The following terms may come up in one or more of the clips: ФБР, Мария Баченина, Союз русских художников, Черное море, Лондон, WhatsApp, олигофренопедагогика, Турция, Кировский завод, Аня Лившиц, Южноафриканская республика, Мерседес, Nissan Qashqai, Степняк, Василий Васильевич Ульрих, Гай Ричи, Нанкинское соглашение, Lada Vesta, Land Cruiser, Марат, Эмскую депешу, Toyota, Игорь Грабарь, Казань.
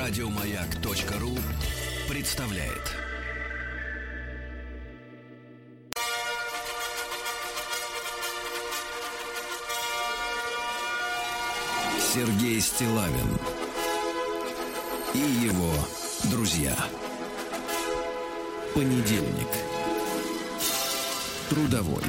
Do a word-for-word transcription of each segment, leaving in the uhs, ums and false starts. Радиомаяк.ру представляет. Сергей Стиллавин и его друзья. Понедельник. Трудовой.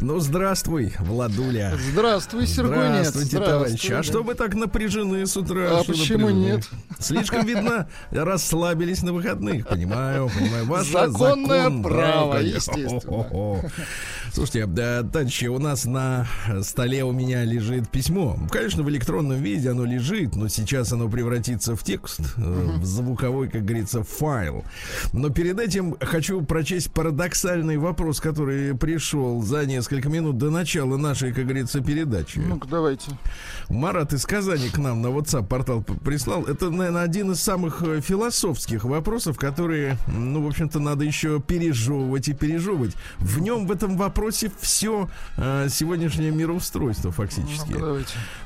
Ну, здравствуй, Владуля. Здравствуй, Сергунец. Здравствуйте, товарищи. А что вы так напряжены с утра? А почему нет? Слишком, видно, расслабились на выходных. Понимаю, понимаю. Ваше законное право, естественно. Слушайте, да, товарищи, у нас на столе у меня лежит письмо. Конечно, в электронном виде оно лежит, но сейчас оно превратится в текст, в звуковой, как говорится, файл. Но перед этим хочу прочесть парадоксальный вопрос, который пришел за несколько минут до начала нашей, как говорится, передачи. Ну-ка, давайте. Марат из Казани к нам на WhatsApp портал прислал. Это, наверное, один из самых философских вопросов, которые, ну, в общем-то, надо еще пережевывать и пережевывать. В нем, в этом вопросе все э, сегодняшнее мироустройство фактически. Ну,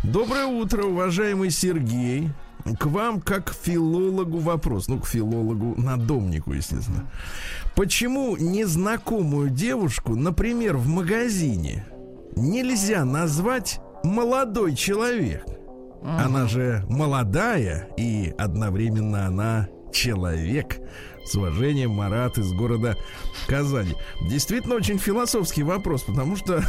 доброе утро, уважаемый Сергей. К вам, как к филологу, вопрос. Ну, к филологу-надомнику, естественно. Почему незнакомую девушку, например, в магазине, нельзя назвать молодой человек? Mm-hmm. Она же молодая, и одновременно она человек. С уважением, Марат из города Казань. Действительно очень философский вопрос, потому что,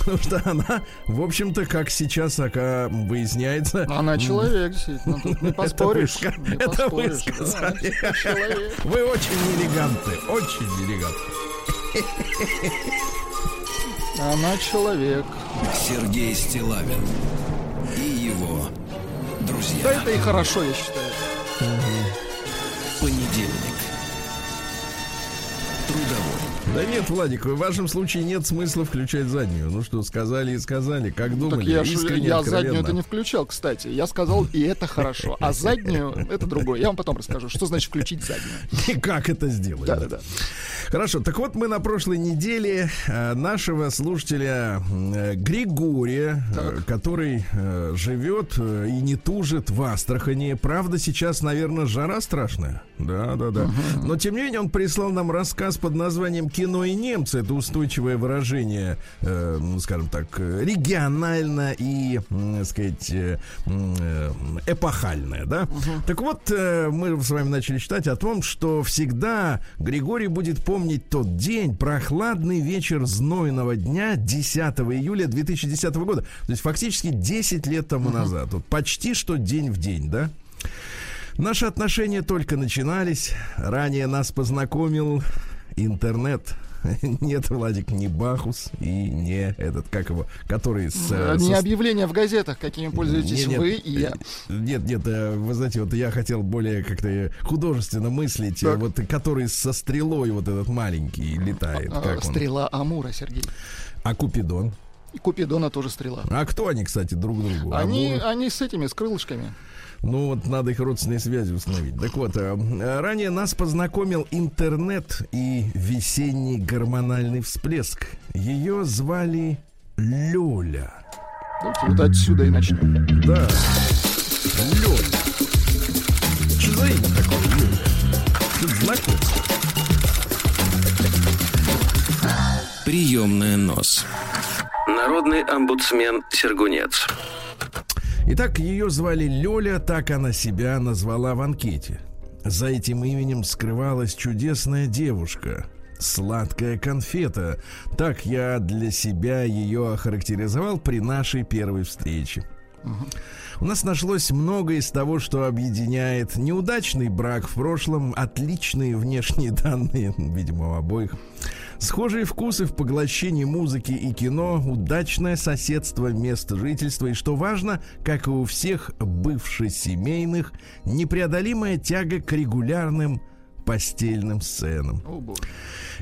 потому что она, в общем-то, как сейчас выясняется... Она человек, действительно, тут не поспоришь. Это вы, не это поспоришь, вы сказали. Да, вы очень элегантны, очень элегантны. Она человек. Сергей Стиллавин и его друзья. Да, это и хорошо, я считаю. Угу. Понедельник. Трудовой. Да нет, Владик, в вашем случае нет смысла включать заднюю. Ну что, сказали и сказали, как думали. Ну, так я искренне, я заднюю это не включал, кстати. Я сказал, и это хорошо. А заднюю, это другое. Я вам потом расскажу, что значит включить заднюю. И как это сделать. Да, да, да. Хорошо, так вот мы на прошлой неделе нашего слушателя Григория, так. который живет и не тужит в Астрахани. Правда, сейчас, наверное, жара страшная. Да, да, да. Угу. Но, тем не менее, он прислал нам рассказ под названием «Кино и немцы». Это устойчивое выражение, э, скажем так, регионально и, э, сказать, э, э, эпохальное, да? Угу. Так вот, э, мы с вами начали читать о том, что всегда Григорий будет помнить тот день, прохладный вечер знойного дня десятого июля две тысячи десятого года. То есть фактически десять лет тому угу. назад. Вот почти что день в день, да? Наши отношения только начинались. Ранее нас познакомил интернет. Нет, Владик, не Бахус и не этот, как его, который... С, не со... объявления в газетах, какими пользуетесь нет, вы нет, и я. Нет, нет, вы знаете, вот я хотел более как-то художественно мыслить, так. вот который со стрелой вот этот маленький летает. А, как стрела он? Амура, Сергей. А Купидон? И Купидона тоже стрела. А кто они, кстати, друг другу? Они, Амур... они с этими, с крылышками. Ну вот надо их родственные связи установить. Так вот, ранее нас познакомил интернет и весенний гормональный всплеск. Ее звали Лёля. Давайте вот отсюда и начнем. Да. Лёля. Что за имя такое, Лёля? Тут знакомство. Приемная нос. Народный омбудсмен Сергунец. Итак, ее звали Лёля, так она себя назвала в анкете. За этим именем скрывалась чудесная девушка, сладкая конфета. Так я для себя ее охарактеризовал при нашей первой встрече. У нас нашлось много из того, что объединяет неудачный брак в прошлом, отличные внешние данные, видимо, у обоих. Схожие вкусы в поглощении музыки и кино, удачное соседство мест жительства и, что важно, как и у всех бывших семейных, непреодолимая тяга к регулярным постельным сценам. О,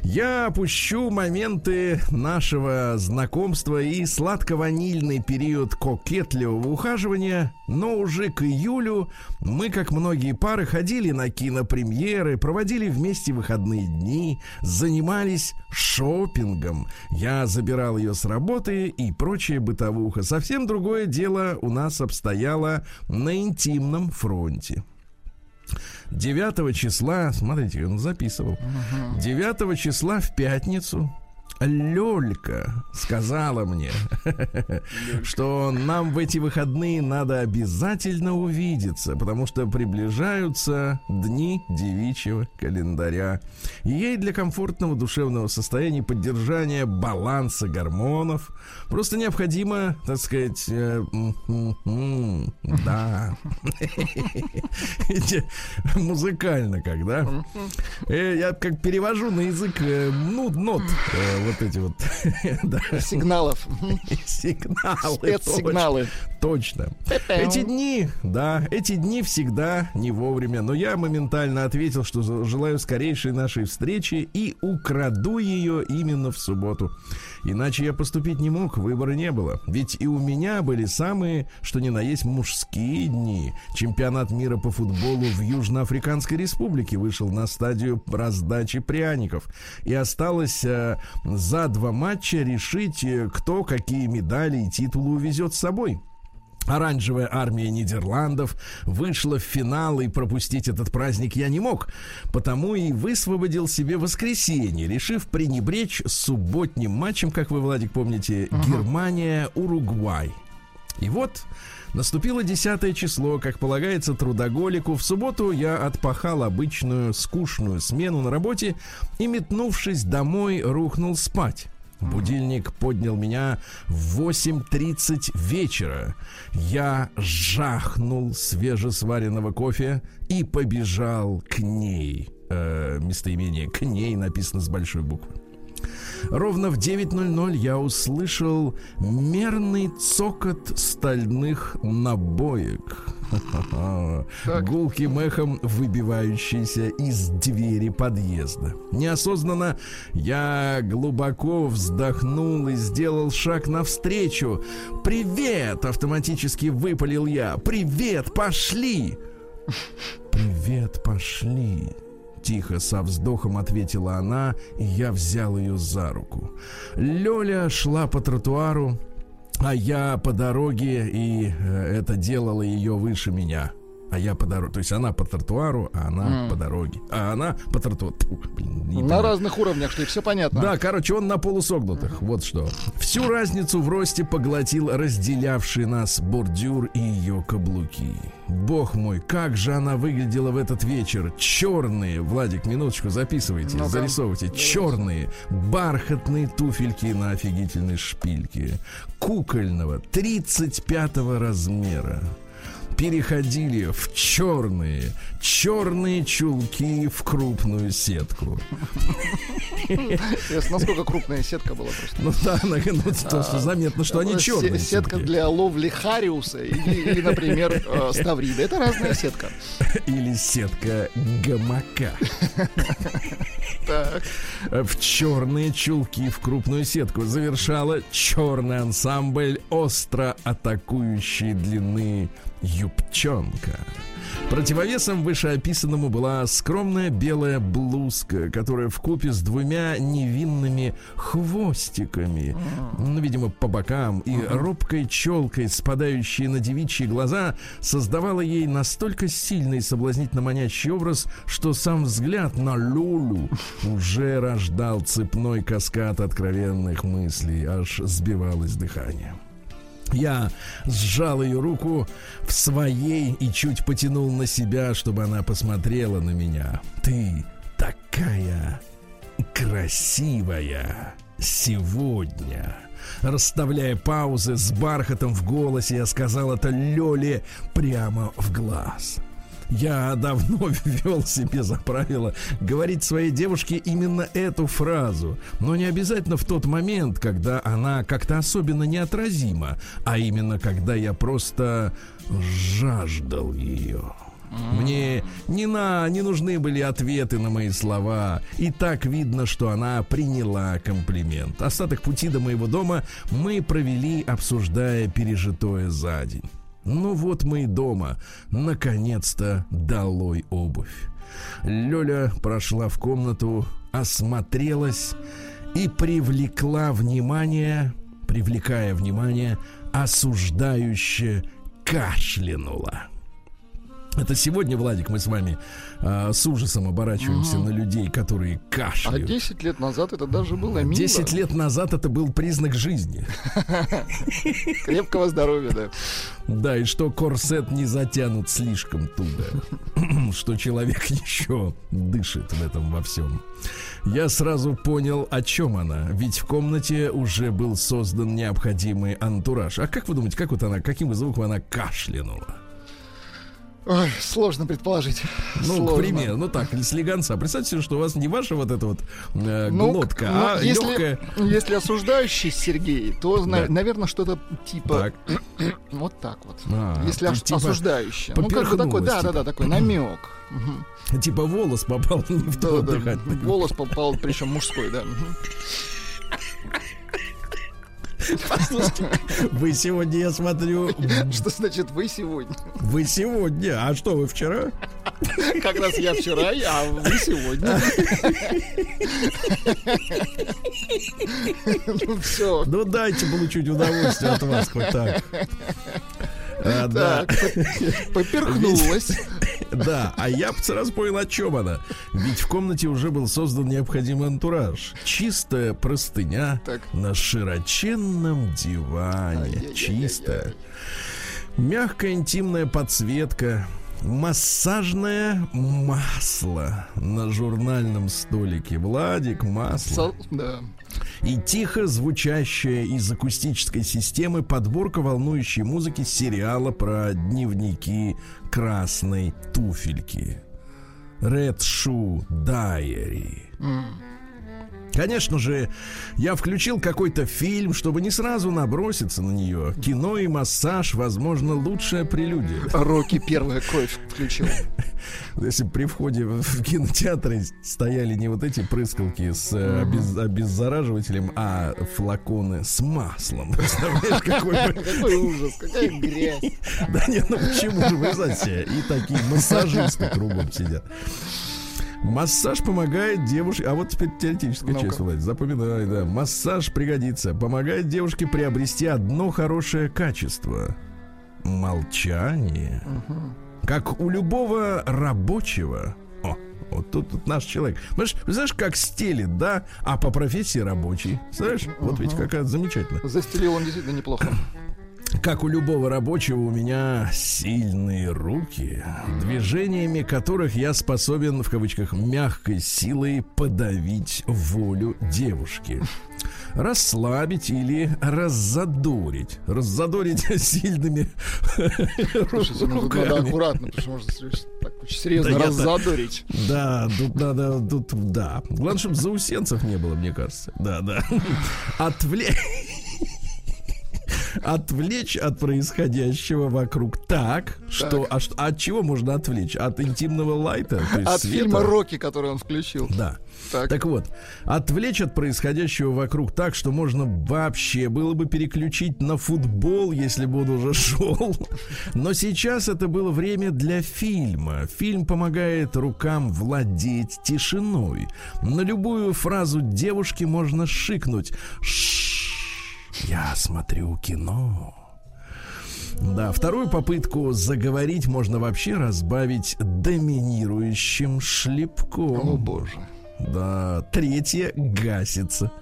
я опущу моменты нашего знакомства и сладко-ванильный период кокетливого ухаживания, но уже к июлю мы, как многие пары, ходили на кинопремьеры, проводили вместе выходные дни, занимались шопингом. Я забирал ее с работы и прочая бытовуха. Совсем другое дело у нас обстояло на интимном фронте. девятого числа, смотрите, он записывал, девятого числа в пятницу Лёлька сказала мне, что нам в эти выходные надо обязательно увидеться, потому что приближаются дни девичьего календаря. Ей для комфортного душевного состояния, поддержания баланса гормонов просто необходимо, так сказать, да, музыкально, когда я как перевожу на язык ну нот. Вот эти вот да. Сигналов. Сигналы. Спецсигналы. Точно. Пэ-пэу. Эти дни, да, эти дни всегда не вовремя. Но я моментально ответил, что желаю скорейшей нашей встречи и украду ее именно в субботу. Иначе я поступить не мог, выбора не было. Ведь и у меня были самые, что ни на есть, мужские дни. Чемпионат мира по футболу в Южноафриканской республике вышел на стадию раздачи пряников. И осталось за два матча решить, кто какие медали и титулы увезет с собой. Оранжевая армия Нидерландов вышла в финал, и пропустить этот праздник я не мог, потому и высвободил себе воскресенье, решив пренебречь субботним матчем, как вы, Владик, помните, ага. Германия-Уругвай. И вот наступило десятое число, как полагается трудоголику. В субботу я отпахал обычную скучную смену на работе и, метнувшись домой, рухнул спать. Будильник поднял меня в восемь тридцать вечера. Я жахнул свежесваренного кофе и побежал к ней. Э, местоимение «к ней» написано с большой буквы. Ровно в девять ноль ноль я услышал мерный цокот стальных набоек, гулким эхом выбивающийся из двери подъезда. Неосознанно я глубоко вздохнул и сделал шаг навстречу. «Привет!» — автоматически выпалил я. «Привет, пошли!» «Привет, пошли!» — тихо, со вздохом ответила она, и я взял ее за руку. Лёля шла по тротуару, а я по дороге, и это делало ее выше меня. А я по дороге, то есть она по тротуару, а она mm. по дороге, а она по тротуару. Блин, на разных уровнях, что и все понятно. Да, короче, он на полусогнутых, mm-hmm. вот что. Всю разницу в росте поглотил разделявший нас бордюр и ее каблуки. Бог мой, как же она выглядела в этот вечер. Черные, Владик, минуточку, записывайте, ну-ка. зарисовывайте. Черные бархатные туфельки на офигительной шпильке, кукольного тридцать пятого размера. Переходили в черные, черные чулки в крупную сетку. Насколько крупная сетка была просто? Ну да, то, что заметно, что они черные. Сетка для ловли хариуса или, например, ставрида. Это разная сетка. Или сетка гамака. В черные чулки в крупную сетку завершала черный ансамбль остро атакующей длины юбчонка. Противовесом вышеописанному была скромная белая блузка, которая вкупе с двумя невинными хвостиками, ну, видимо, по бокам, и робкой челкой, спадающей на девичьи глаза, создавала ей настолько сильный и соблазнительно манящий образ, что сам взгляд на Лулу уже рождал цепной каскад откровенных мыслей, аж сбивалось дыхание. Я сжал ее руку в своей и чуть потянул на себя, чтобы она посмотрела на меня. «Ты такая красивая сегодня!» Расставляя паузы, с бархатом в голосе я сказал это Лёле прямо в глаз. Я давно ввел себе за правило говорить своей девушке именно эту фразу, но не обязательно в тот момент, когда она как-то особенно неотразима, а именно когда я просто жаждал ее. Мне не, на, не нужны были ответы на мои слова. И так видно, что она приняла комплимент. Остаток пути до моего дома мы провели, обсуждая пережитое за день. Ну вот мы и дома. Наконец-то долой обувь. Лёля прошла в комнату, осмотрелась и привлекла внимание, привлекая внимание, осуждающе кашлянула. Это сегодня, Владик, мы с вами э, с ужасом оборачиваемся угу. на людей, которые кашляют. А десять лет назад это даже было мило. десять лет назад это был признак жизни. Крепкого здоровья, да. Да, и что корсет не затянут слишком туго. Что человек еще дышит в этом во всем. Я сразу понял, о чем она. Ведь в комнате уже был создан необходимый антураж. А как вы думаете, как вот она, каким звуком она кашлянула? Ой, сложно предположить. Ну, сложно. К примеру, ну так, слегонца. Представьте себе, что у вас не ваша вот эта вот э, ну, глотка, ну, а если, легкая. Если осуждающий Сергей, то, да. на, наверное, что-то типа... Так. Вот так вот. А, если ос, типа осуждающий. Ну, как бы такой, да-да-да, такой намек. Угу. Типа волос попал не в то да, да, волос попал, причем мужской, да. Послушайте, вы сегодня, я смотрю... Что значит вы сегодня? Вы сегодня, а что вы вчера? Как раз я вчера, а вы сегодня. Ну все. Ну дайте получить удовольствие от вас хоть так. А, так, да. Поперхнулась. Да, а я сразу понял, о чем она. Ведь в комнате уже был создан необходимый антураж. Чистая простыня так. на широченном диване. Чистая. Мягкая интимная подсветка. Массажное масло на журнальном столике. Владик, масло. Да. И тихо звучащая из акустической системы подборка волнующей музыки сериала про дневники красной туфельки. Red Shoe Diary. Конечно же, я включил какой-то фильм, чтобы не сразу наброситься на нее. Кино и массаж, возможно, лучшая прелюдия. Рокки первая кровь включил. Если бы при входе в кинотеатры стояли не вот эти прыскалки с обез... обеззараживателем, а флаконы с маслом. Представляешь, какой бы... Какой ужас, какая грязь. Да нет, ну почему же, вы знаете, и такие массажисты кругом сидят. Массаж помогает девушке... А вот теперь теоретическая ну-ка. часть, Владимир, запоминай, да. Массаж пригодится. Помогает девушке приобрести одно хорошее качество. Молчание. Угу. Как у любого рабочего... О, вот тут, тут наш человек. Знаешь, знаешь, как стелит, да? А по профессии рабочий. Знаешь, угу. вот ведь какая замечательная. Застелил он действительно неплохо. Как у любого рабочего, у меня сильные руки, движениями которых я способен, в кавычках, мягкой силой подавить волю девушки. Расслабить или раззадорить. Раззадорить сильными руками. Надо аккуратно, потому что можно очень серьезно раззадорить. Да, тут надо, тут, да. Главное, чтобы заусенцев не было, мне кажется. Да, да. Отвлечь... Отвлечь от происходящего вокруг так, так. что а, а от чего можно отвлечь? От интимного лайта? То есть от света. Фильма «Рокки», который он включил. Да. Так. так вот, отвлечь от происходящего вокруг так, что можно вообще было бы переключить на футбол, если бы он уже шел. Но сейчас это было время для фильма. Фильм помогает рукам владеть тишиной. На любую фразу девушки можно шикнуть. Я смотрю кино. Да, вторую попытку заговорить можно вообще разбавить доминирующим шлепком. О боже. Да, третья гасится.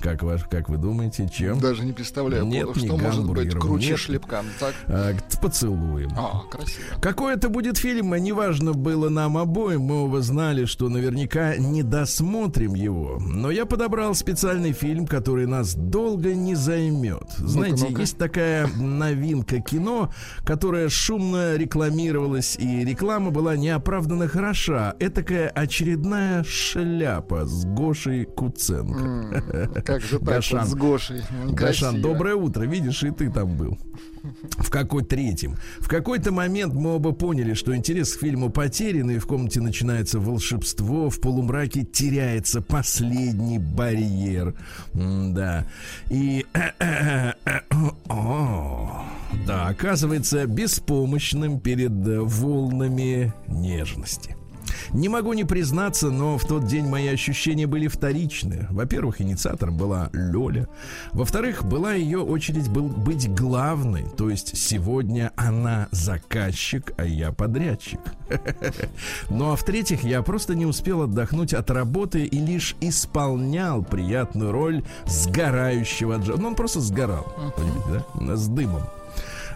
Как, ваш, как вы думаете, чем? Даже не представляю, нет, что не может быть круче нет. шлепкам. Так? А, поцелуем. О, красиво. Какой это будет фильм, неважно было нам обоим. Мы оба знали, что наверняка не досмотрим его. Но я подобрал специальный фильм, который нас долго не займет. Знаете, ну-ка, ну-ка. Есть такая новинка кино, которая шумно рекламировалась, и реклама была неоправданно хороша. Этакая очередная шляпа с Гошей Куценко. Как же так, Гошан, вот с Гошей. Гошан, доброе утро. Видишь, и ты там был. В какой третьем. В какой-то момент мы оба поняли, что интерес к фильму потерян, и в комнате начинается волшебство, в полумраке теряется последний барьер. М да. И... Да, оказывается беспомощным перед волнами нежности. Не могу не признаться, но в тот день мои ощущения были вторичные. Во-первых, инициатором была Лёля. Во-вторых, была ее очередь был быть главной. То есть сегодня она заказчик, а я подрядчик. Ну а в-третьих, я просто не успел отдохнуть от работы и лишь исполнял приятную роль сгорающего джаз. Ну он просто сгорал, понимаете, да? С дымом.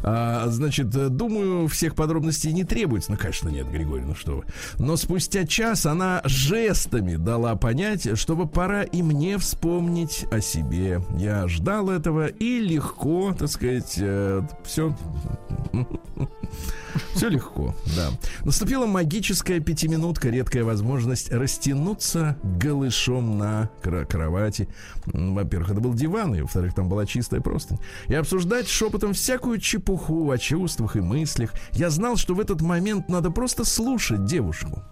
А, значит, думаю, всех подробностей не требуется. Ну, конечно, нет, Григорий, ну что вы. Но спустя час она жестами дала понять, чтобы пора и мне вспомнить о себе. Я ждал этого и легко, так сказать, э, все... Все легко, да. Наступила магическая пятиминутка, редкая возможность растянуться голышом на кровати. Во-первых, это был диван, и во-вторых, там была чистая простынь. И обсуждать шепотом всякую чепуху о чувствах и мыслях. Я знал, что в этот момент надо просто слушать девушку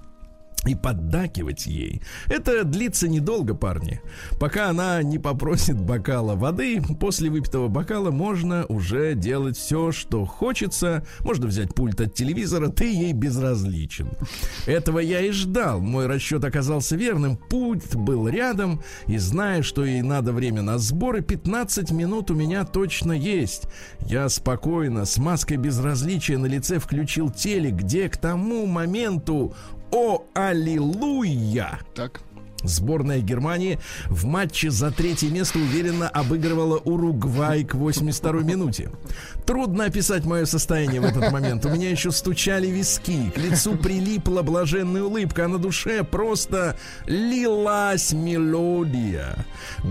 и поддакивать ей. Это длится недолго, парни. Пока она не попросит бокала воды, после выпитого бокала можно уже делать все, что хочется. Можно взять пульт от телевизора, ты ей безразличен. Этого я и ждал. Мой расчет оказался верным. Пульт был рядом, и зная, что ей надо время на сборы, пятнадцать минут у меня точно есть. Я спокойно, с маской безразличия на лице, включил телек, где к тому моменту, о, аллилуйя! Так. Сборная Германии в матче за третье место уверенно обыгрывала Уругвай к восемьдесят второй минуте. Трудно описать мое состояние в этот момент. У меня еще стучали виски, к лицу прилипла блаженная улыбка, а на душе просто лилась мелодия.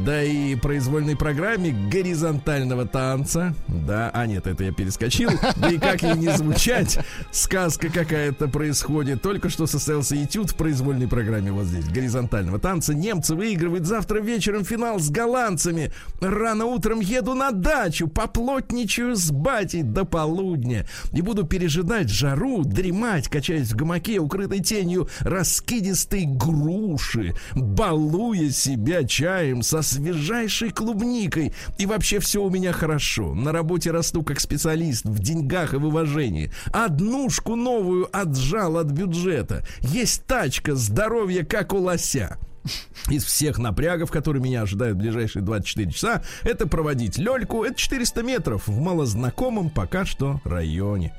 Да и произвольной программе горизонтального танца. Да, а нет, это я перескочил. Да и как ей не звучать, сказка какая-то происходит. Только что состоялся этюд в произвольной программе вот здесь, горизонтального танца. Немцы выигрывают завтра вечером финал с голландцами. Рано утром еду на дачу, поплотничаю с батей до полудня и буду пережидать жару, дремать, качаясь в гамаке, укрытой тенью раскидистой груши, балуя себя чаем со свежайшей клубникой. И вообще все у меня хорошо. На работе расту как специалист в деньгах и выважении. Однушку новую отжал от бюджета. Есть тачка, здоровье как у лося. Из всех напрягов, которые меня ожидают в ближайшие двадцать четыре часа, это проводить Лёльку. Это четыреста метров в малознакомом пока что районе.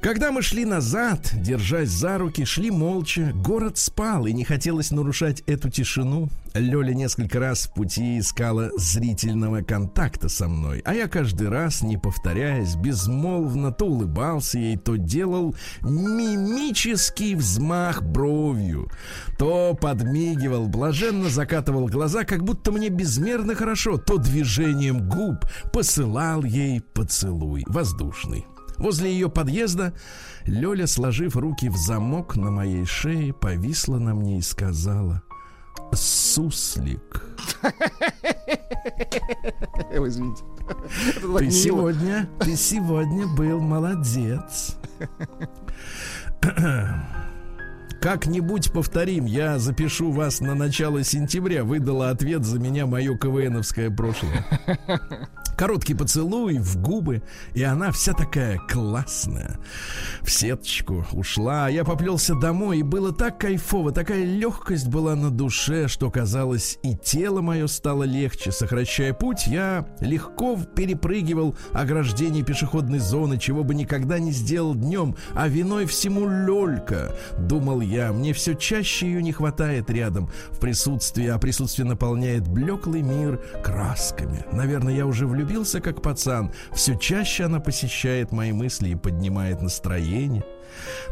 Когда мы шли назад, держась за руки, шли молча. Город спал, и не хотелось нарушать эту тишину. Лёля несколько раз в пути искала зрительного контакта со мной, а я каждый раз, не повторяясь, безмолвно то улыбался ей, то делал мимический взмах бровью, то подмигивал, блаженно закатывал глаза, как будто мне безмерно хорошо, то движением губ посылал ей поцелуй воздушный. Возле ее подъезда Лёля, сложив руки в замок на моей шее, повисла на мне и сказала: «Суслик, ты сегодня, ты сегодня был молодец. Как-нибудь повторим, я запишу вас на начало сентября», — выдала ответ за меня мое КВНовское прошлое. Короткий поцелуй в губы, и она вся такая классная в сеточку ушла. Я поплелся домой, и было так кайфово, такая легкость была на душе, что, казалось, и тело мое стало легче. Сокращая путь, я легко перепрыгивал ограждение пешеходной зоны, чего бы никогда не сделал днем, а виной всему Лёлька, думал я. Мне все чаще ее не хватает рядом в присутствии, а присутствие наполняет блеклый мир красками. Наверное, я уже влюблен. Влюбился как пацан. Все чаще она посещает мои мысли и поднимает настроение.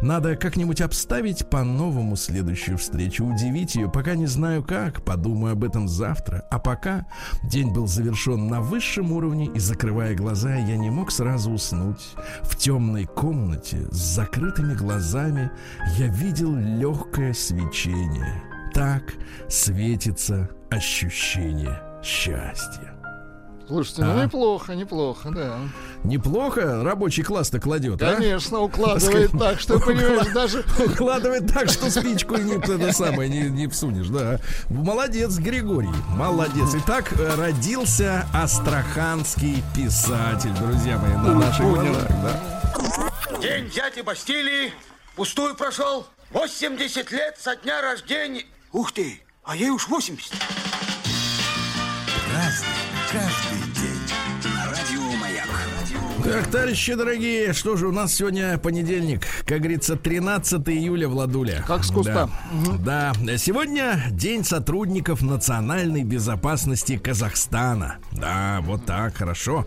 Надо как-нибудь обставить по-новому следующую встречу, удивить ее, пока не знаю как, подумаю об этом завтра. А пока день был завершен на высшем уровне, и, закрывая глаза, я не мог сразу уснуть. В темной комнате с закрытыми глазами я видел легкое свечение. Так светится ощущение счастья. Слушайте, ну а? неплохо, неплохо, да. Неплохо? Рабочий класс-то кладет, да? Конечно, укладывает так, что, понимаешь, даже... Укладывает так, что спичку не всунешь, да. Молодец, Григорий, молодец. Итак, родился астраханский писатель, друзья мои, на наших глазах, да. День дяди Бастилии пустую прошел. восемьдесят лет со дня рождения. Ух ты, а ей уж восемьдесят. Каждый день. Радио Маяк. Так, товарищи дорогие, что же у нас сегодня понедельник, как говорится, тринадцатое июля, Владуля. Как с куста. Да. Угу. Да, сегодня день сотрудников национальной безопасности Казахстана. Да, вот так, хорошо.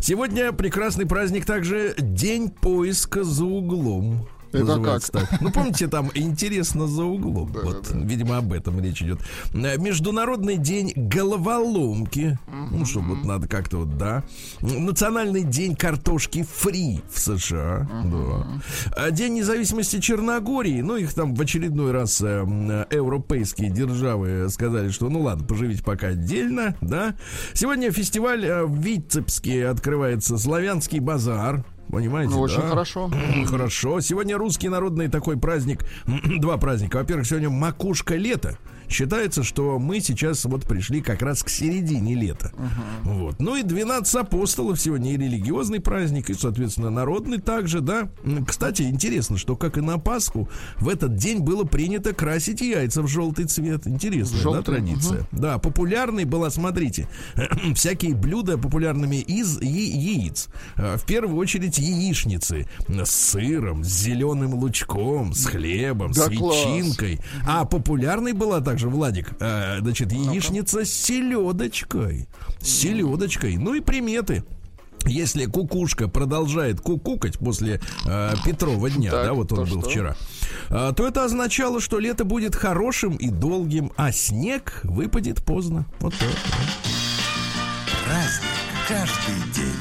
Сегодня прекрасный праздник также день поиска за углом. Это как? Так. Ну, помните, там интересно за углом. Да, вот, да. Видимо, об этом речь идет. Международный день головоломки. Mm-hmm. Ну, что вот надо как-то вот, да. Национальный день картошки фри в США. Mm-hmm. Да. День независимости Черногории. Ну, их там в очередной раз э, европейские державы сказали, что ну ладно, поживите пока отдельно, да. Сегодня фестиваль э, в Витебске открывается «Славянский базар». Понимаете, ну, очень да? хорошо. Хорошо. Сегодня русский народный такой праздник. Два праздника. Во-первых, сегодня макушка лета. Считается, что мы сейчас вот пришли как раз к середине лета. Uh-huh. Вот. Ну и двенадцать апостолов сегодня и религиозный праздник, и, соответственно, народный также, да. Кстати, интересно, что, как и на Пасху, в этот день было принято красить яйца в желтый цвет. Интересная, желтый, да, традиция. Uh-huh. Да, популярной была, смотрите, всякие блюда популярными из я- яиц. В первую очередь яичницы с сыром, с зеленым лучком, с хлебом, да, с ветчинкой. Класс. А популярной была также, Владик, э, значит, яичница с селедочкой. С селедочкой. Ну и приметы. Если кукушка продолжает кукукать после э, Петрова дня, так, да, вот он был что? вчера, э, то это означало, что лето будет хорошим и долгим, а снег выпадет поздно. Вот так. Праздник каждый день.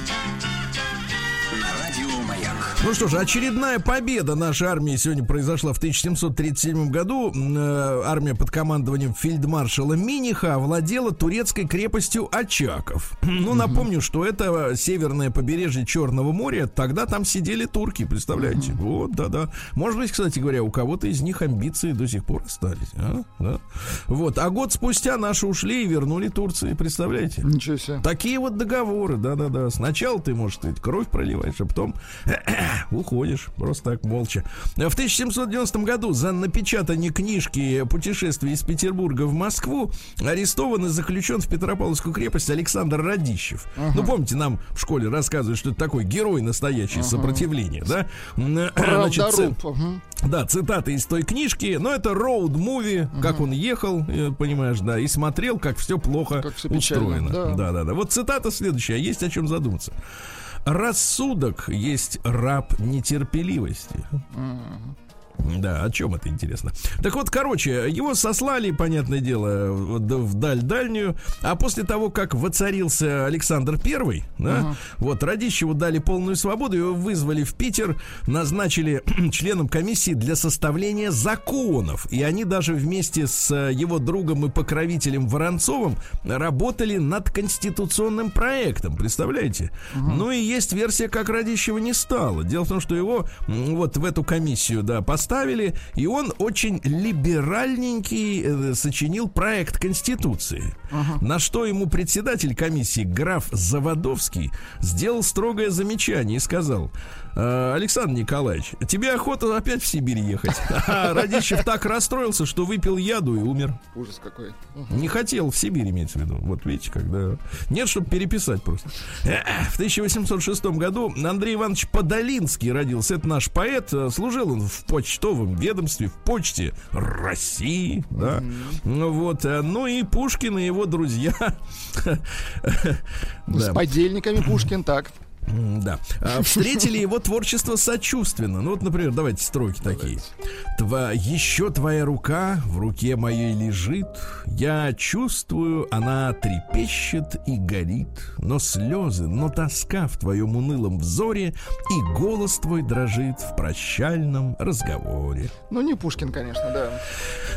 Ну что же, очередная победа нашей армии сегодня произошла в тысяча семьсот тридцать седьмом году. Армия под командованием фельдмаршала Миниха овладела турецкой крепостью Очаков. Ну, напомню, что это северное побережье Черного моря. Тогда там сидели турки, представляете? Вот, да-да. Может быть, кстати говоря, у кого-то из них амбиции до сих пор остались. А? Да. Вот. А год спустя наши ушли и вернули Турции, представляете? Ничего себе. Такие вот договоры, да-да-да. Сначала ты, может, кровь проливаешь, а потом... уходишь, просто так молча. В тысяча семьсот девяностом году за напечатание книжки «Путешествие из Петербурга в Москву» арестован и заключен в Петропавловскую крепость Александр Радищев. Uh-huh. Ну, помните, нам в школе рассказывают, что это такой герой настоящий uh-huh. сопротивления, да? Значит, uh-huh. да, цитаты из той книжки, но это роуд-муви, uh-huh. как он ехал, понимаешь, да, и смотрел, как все плохо как все устроено. Печально, да. Да, да, да. Вот цитата следующая, есть о чем задуматься. Рассудок есть раб нетерпеливости. Да, о чем это интересно? Так вот, короче, его сослали, понятное дело, вдаль-дальнюю. А после того, как воцарился Александр I, да, uh-huh. вот, Радищеву дали полную свободу. Его вызвали в Питер, назначили членом комиссии для составления законов. И они даже вместе с его другом и покровителем Воронцовым работали над конституционным проектом, представляете? Uh-huh. Ну и есть версия, как Радищева не стало. Дело в том, что его вот в эту комиссию, да, поставили. Ставили, и он очень либеральненький э, сочинил проект Конституции. Uh-huh. На что ему председатель комиссии граф Заводовский сделал строгое замечание и сказал: э, Александр Николаевич, тебе охота опять в Сибирь ехать. А Радищев так расстроился, что выпил яду и умер. Ужас какой. Uh-huh. Не хотел в Сибирь иметь в виду. Вот видите, когда... Нет, чтобы переписать просто. В тысяча восемьсот шестом году Андрей Иванович Подолинский родился. Это наш поэт. Служил он в почте. Почтовом ведомстве, в почте России, да, mm-hmm. вот, ну и Пушкин и его друзья. С подельниками Пушкин, так. Да. Встретили его творчество сочувственно. Ну вот, например, давайте строки такие. Тва... Еще твоя рука в руке моей лежит. Я чувствую, она трепещет и горит. Но слезы, но тоска в твоем унылом взоре, и голос твой дрожит в прощальном разговоре. Ну, не Пушкин, конечно, да.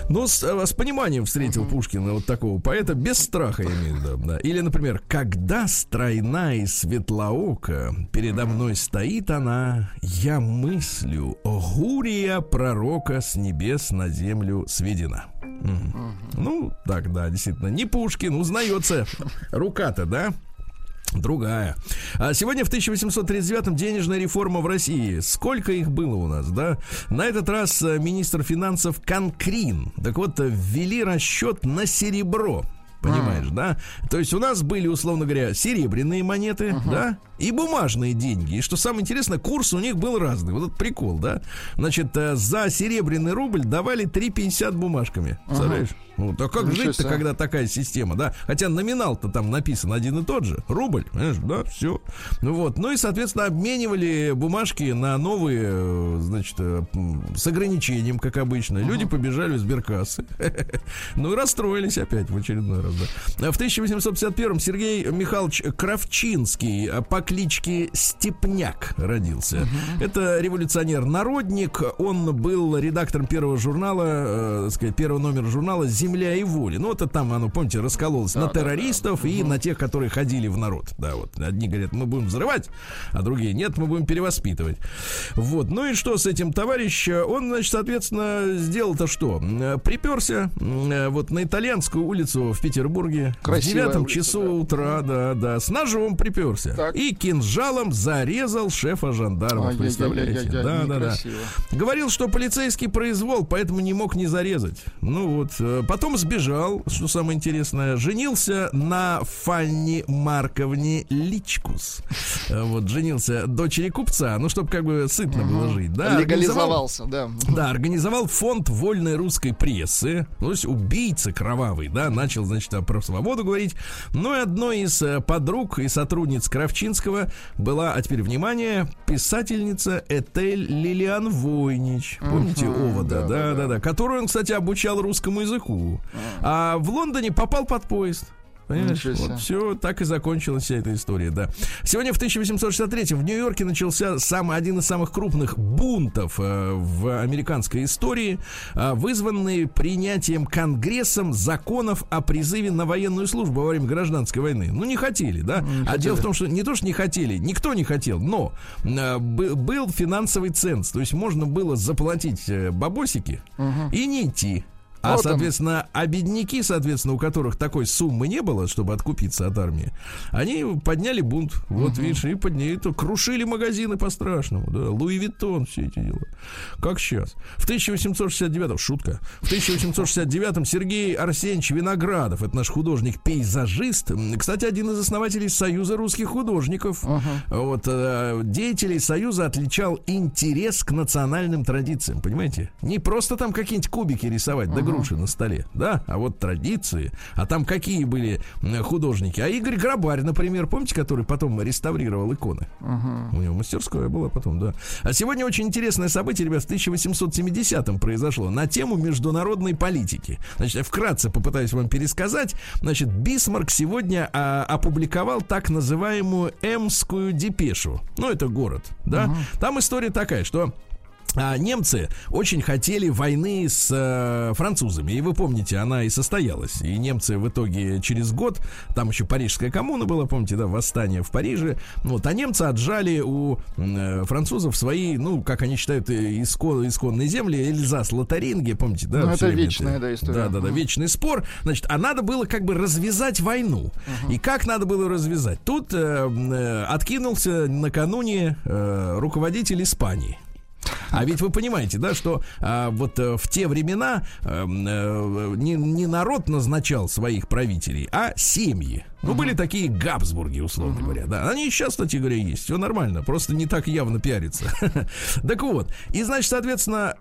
Но с, с пониманием встретил Пушкина вот такого поэта, без страха, я имею в виду, да. Или, например, когда стройна и светлоока передо мной стоит она, я мыслю, гурия пророка с небес на землю сведена. Угу. Ну, так, да, действительно, не Пушкин, узнается. Рука-то, да? Другая. А сегодня в тысяча восемьсот тридцать девятом денежная реформа в России. Сколько их было у нас, да? На этот раз министр финансов Конкрин. Так вот, ввели расчет на серебро. Понимаешь, да? То есть у нас были, условно говоря, серебряные монеты, uh-huh. да, и бумажные деньги. И что самое интересное, курс у них был разный. Вот этот прикол, да? Значит, за серебряный рубль давали три пятьдесят бумажками. Uh-huh. Представляешь? Вот, а как Ничего жить-то, себе. Когда такая система, да? Хотя номинал-то там написан один и тот же. Рубль, понимаешь, да, все. Ну вот, ну и, соответственно, обменивали бумажки на новые, значит, с ограничением, как обычно. Uh-huh. Люди побежали в сберкассы. Ну и расстроились опять в очередной раз. В тысяча восемьсот пятьдесят первом Сергей Михайлович Кравчинский по кличке Степняк родился. Uh-huh. Это революционер-народник. Он был редактором первого журнала, э, сказать, первого номера журнала «Земля и воля». Ну, это там, оно, помните, раскололось да, на террористов да, да. и uh-huh. на тех, которые ходили в народ. Да, вот. Одни говорят, мы будем взрывать, а другие нет, мы будем перевоспитывать. Вот. Ну и что с этим товарищем? Он, значит, соответственно, сделал-то что? Приперся э, вот на Итальянскую улицу в Петербурге. В Петербурге в девятом часу да. утра, да, да, с ножом приперся так. и кинжалом зарезал шефа жандармов. А, представляете? Я, я, я, я, да, да, да. Говорил, что полицейский произвол, поэтому не мог не зарезать. Ну вот, потом сбежал, что самое интересное, женился на Фанни Марковне Личкус. Вот, женился дочери купца, ну, чтобы как бы сытно было жить. Да, легализовался, да. Да, организовал фонд вольной русской прессы, то есть убийца кровавый, да, начал, значит, про свободу говорить. Ну и одной из подруг и сотрудниц Кравчинского была, а теперь внимание, писательница Этель Лилиан Войнич. Помните uh-huh, Овода? Да да, да, да, да. Которую он, кстати, обучал русскому языку. Uh-huh. А в Лондоне попал под поезд. Понимаешь? Вот все, так и закончилась вся эта история, да. Сегодня в тысяча восемьсот шестьдесят третьем в Нью-Йорке начался самый, один из самых крупных бунтов э, в американской истории, э, вызванный принятием Конгрессом законов о призыве на военную службу во время гражданской войны. Ну, не хотели, да? Не а хотели. Дело в том, что не то, что не хотели, никто не хотел, но э, б- был финансовый ценз, то есть можно было заплатить э, бабосики угу. и не идти. А, соответственно, а бедняки, соответственно, у которых такой суммы не было, чтобы откупиться от армии, они подняли бунт. Вот, угу. видишь, и подняли. Крушили магазины по-страшному. Да, Луи Виттон, все эти дела. Как сейчас. В тысяча восемьсот шестьдесят девятом, шутка, в тысяча восемьсот шестьдесят девятом Сергей Арсеньевич Виноградов, это наш художник-пейзажист, кстати, один из основателей Союза русских художников. Угу. Вот, деятелей Союза отличал интерес к национальным традициям, понимаете? Не просто там какие-нибудь кубики рисовать, да, угу. груши на столе, да, а вот традиции, а там какие были художники, а Игорь Грабарь, например, помните, который потом реставрировал иконы, uh-huh. у него мастерская была потом, да. А сегодня очень интересное событие, ребят, в тысяча восемьсот семидесятом произошло на тему международной политики. Значит, я вкратце попытаюсь вам пересказать. Значит, Бисмарк сегодня а, опубликовал так называемую Эмскую депешу, ну, это город, да, uh-huh. там история такая, что А немцы очень хотели войны с э, французами. И вы помните, она и состоялась. И немцы в итоге через год, там еще Парижская коммуна была, помните, да, восстание в Париже. Вот, а немцы отжали у э, французов свои, ну, как они считают, искон, исконные земли, Эльзас-Лотаринге, помните, да? Ну, это вечная, да, история. Да, да, да, вечный спор. Значит, а надо было как бы развязать войну. Uh-huh. И как надо было развязать? Тут э, э, откинулся накануне э, руководитель Испании. А ведь вы понимаете, да, что а, вот а, в те времена а, а, не, не народ назначал своих правителей, а семьи. Ну, mm-hmm. были такие Габсбурги, условно mm-hmm. говоря, да. Они сейчас, кстати говоря, есть. Все нормально, просто не так явно пиарится. Так вот, и, значит, соответственно,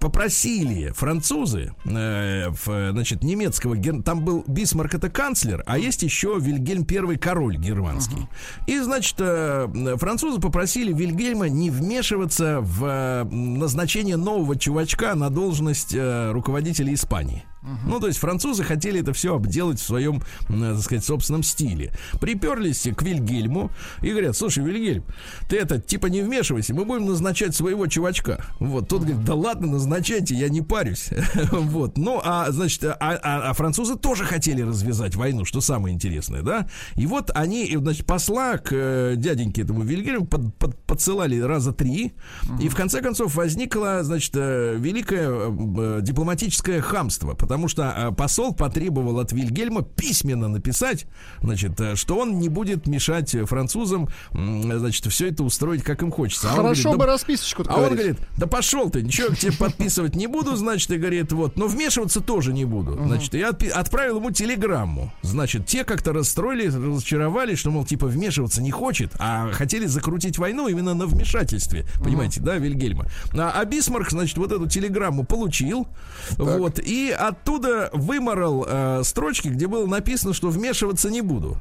попросили французы, значит, немецкого, там был Бисмарк, это канцлер, а есть еще Вильгельм первый, король германский. И, значит, французы попросили Вильгельма не вмешиваться в назначение нового чувачка на должность руководителя Испании. Ну, то есть французы хотели это все обделать в своем, так сказать, собственном стиле. Приперлись к Вильгельму и говорят: слушай, Вильгельм, ты это, типа, не вмешивайся, мы будем назначать своего чувачка. Вот, тот говорит: да ладно, назначайте, я не парюсь. Вот, ну, а, значит, а, а, а французы тоже хотели развязать войну, что самое интересное, да. И вот они, значит, посла к э, дяденьке этому Вильгельму под, под, подсылали раза три. Uh-huh. И в конце концов возникло, значит, э, великое э, дипломатическое хамство, потому Потому что посол потребовал от Вильгельма письменно написать, значит, что он не будет мешать французам, значит, все это устроить, как им хочется. А Хорошо говорит, бы да... расписочку-то А говорить. Он говорит: да пошел ты, ничего к тебе подписывать не буду, значит, и говорит, вот, но вмешиваться тоже не буду. Значит, я отправил ему телеграмму. Значит, те как-то расстроились, разочаровались, что, мол, типа, вмешиваться не хочет, а хотели закрутить войну именно на вмешательстве, понимаете, да, Вильгельма. А, а Бисмарк, значит, вот эту телеграмму получил, так. вот, и от Оттуда выморал э, строчки, где было написано, что вмешиваться не буду.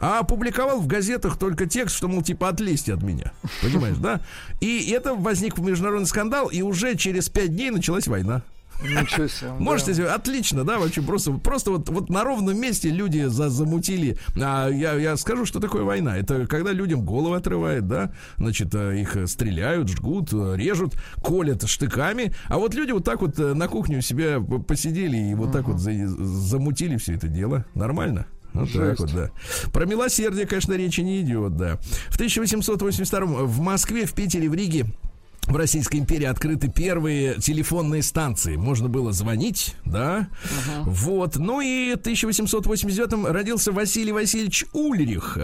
А опубликовал в газетах только текст, что, мол, типа, отлезьте от меня. Понимаешь, да? И это возник международный скандал, и уже через пять дней началась война. Ничего себе. Можете себе, да. Отлично, да, вообще просто, просто вот, вот на ровном месте люди за, замутили. А я, я скажу, что такое война. Это когда людям головы отрывают, да, значит, их стреляют, жгут, режут, колят штыками. А вот люди вот так вот на кухне у себя посидели и вот так вот за, замутили все это дело. Нормально? Вот так вот, да. Про милосердие, конечно, речи не идет, да. В тысяча восемьсот восемьдесят втором в Москве, в Питере, в Риге, в Российской империи открыты первые телефонные станции. Можно было звонить, да? Uh-huh. Вот. Ну и в тысяча восемьсот восемьдесят девятом родился Василий Васильевич Ульрих,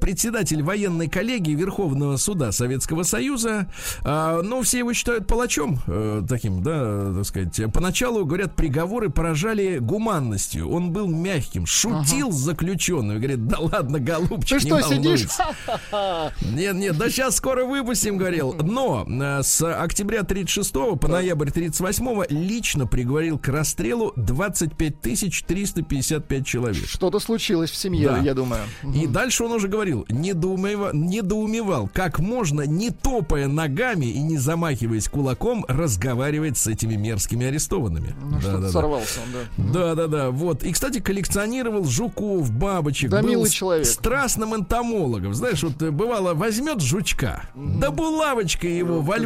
председатель военной коллегии Верховного суда Советского Союза. Ну, все его считают палачом таким, да, так сказать. Поначалу, говорят, приговоры поражали гуманностью. Он был мягким, шутил uh-huh. с заключенным. Говорит: да ладно, голубчик, ты не волнуйся. Ты что, сидишь? Нет, нет, да сейчас скоро выпустим, говорил. Но... с октября тридцать шестого по ноябрь тридцать восьмого лично приговорил к расстрелу двадцать пять тысяч триста пятьдесят пять человек. Что-то случилось в семье, да. я думаю. И дальше он уже говорил: недоумевал, недоумевал, как можно, не топая ногами и не замахиваясь кулаком, разговаривать с этими мерзкими арестованными. Ну, да, что-то да, сорвался он, да. Да-да-да, вот. И, кстати, коллекционировал жуков, бабочек. Да, был милый человек. Страстным энтомологом. Знаешь, вот бывало, возьмет жучка, mm-hmm. да булавочка его в альбомчик.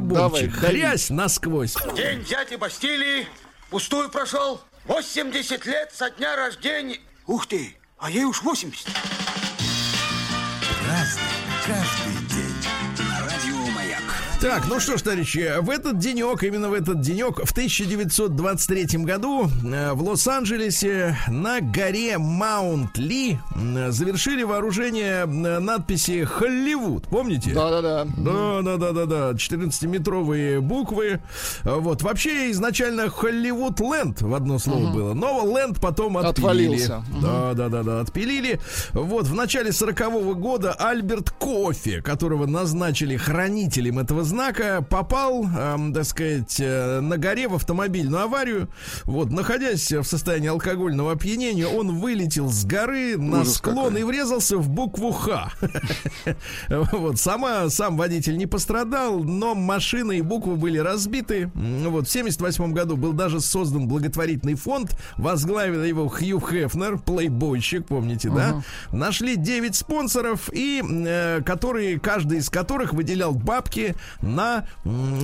Хрясь насквозь. День дяди Бастилии пустую прошел. восемьдесят лет со дня рождения. Ух ты, а ей уж восемьдесят. Разный, каждый день. На радио Маяк. Так, ну что ж, товарищи, в этот денек, именно в этот денек, в тысяча девятьсот двадцать третьем году в Лос-Анджелесе на горе Маунт-Ли завершили вооружение надписи «Холливуд». Помните? Да-да-да. Да-да-да-да-да. четырнадцатиметровые буквы. Вот. Вообще изначально «Hollywoodland» в одно слово угу. было, но «Ленд» потом отпилили. Отвалился. Да-да-да-да, отпилили. Вот. В начале сорокового года Альберт Кофе, которого назначили хранителем этого знака, попал, э, так сказать, э, на горе в автомобильную аварию. Вот, находясь в состоянии алкогольного опьянения, он вылетел с горы на Ужас склон какой. И врезался в букву «Х». Вот, сама, сам водитель не пострадал, но машина и буквы были разбиты. Вот, в семьдесят восьмом году был даже создан благотворительный фонд, возглавил его Хью Хефнер, плейбойщик, помните, да? Нашли девять спонсоров, и, э, которые, каждый из которых выделял бабки на,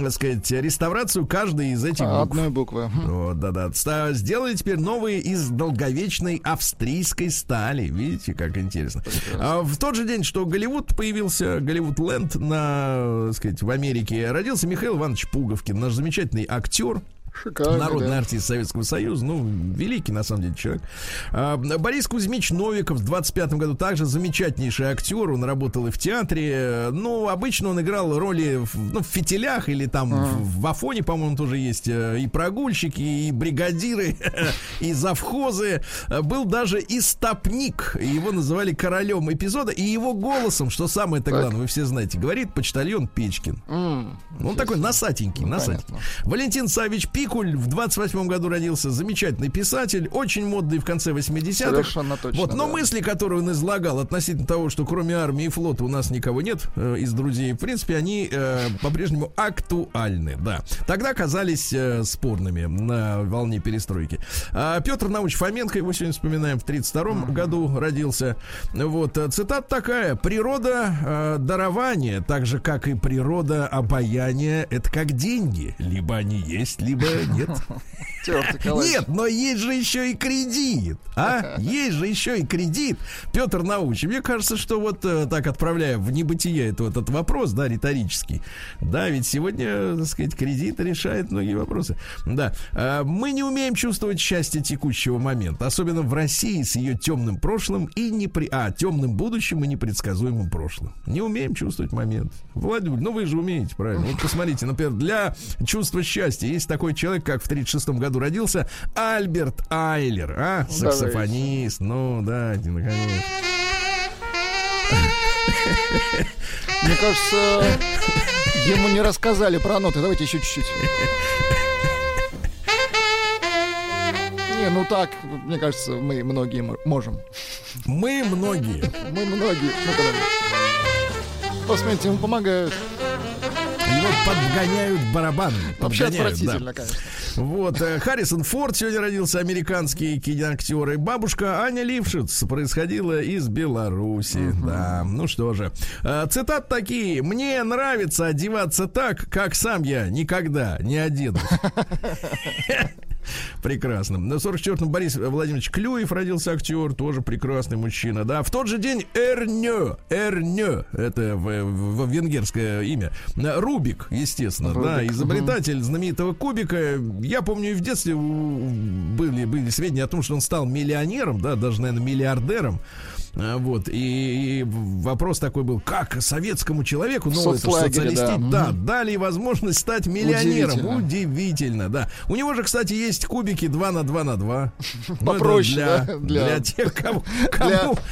так сказать, реставрацию каждой из этих букв. Одной буквы. Вот, да-да. Сделали теперь новые из долговечной австрийской стали. Видите, как интересно. А в тот же день, что Голливуд появился, Голливудленд, на, так сказать, в Америке, родился Михаил Иванович Пуговкин, наш замечательный актер. Шикарный, народный да. артист Советского Союза. Ну, великий, на самом деле, человек. а, Борис Кузьмич Новиков в двадцать пятом году также замечательнейший актер. Он работал и в театре. Ну, обычно он играл роли в, ну, в «Фитилях» или там а. в, в «Афоне», по-моему, тоже есть. И прогульщики, и бригадиры, и завхозы. Был даже истопник. Его называли королем эпизода. И его голосом, что самое-то главное, вы все знаете, говорит почтальон Печкин. Он такой носатенький, носатенький. Валентин Савич Пикуль в двадцать восьмом году родился. Замечательный писатель, очень модный в конце восьмидесятых. Совершенно точно. Вот, но да. мысли, которые он излагал относительно того, что кроме армии и флота у нас никого нет э, из друзей, в принципе, они э, по-прежнему актуальны. Да. Тогда оказались э, спорными на волне перестройки. А Петр Наумович Фоменко, его сегодня вспоминаем, в тридцать втором mm-hmm. году родился. Вот, цитата такая. «Природа э, дарования, так же, как и природа обаяния, это как деньги. Либо они есть, либо нет». Нет, но есть же еще и кредит. А? Есть же еще и кредит. Петр Наумович, мне кажется, что вот так, отправляя в небытие это, этот вопрос, да, риторический. Да, ведь сегодня, так сказать, кредит решает многие вопросы. Да. Мы не умеем чувствовать счастье текущего момента, особенно в России с ее темным прошлым и непри... а, темным будущим и непредсказуемым прошлым. Не умеем чувствовать момент. Владимир, ну вы же умеете, правильно? Вот посмотрите, например, для чувства счастья есть такой человек, как в тридцать шестом году родился Альберт Айлер, а? Ну, саксофонист. Давай. Ну да, наконец. Мне кажется, ему не рассказали про ноты. Давайте еще чуть-чуть. Не, ну так, мне кажется, мы многие можем. Мы многие. Мы многие. Посмотрите, ему помогают. Его подгоняют барабанами. Вообще отвратительно, да. конечно. Вот, Харрисон Форд сегодня родился, американский киноактер, и бабушка Аня Лившиц происходила из Беларуси. Uh-huh. Да, ну что же. Цитаты такие. «Мне нравится одеваться так, как сам я никогда не оденусь». Прекрасно. На сорок четвёртом Борис Владимирович Клюев родился, актер, тоже прекрасный мужчина, да. В тот же день Эрнё, Эрнё, это в, в, в венгерское имя, Рубик, естественно, Рубик. Да, изобретатель угу. знаменитого кубика. Я помню, и в детстве были, были сведения о том, что он стал миллионером, да, даже, наверное, миллиардером. Вот, и, и вопрос такой был: как советскому человеку, ну, это социалистить, да, да угу. дали возможность стать миллионером. Удивительно. Удивительно, да. У него же, кстати, есть кубики два на два на два. Попроще, для, да? для... для тех, кому, кому для...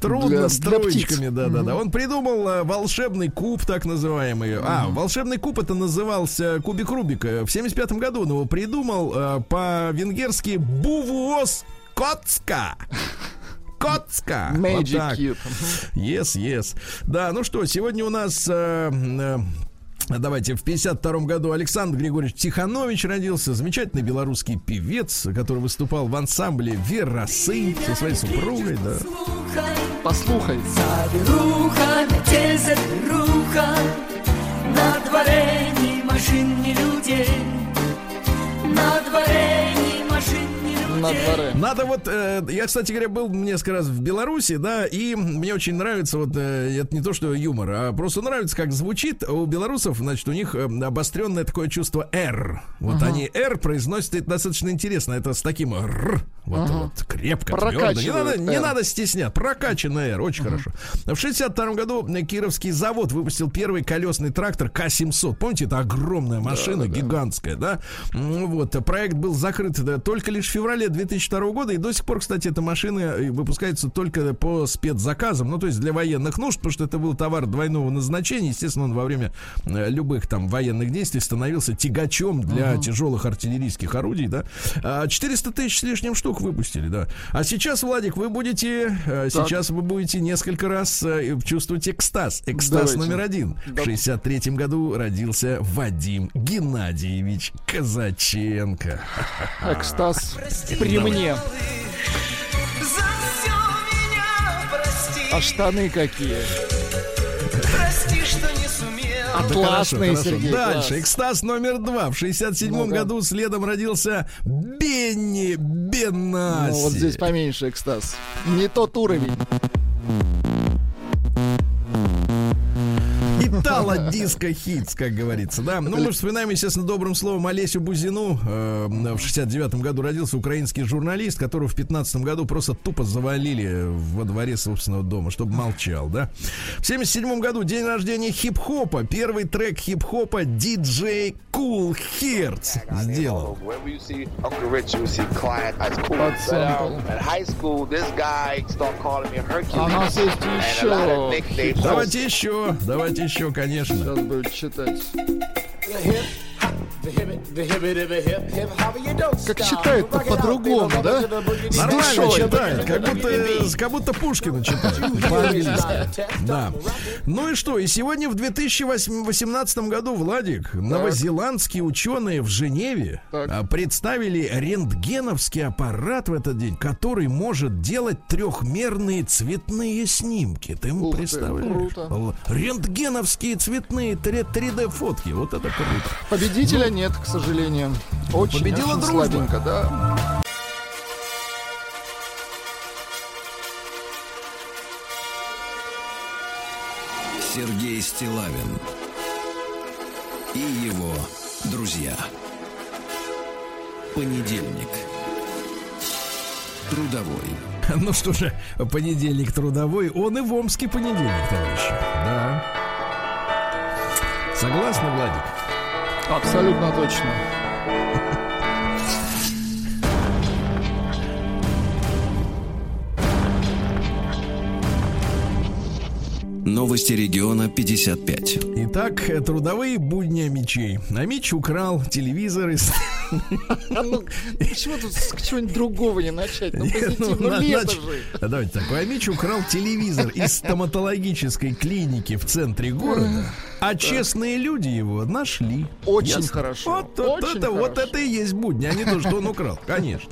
трудно для... с троечками, да, да, угу. да. Он придумал волшебный куб, так называемый. Угу. А, волшебный куб это назывался кубик Рубика. В семьдесят пятом году он его придумал по-венгерски «Бувуос Коцка». Котска. Magic вот cute. Yes, yes. Да, ну что, сегодня у нас... Э, э... Давайте, в пятьдесят втором году Александр Григорьевич Тиханович родился. Замечательный белорусский певец, который выступал в ансамбле «Верасы» со своей супругой, да. Послухай. Завируха, метель, завируха. На дворе ни машин, ни людей. На дворе ни машин, ни людей. Надо вот... Э, я, кстати говоря, был несколько раз в Беларуси, да, и мне очень нравится вот... Э, это не то, что юмор, а просто нравится, как звучит у белорусов, значит, у них э, обостренное такое чувство «р». Вот ага. они «р» произносят, это достаточно интересно. Это с таким «р». Вот, ага. вот крепко, твердо. Не надо, не надо стеснять. Прокачанное «р». Очень ага. хорошо. В шестьдесят втором году Кировский завод выпустил первый колесный трактор К семьсот. Помните, это огромная машина, да, да, гигантская, да? да? Вот. Проект был закрыт да, только лишь в феврале две тысячи второго года, и до сих пор, кстати, эта машина выпускается только по спецзаказам, ну, то есть для военных нужд, потому что это был товар двойного назначения, естественно, он во время любых там военных действий становился тягачом для uh-huh. тяжелых артиллерийских орудий, да, четыреста тысяч с лишним штук выпустили, да, а сейчас, Владик, вы будете, так. сейчас вы будете несколько раз чувствовать экстаз, экстаз Давайте. номер один, да. В шестьдесят третьем году родился Вадим Геннадьевич Казаченко. Экстаз при мне. А штаны какие? Прости, что не сумел. Атласные, Сергей. Дальше. Класс. Экстаз номер два. В шестьдесят седьмом ну, году следом родился Бенни Бенаси. Ну, вот здесь поменьше экстаз. Не тот уровень. металла диско хитс, как говорится, да. Ну, мы вспоминаем, естественно, добрым словом Олесю Бузину. В шестьдесят девятом году родился украинский журналист, которого в пятнадцатом году просто тупо завалили во дворе собственного дома, чтобы молчал, да. В семьдесят седьмом году день рождения хип-хопа. Первый трек хип-хопа диджей Cool Herc сделал. А у нас есть еще. Давайте еще, давайте еще, конечно. Сейчас буду читать. Как читает-то по-другому, да? Нормально читает, как будто, как будто Пушкина читает. Да. Ну и что? И сегодня в две тысячи восемнадцатом году, Владик, новозеландские ученые в Женеве представили рентгеновский аппарат в этот день, который может делать трехмерные цветные снимки. Ты ему представляешь? Рентгеновские цветные три дэ-фотки. Вот это круто. Победителя нет, к сожалению. Очень, победила очень дружба. Слабенько, да. Сергей Стиллавин и его друзья. Понедельник. Трудовой. Ну что же, понедельник трудовой. Он и в Омске понедельник, товарищи. Да. Согласны, Владик? Абсолютно точно. Новости региона пятьдесят пять. Итак, трудовые будни Амичей. Амич украл телевизор из... Ну, почему тут с чего-нибудь другого не начать? Ну, позитивно, лето же. Давайте так. Амич украл телевизор из стоматологической клиники в центре города, а честные люди его нашли. Очень хорошо. Вот это и есть будни, а не то, что он украл. Конечно.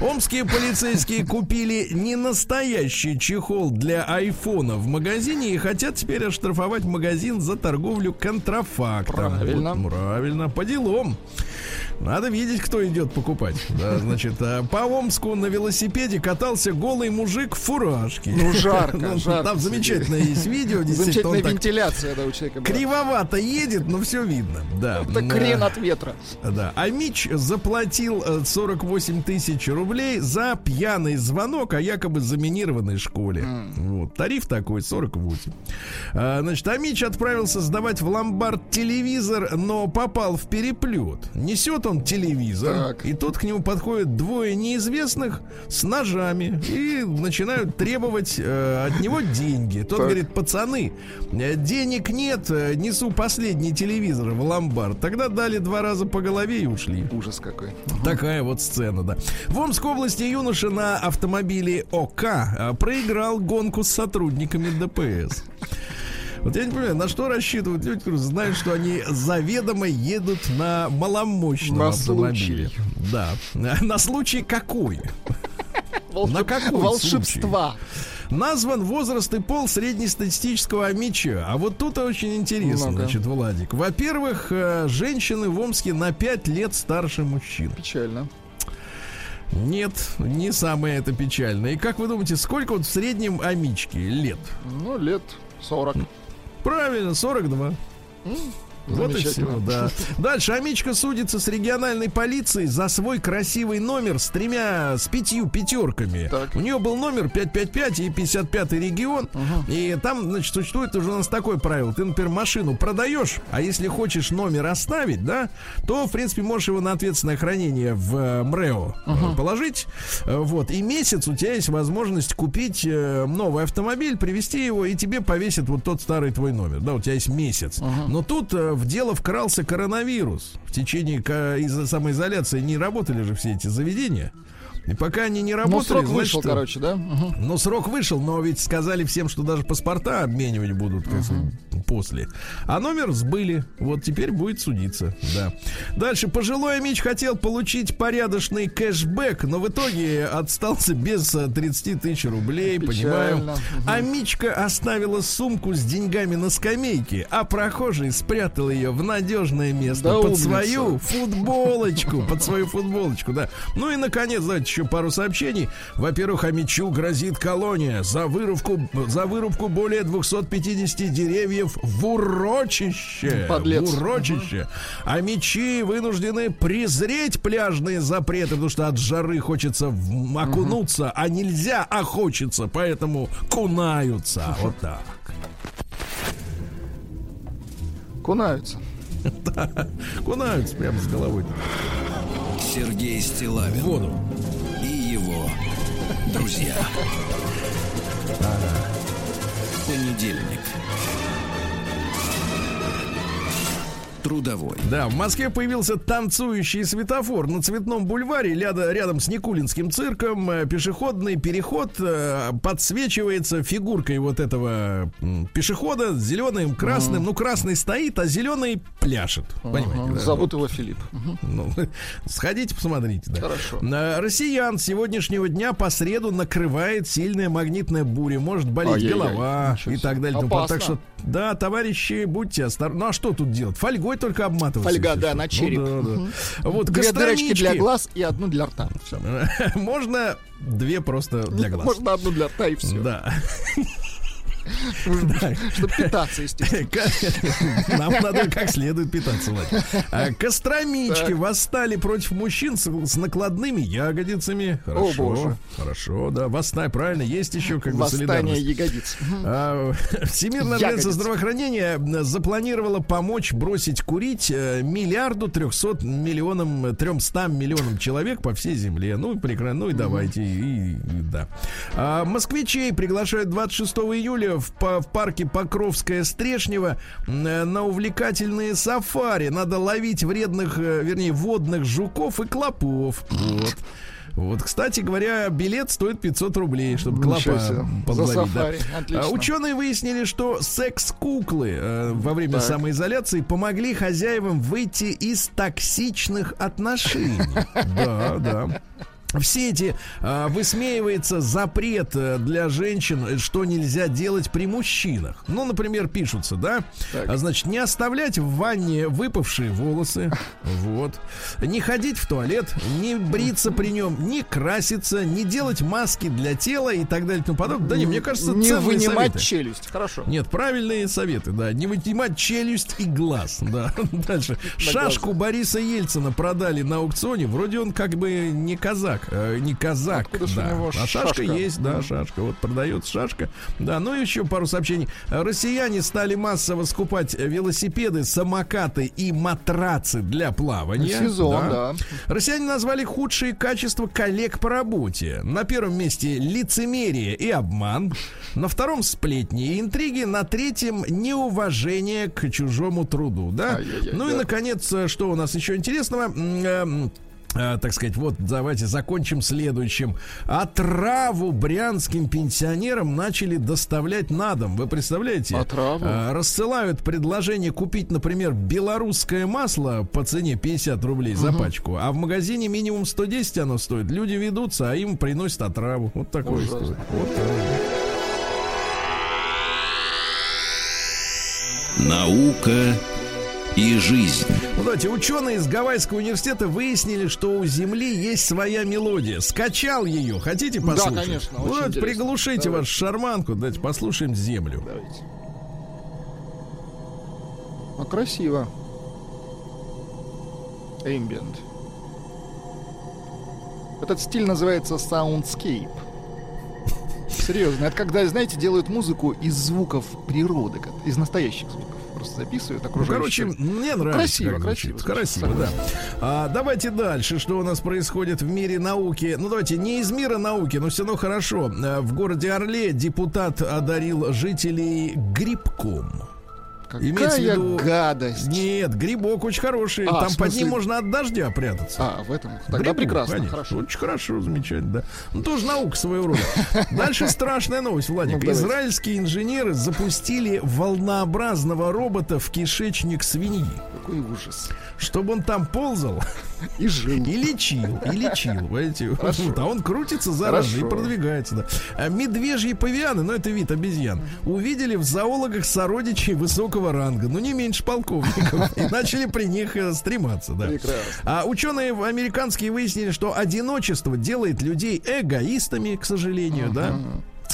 Омские полицейские купили ненастоящий чехол для айфона в магазине и хотят теперь оштрафовать магазин за торговлю контрафактом. Правильно. Вот, правильно, по делам. Надо видеть, кто идет покупать. Да, значит, по Омску на велосипеде катался голый мужик в фуражке. Ну, жарко, ну, жарко. Там замечательное есть видео. Замечательная вентиляция, да, у человека. Кривовато едет, но все видно. Да. Это крен от ветра. Да. А Мич заплатил сорок восемь тысяч рублей за пьяный звонок о якобы заминированной школе. Mm. Вот. Тариф такой, сорок восемь. А, значит, а Мич отправился сдавать в ломбард телевизор, но попал в переплет. Несет он телевизор, так. И тут к нему подходят двое неизвестных с ножами и начинают требовать э, от него деньги. Тот так. говорит: пацаны, денег нет, несу последний телевизор в ломбард. Тогда дали два раза по голове и ушли. Ужас какой. Такая вот сцена, да. В Омской области юноша на автомобиле ОК проиграл гонку с сотрудниками ДПС. Вот я не понимаю, на что рассчитывают люди, которые знают, что они заведомо едут на маломощном на автомобиле. Случай. Да. На случай какой? Волшеб... На какой волшебства. Случай? Назван возраст и пол среднестатистического амича. А вот тут очень интересно, много. Значит, Владик. Во-первых, женщины в Омске на пять лет старше мужчин. Печально. Нет, не самое это печальное. И как вы думаете, сколько вот в среднем амичке лет? Ну, лет... сорок. Правильно, сорок два. Вот и все, да. Дальше амичка судится с региональной полицией за свой красивый номер с тремя, с пятью пятерками. Так. У нее был номер пятьсот пятьдесят пять и пятьдесят пятый регион. Угу. И там, значит, существует уже у нас такое правило. Ты, например, машину продаешь, а если хочешь номер оставить, да, то, в принципе, можешь его на ответственное хранение в МРЭО угу. положить. Вот. И месяц у тебя есть возможность купить новый автомобиль, привезти его, и тебе повесят вот тот старый твой номер. Да, у тебя есть месяц. Угу. Но тут... в дело вкрался коронавирус. В течение из-за самоизоляции не работали же все эти заведения. И пока они не работали... Но срок значит, вышел, что... короче, да? Угу. Ну, срок вышел, но ведь сказали всем, что даже паспорта обменивать будут как угу. после. А номер сбыли. Вот теперь будет судиться. Да. Дальше. Пожилой амич хотел получить порядочный кэшбэк, но в итоге отстался без тридцать тысяч рублей. Печально. Понимаю. Угу. Амичка оставила сумку с деньгами на скамейке, а прохожий спрятал ее в надежное место. Да, под умница. Свою футболочку. Под свою футболочку, да. Ну и, наконец, давайте еще пару сообщений. Во-первых, амичу грозит колония. За вырубку, за вырубку более двухсот пятидесяти деревьев Воронцов в урочище. Подлец. В урочище. Угу. А мечи вынуждены презреть пляжные запреты, потому что от жары хочется окунуться, угу. а нельзя, а хочется, поэтому кунаются. Угу. Вот так. Кунаются. Да, кунаются прямо с головой. Сергей Стиллавин. Воду. И его друзья. Понедельник. Трудовой. Да, в Москве появился танцующий светофор на Цветном бульваре, рядом с Никулинским цирком. Пешеходный переход подсвечивается фигуркой вот этого пешехода, зеленым, красным. Uh-huh. Ну, красный стоит, а зеленый пляшет. Uh-huh. Понимаете? Да? Зовут его Филипп. Uh-huh. Ну, сходите, посмотрите. Да. Хорошо. Россиян с сегодняшнего дня по среду накрывает сильная магнитная буря. Может болеть Ай-яй-яй. голова Ничего и так далее. Опасно. Так что, да, товарищи, будьте осторожны. Ну, а что тут делать? Фольгой только обматываться. Фольга, да, что. на череп. Ну, да, да. Угу. Вот, две дырочки для глаз и одну для рта. Все. Можно две просто для глаз. Можно одну для рта и все. Да. Чтобы питаться, естественно. Нам надо как следует питаться, Владимир. Костромички восстали против мужчин с накладными ягодицами. Хорошо, хорошо, да, восстань, правильно, есть еще как бы солидарность. Восстание ягодиц. Всемирная организация здравоохранения запланировала помочь бросить курить миллиарду трехсот миллионам, трёмстам миллионам человек по всей земле. Ну, прекрасно, ну и давайте, и да. Москвичей приглашают двадцать шестого июля В, в парке Покровское-Стрешнево на увлекательные сафари. Надо ловить вредных, вернее, водных жуков и клопов. Вот. Вот, кстати говоря, билет стоит пятьсот рублей, чтобы клопа подловить. Да. Ученые выяснили, что секс-куклы э, во время так. самоизоляции помогли хозяевам выйти из токсичных отношений. Да, да. В сети э, высмеивается запрет для женщин, что нельзя делать при мужчинах. Ну, например, пишутся, да? Так. Значит, не оставлять в ванне выпавшие волосы, вот. Не ходить в туалет, не бриться при нем, не краситься, не делать маски для тела и так далее и тому подобное. Да не, мне кажется, не вынимать советы. челюсть, хорошо. Нет, правильные советы, да. Не вынимать челюсть и глаз, да. Дальше. Шашку Бориса Ельцина продали на аукционе. Вроде он как бы не казак. Не казак, да. А шашка, шашка есть, да, шашка. Вот продается шашка. Да, ну и еще пару сообщений. Россияне стали массово скупать велосипеды, самокаты и матрацы для плавания. Сезон, да. да. Россияне назвали худшие качества коллег по работе. На первом месте лицемерие и обман. На втором сплетни и интриги. На третьем неуважение к чужому труду, да. Ай-яй-яй, ну да. и, наконец, что у нас еще интересного? А, так сказать, вот давайте закончим следующим. Отраву брянским пенсионерам начали доставлять на дом. Вы представляете? Отраву? А, рассылают предложение купить, например, белорусское масло по цене пятьдесят рублей за угу. пачку, а в магазине минимум сто десять оно стоит. Люди ведутся, а им приносят отраву. Вот такое. Вот такое. Наука и жизнь. Ну, давайте, ученые из Гавайского университета выяснили, что у Земли есть своя мелодия. Скачал ее. Хотите послушать? Да, конечно. Ну, давайте интересно. Приглушите давайте. вашу шарманку. Давайте послушаем Землю. Давайте. А красиво. Ambient. Этот стиль называется soundscape. Серьезно. Это когда, знаете, делают музыку из звуков природы, из настоящих звуков. Просто записывают окружающие. Ну, короче, мне нравится. Красиво, красиво. Красиво, красиво, да. А, давайте дальше, что у нас происходит в мире науки. Ну, давайте, не из мира науки, но все равно хорошо. В городе Орле депутат одарил жителей грибком. Какая Имеется в виду... гадость. Нет, грибок очень хороший. А, Там под ним можно от дождя прятаться. А, в этом. Тогда грибок, прекрасно. Конечно. Хорошо. Очень хорошо, замечательно, да. Ну, тоже наука своего рода. Дальше страшная новость, Владик. Ну, израильские инженеры запустили волнообразного робота в кишечник свиньи. Какой ужас. Чтобы он там ползал и жил. И лечил, и лечил. Понимаете? А он крутится зараза и продвигается. Да. Медвежьи павианы, ну это вид обезьян, увидели в зоологах сородичей высокого ранга, но не меньше полковников, и начали при них э, стрематься. Да. А ученые американские выяснили, что одиночество делает людей эгоистами, к сожалению, uh-huh. да.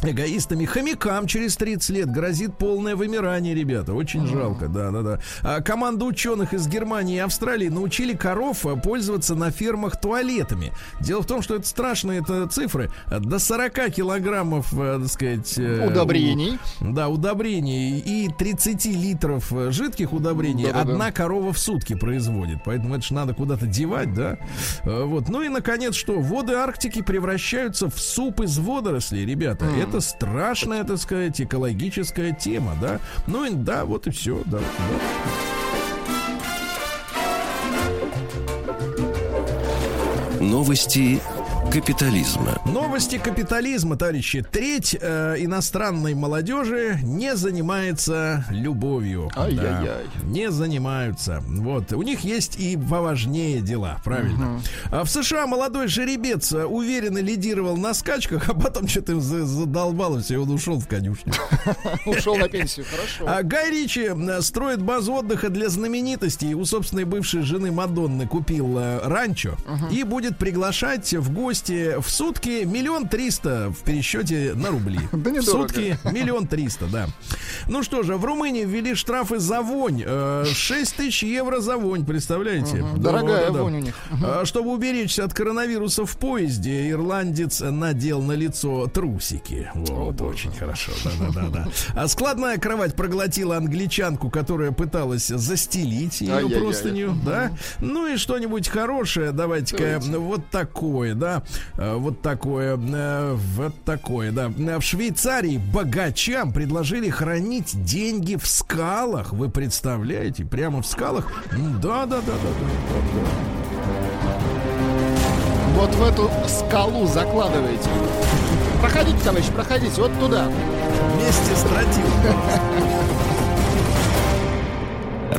эгоистами. Хомякам через тридцать лет грозит полное вымирание, ребята. Очень А-а-а. жалко, да-да-да. А команда ученых из Германии и Австралии научили коров пользоваться на фермах туалетами. Дело в том, что это страшные это цифры. До сорок килограммов, так сказать... Удобрений. У, да, удобрений. И тридцать литров жидких удобрений Да-да-да. одна корова в сутки производит. Поэтому это же надо куда-то девать, да? Вот. Ну и, наконец, что? Воды Арктики превращаются в суп из водорослей, ребята. А-а-а. Это страшная, так сказать, экологическая тема, да? Ну и да, вот и все, да, да. Новости капитализма. Новости капитализма, товарищи. Треть э, иностранной молодежи не занимается любовью. Ай-яй-яй. Да, не занимаются. Вот. У них есть и поважнее дела, правильно? Угу. В США молодой жеребец уверенно лидировал на скачках, а потом что-то задолбалось, и он ушел в конюшню. Ушел на пенсию, хорошо. Гай Ричи строит базу отдыха для знаменитостей. У собственной бывшей жены Мадонны купил ранчо и будет приглашать в гости в сутки миллион триста в пересчете на рубли. Да в сутки миллион триста, да. Ну что же, в Румынии ввели штрафы за вонь. шесть тысяч евро за вонь, представляете? Угу. Да, дорогая да, вонь да. у них. Угу. Чтобы уберечься от коронавируса в поезде, ирландец надел на лицо трусики. Вот, О, очень боже. хорошо. Да-да-да. А складная кровать проглотила англичанку, которая пыталась застелить ее Ай-яй-яй. простыню. Угу. Да? Ну и что-нибудь хорошее, давайте-ка, давайте. вот такое, да. Вот такое, вот такое, да. В Швейцарии богачам предложили хранить деньги в скалах. Вы представляете? Прямо в скалах? Да, да, да, да, да. Вот в эту скалу закладываете. Проходите, товарищ, проходите, вот туда. Вместе с тротилом.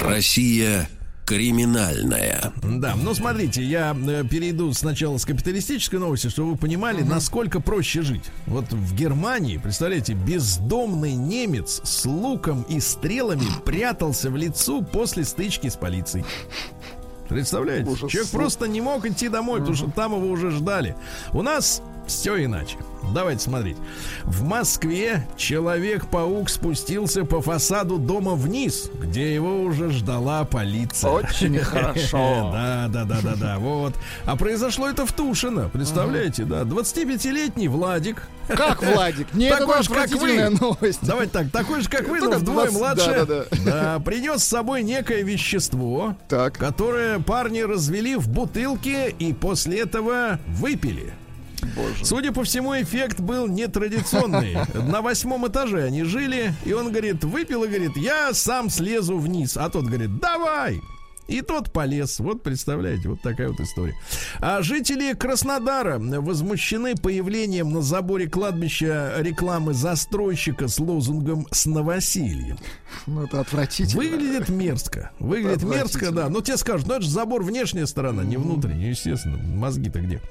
Россия криминальная. Да, ну смотрите, я э, перейду сначала с капиталистической новости, чтобы вы понимали, угу. насколько проще жить. Вот в Германии, представляете, бездомный немец с луком и стрелами прятался в лесу после стычки с полицией. Представляете? Ужас. Человек просто не мог идти домой, угу. потому что там его уже ждали. У нас все иначе. Давайте смотреть. В Москве Человек-паук спустился по фасаду дома вниз, где его уже ждала полиция. Очень хорошо. Да, да, да, да, да. Вот. А произошло это в Тушино. Представляете, да. двадцатипятилетний Владик. Как Владик? Не такой же, как вы. Новость. Давайте так. Такой же, как вы, но вдвое младше. Да, принес с собой некое вещество, которое парни развели в бутылке и после этого выпили. Боже. Судя по всему, эффект был нетрадиционный. На восьмом этаже они жили, и он говорит, выпил и говорит, я сам слезу вниз. А тот говорит, давай! И тот полез. Вот, представляете, вот такая вот история. А жители Краснодара возмущены появлением на заборе кладбища рекламы застройщика с лозунгом «С новосельем». Ну, это отвратительно. Выглядит мерзко. Выглядит мерзко, да. Но тебе скажут, ну, это же забор внешняя сторона, не внутренняя, естественно. Мозги-то где?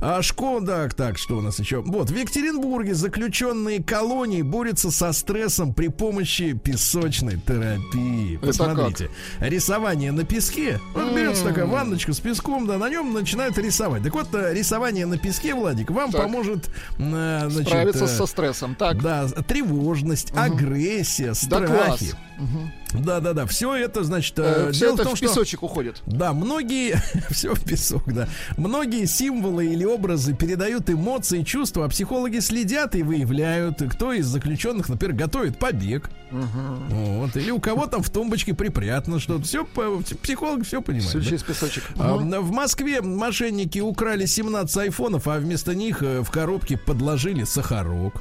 А школа, так, так, что у нас еще? Вот, в Екатеринбурге заключенные колонии борются со стрессом при помощи песочной терапии. Посмотрите. Рисование на песке. Песке. Вот берется такая ванночка с песком, да, на нем начинают рисовать. Так вот, рисование на песке, Владик, вам так. поможет, значит, справиться со стрессом. Так. Да, тревожность, угу. агрессия, страхи. Да, угу. да, да, да. Все это, значит, э, все это в том, в песочек что, уходит. Да, многие все в песок, да. Многие символы или образы передают эмоции, чувства, а психологи следят и выявляют, кто из заключенных, например, готовит побег. Угу. Вот. Или у кого там в тумбочке припрятано что-то. Все по психолог все понимает. Все да? через песочек. А, ну. В Москве мошенники украли семнадцать айфонов, а вместо них в коробке подложили сахарок.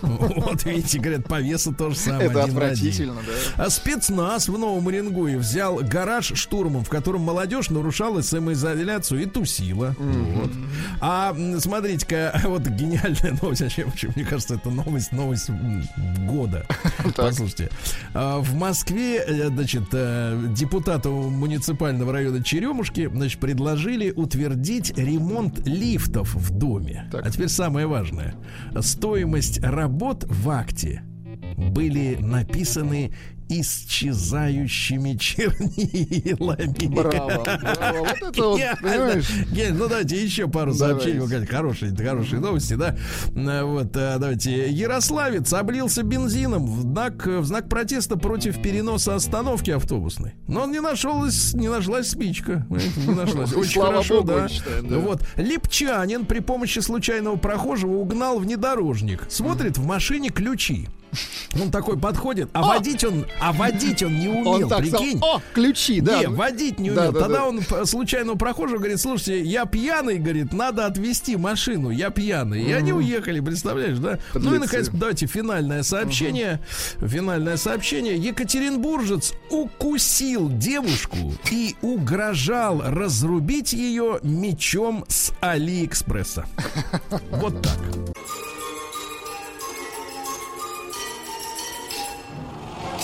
Вот видите, говорят, по весу то же самое. Это отвратительно, да. А спецназ в Новом Уренгое взял гараж штурмом, в котором молодежь нарушала самоизоляцию и тусила. Вот. А смотрите-ка, вот гениальная новость. Мне кажется, это новость, новость года. Послушайте. В Москве, значит, депутату муниципального района Черемушки, значит, предложили утвердить ремонт лифтов в доме. Так. А теперь самое важное. Стоимость работ в акте были написаны исчезающими чернилами. Браво, браво. Вот это вот, понимаешь? Ну, давайте еще пару сообщений. Хорошие, хорошие новости, да? Вот, давайте. Ярославец облился бензином в знак, в знак протеста против переноса остановки автобусной. Но не нашлась, не нашлась спичка. Не нашлась. Очень хорошо, да. Вот. Липчанин при помощи случайного прохожего угнал внедорожник. Смотрит, в машине ключи. Он такой подходит, а, а! водить он, а водить он не умел, он так прикинь. Стал, О, ключи, да. Не, водить не умел. Да, да, Тогда да. он случайно прохожего говорит: слушайте, я пьяный, говорит, надо отвезти машину, я пьяный. И они уехали, представляешь, да? Подлецы. Ну и, наконец, давайте финальное сообщение. Угу. Финальное сообщение. Екатеринбуржец укусил девушку и угрожал разрубить ее мечом с Алиэкспресса. Вот так.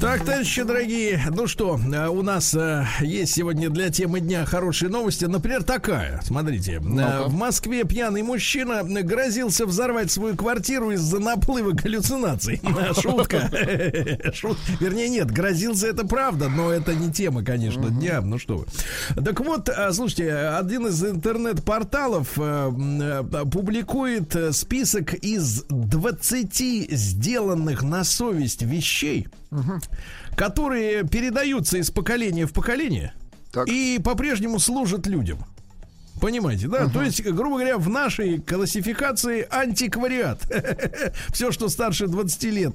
Так, товарищи дорогие, ну что, у нас э, есть сегодня для темы дня хорошие новости. Например, такая, смотрите. Э, в Москве пьяный мужчина грозился взорвать свою квартиру из-за наплыва галлюцинаций. Шутка. Вернее, нет, грозился — это правда, но это не тема, конечно, дня. Ну что вы. Так вот, слушайте, один из интернет-порталов публикует список из двадцати сделанных на совесть вещей, которые передаются из поколения в поколение, так, и по-прежнему служат людям. Понимаете, да? Uh-huh. То есть, грубо говоря, в нашей классификации антиквариат. Все, что старше двадцати лет.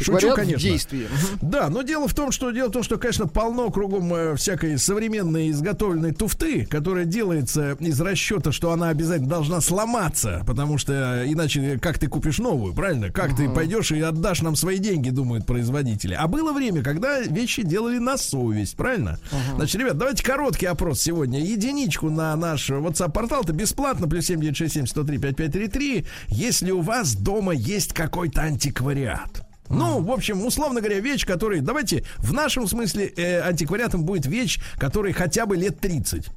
Шучу, конечно. Действие. Uh-huh. Да, но дело в том, что дело в том, что, конечно, полно кругом всякой современной изготовленной туфты, которая делается из расчета, что она обязательно должна сломаться, потому что иначе как ты купишь новую, правильно? Как uh-huh. ты пойдешь и отдашь нам свои деньги, думают производители. А было время, когда вещи делали на совесть, правильно? Uh-huh. Значит, ребят, давайте короткий опрос сегодня. Единичку на наш WhatsApp-портал, это бесплатно, плюс семь девять шесть семь сто три пять пять три три. Если у вас дома есть какой-то антиквариат. Ну, в общем, условно говоря, вещь, которая, давайте, в нашем смысле э, антиквариатом будет вещь, которой хотя бы лет тридцать.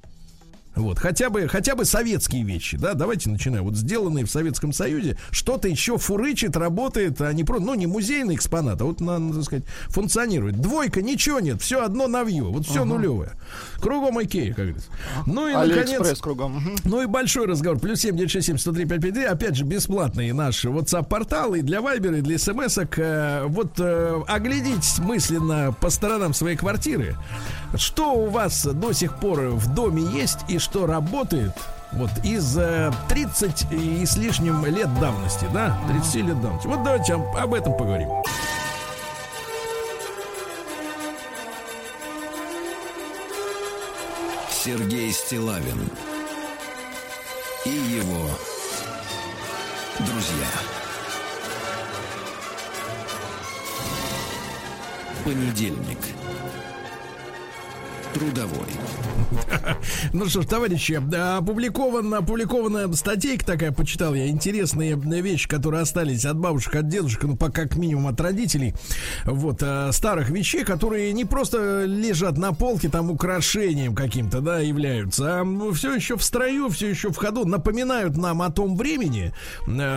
Вот, хотя бы, хотя бы советские вещи, да, давайте начинаем. Вот сделанные в Советском Союзе, что-то еще фурычит, работает, а не просто, ну, не музейный экспонат, а вот, надо, так сказать, функционирует. Двойка, ничего нет, все одно навье, вот все uh-huh. нулевое. Кругом Икея, как говорится. Ну и, наконец, кругом. Uh-huh. Ну и большой разговор, плюс семь девять шесть семь сто три пять пять три, опять же, бесплатный наш WhatsApp-портал и для Вайбера, и для смс-ок. Вот, оглядитесь мысленно по сторонам своей квартиры, что у вас до сих пор в доме есть и что работает вот из э, тридцати и с лишним лет давности, да, тридцати лет давности. Вот давайте об, об этом поговорим. Сергей Стиллавин и его друзья. Понедельник. Трудовой. Ну что ж, товарищи, опубликована, опубликована статейка такая, почитал я, интересные вещи, которые остались от бабушек, от дедушек, ну, пока как минимум от родителей, вот, старых вещей, которые не просто лежат на полке, там, украшением каким-то, да, являются, а все еще в строю, все еще в ходу, напоминают нам о том времени,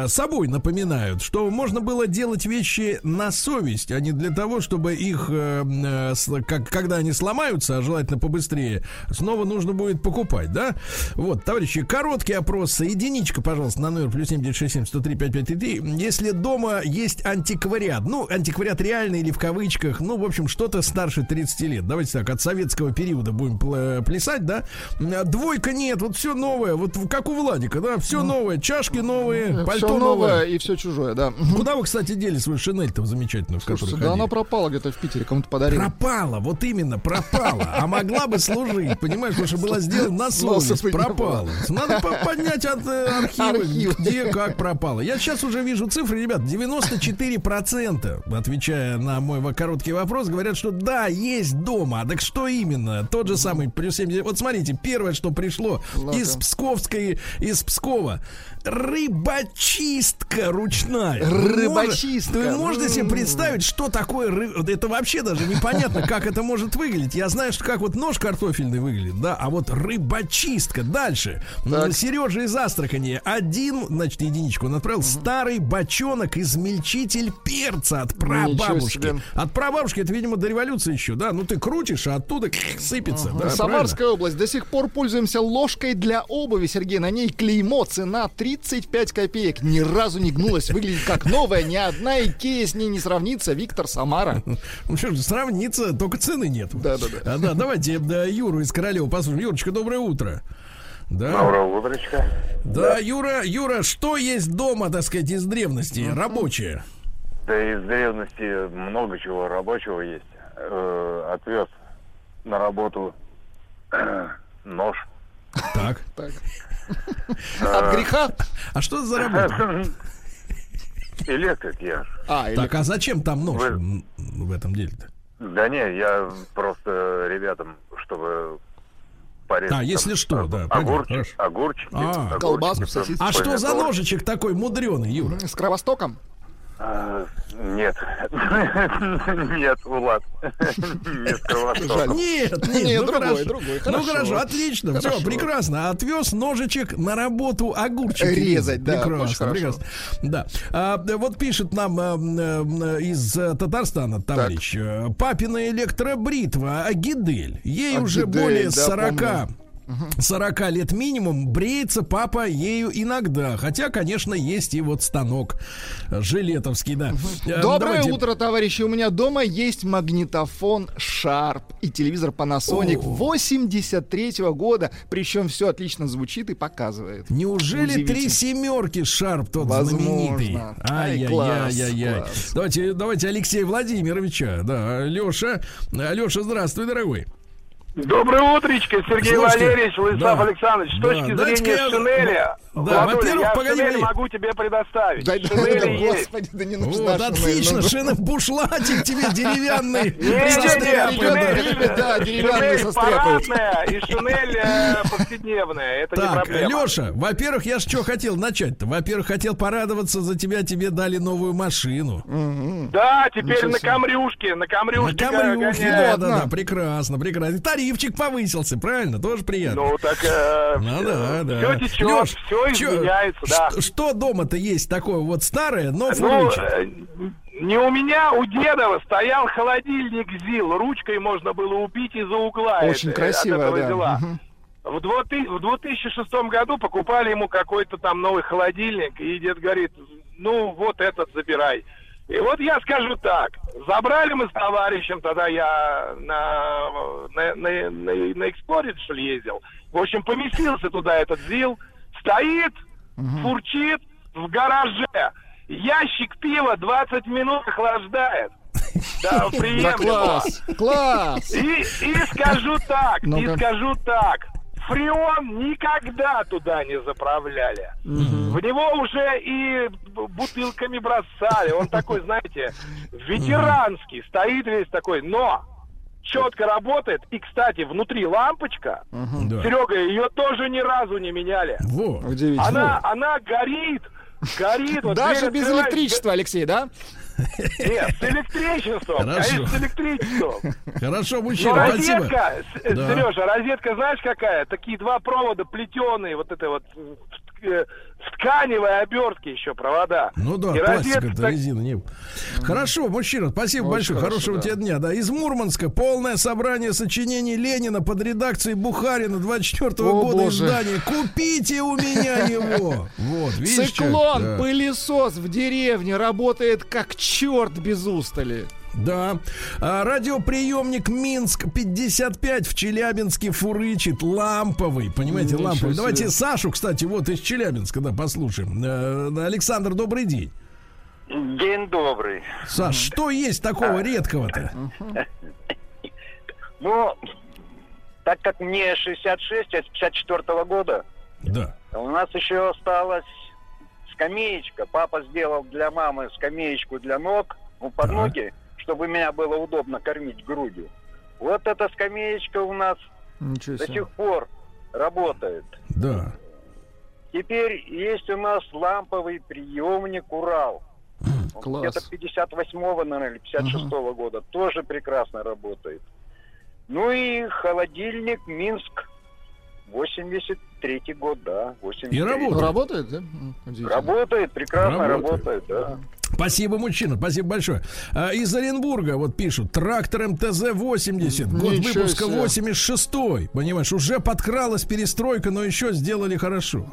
собой напоминают, что можно было делать вещи на совесть, а не для того, чтобы их, когда они сломаются, а желательно побыстрее, снова нужно будет покупать, да? Вот, товарищи, короткий опрос, единичка, пожалуйста, на номер плюс семь девять шесть семь сто три пять пять три три. Если дома есть антиквариат, ну, антиквариат реальный или в кавычках, ну, в общем, что-то старше тридцати лет. Давайте так, от советского периода будем плясать, да? Двойка нет, вот все новое, вот как у Владика, да? Все новое, чашки новые, пальто все новое. новое. И все чужое, да. Куда вы, кстати, дели свою шинель-то замечательную, в которой ходили? Да она пропала где-то в Питере, кому-то подарили. Пропала, вот именно, пропала. А могла бы служить, понимаешь, потому что была сделана на совесть, пропала. Надо поднять от архива, Архив. где как пропало. Я сейчас уже вижу цифры, ребят, девяносто четыре процента, отвечая на мой короткий вопрос, говорят, что да, есть дома. Так что именно? Тот же самый плюс семьдесят. Вот смотрите, первое, что пришло Ладно. из Псковской, из Пскова. Рыбачистка ручная. Рыбачистка. Можно, можно себе представить, что такое ры... Это вообще даже непонятно, как это может выглядеть. Я знаю, что как вот нож картофельный выглядит, да, а вот рыбочистка. Дальше. Так. Сережа из Астрахани. Один, значит, единичку он отправил. Угу. Старый бочонок-измельчитель перца от прабабушки. От прабабушки, это, видимо, до революции еще, да. Ну, ты крутишь, а оттуда сыпется. Угу. Да, Самарская правильно? Область. До сих пор пользуемся ложкой для обуви, Сергей. На ней клеймо, цена тридцать пять копеек. Ни разу не гнулась. Выглядит как новая. Ни одна Икея с ней не сравнится. Виктор, Самара. Ну что ж, сравнится, только цены нет. Да, да, да. А, да, давайте да, Юру из Королева послушаем. Юрочка, доброе утро. Да. Доброе утречко. Да, да, Юра, Юра, что есть дома, так сказать, из древности, mm-hmm. рабочее? Да, из древности много чего рабочего есть. Э-э- отвез на работу нож. Так. От греха? А что за работа? Электрик я. А, так, а зачем там нож в этом деле-то? Да не, я просто ребятам, чтобы порезать. А, если там, что, да. Огурчик, огурчики, а, огурчики. Колбаску, сосиску. А что за ножичек такой мудреный, Юра? С Кровостоком? А, нет. Нет, Влад. Нет, Кровосток. Нет, нет, другой, другой. Ну хорошо, отлично, все, прекрасно. Отвез ножичек на работу огурчик. Резать, да. Прекрасно, прекрасно. Да. Вот пишет нам из Татарстана товарищ. Папина электробритва Агидель. Ей уже более сорока. сорок лет минимум, бреется папа ею иногда. Хотя, конечно, есть и вот станок жилетовский, да. Доброе Давайте. утро, товарищи. У меня дома есть магнитофон Sharp и телевизор Panasonic восемьдесят третьего года. Причем все отлично звучит и показывает. Неужели три семерки Sharp тот Возможно. знаменитый? Ай-яй-яй-яй-яй. Давайте, давайте Алексея Владимировича. Да, Леша. Леша, здравствуй, дорогой. Доброе утречко, Сергей Слушайте, Валерьевич, Владислав да, Александрович. С точки да, зрения я... шинели, да, Владуля, я погоди, шинель могу тебе предоставить. Да, шинели да, есть. Господи, да не нужна. Вот, отлично, шина бушлатик тебе деревянный. Шинель парадная и шинель повседневная. Это не проблема. Леша, во-первых, я же что хотел начать-то? Во-первых, хотел порадоваться за тебя, тебе дали новую машину. Да, теперь на камрюшке, на камрюшке. На камрюшке, да, да, да, прекрасно, прекрасно. Тарифчик повысился, правильно? Тоже приятно. Ну, так... Э, ну, да, да. Все течет, Леш, все изменяется, чё, да. Что, что дома-то есть такое вот старое, но фурычное? Ну, не у меня, у Дедова стоял холодильник ЗИЛ. Ручкой можно было убить из-за угла. Очень это, красиво, от этого да. дела. Угу. В две тысячи шестом году покупали ему какой-то там новый холодильник, и дед говорит, ну, вот этот забирай. И вот я скажу так, забрали мы с товарищем, тогда я на, на, на, на, на Эксплорер, что ли, ездил. В общем, поместился туда этот ЗИЛ, стоит, угу. фурчит в гараже, ящик пива двадцать минут охлаждает. Да, приемлемо. Да, класс, класс. И, и скажу так, ну, и да. скажу так. Фреон никогда туда не заправляли. Mm-hmm. В него уже и бутылками бросали. Он такой, знаете, ветеранский, mm-hmm. стоит весь такой, но четко работает. И, кстати, внутри лампочка. Mm-hmm. Серега, ее тоже ни разу не меняли. Во, она, она горит, горит. Вот даже без открывает... электричества, Алексей, да? Нет, с электричеством. Хорошо. А с электричеством. Хорошо, мужчина, спасибо. Розетка, да. Сережа, розетка, знаешь, какая? Такие два провода плетеные, вот это вот в тканевой обертке еще провода. Ну да, пластика-то, так... резина не было. Хорошо, мужчина, спасибо Очень большое. Хорошо, Хорошего да. тебе дня. Да. Из Мурманска полное собрание сочинений Ленина под редакцией Бухарина двадцать четвёртого года издания. Купите у меня его. Вот, видишь, циклон, как, да. пылесос в деревне работает как черт без устали. Да. А, радиоприемник Минск пятьдесят пять в Челябинске фурычит. Ламповый. Понимаете, ну, ламповый. Давайте себе. Сашу, кстати, вот из Челябинска, да, послушаем. А, Александр, добрый день. День добрый. Саш, mm-hmm. что есть такого а... редкого-то? Ну, так как мне шестьдесят шесть, а с пятьдесят четвёртого года, да. у нас еще осталась скамеечка. Папа сделал для мамы скамеечку для ног, ну, под так. ноги, чтобы меня было удобно кормить грудью. Вот эта скамеечка у нас до сих пор работает. Да. Теперь есть у нас ламповый приемник «Урал». Класс. Где-то пятьдесят восьмого, наверное, или пятьдесят шестого года. Тоже прекрасно работает. Ну и холодильник Минск, восемьдесят третий год, да. восемьдесят третий. И работает. Работает, да? Работает, прекрасно работает, работает, да. Спасибо, мужчина, спасибо большое. Из Оренбурга вот пишут: трактор эм тэ зэ восемьдесят, год выпуска восемьдесят шестой. Понимаешь, уже подкралась перестройка, но еще сделали хорошо.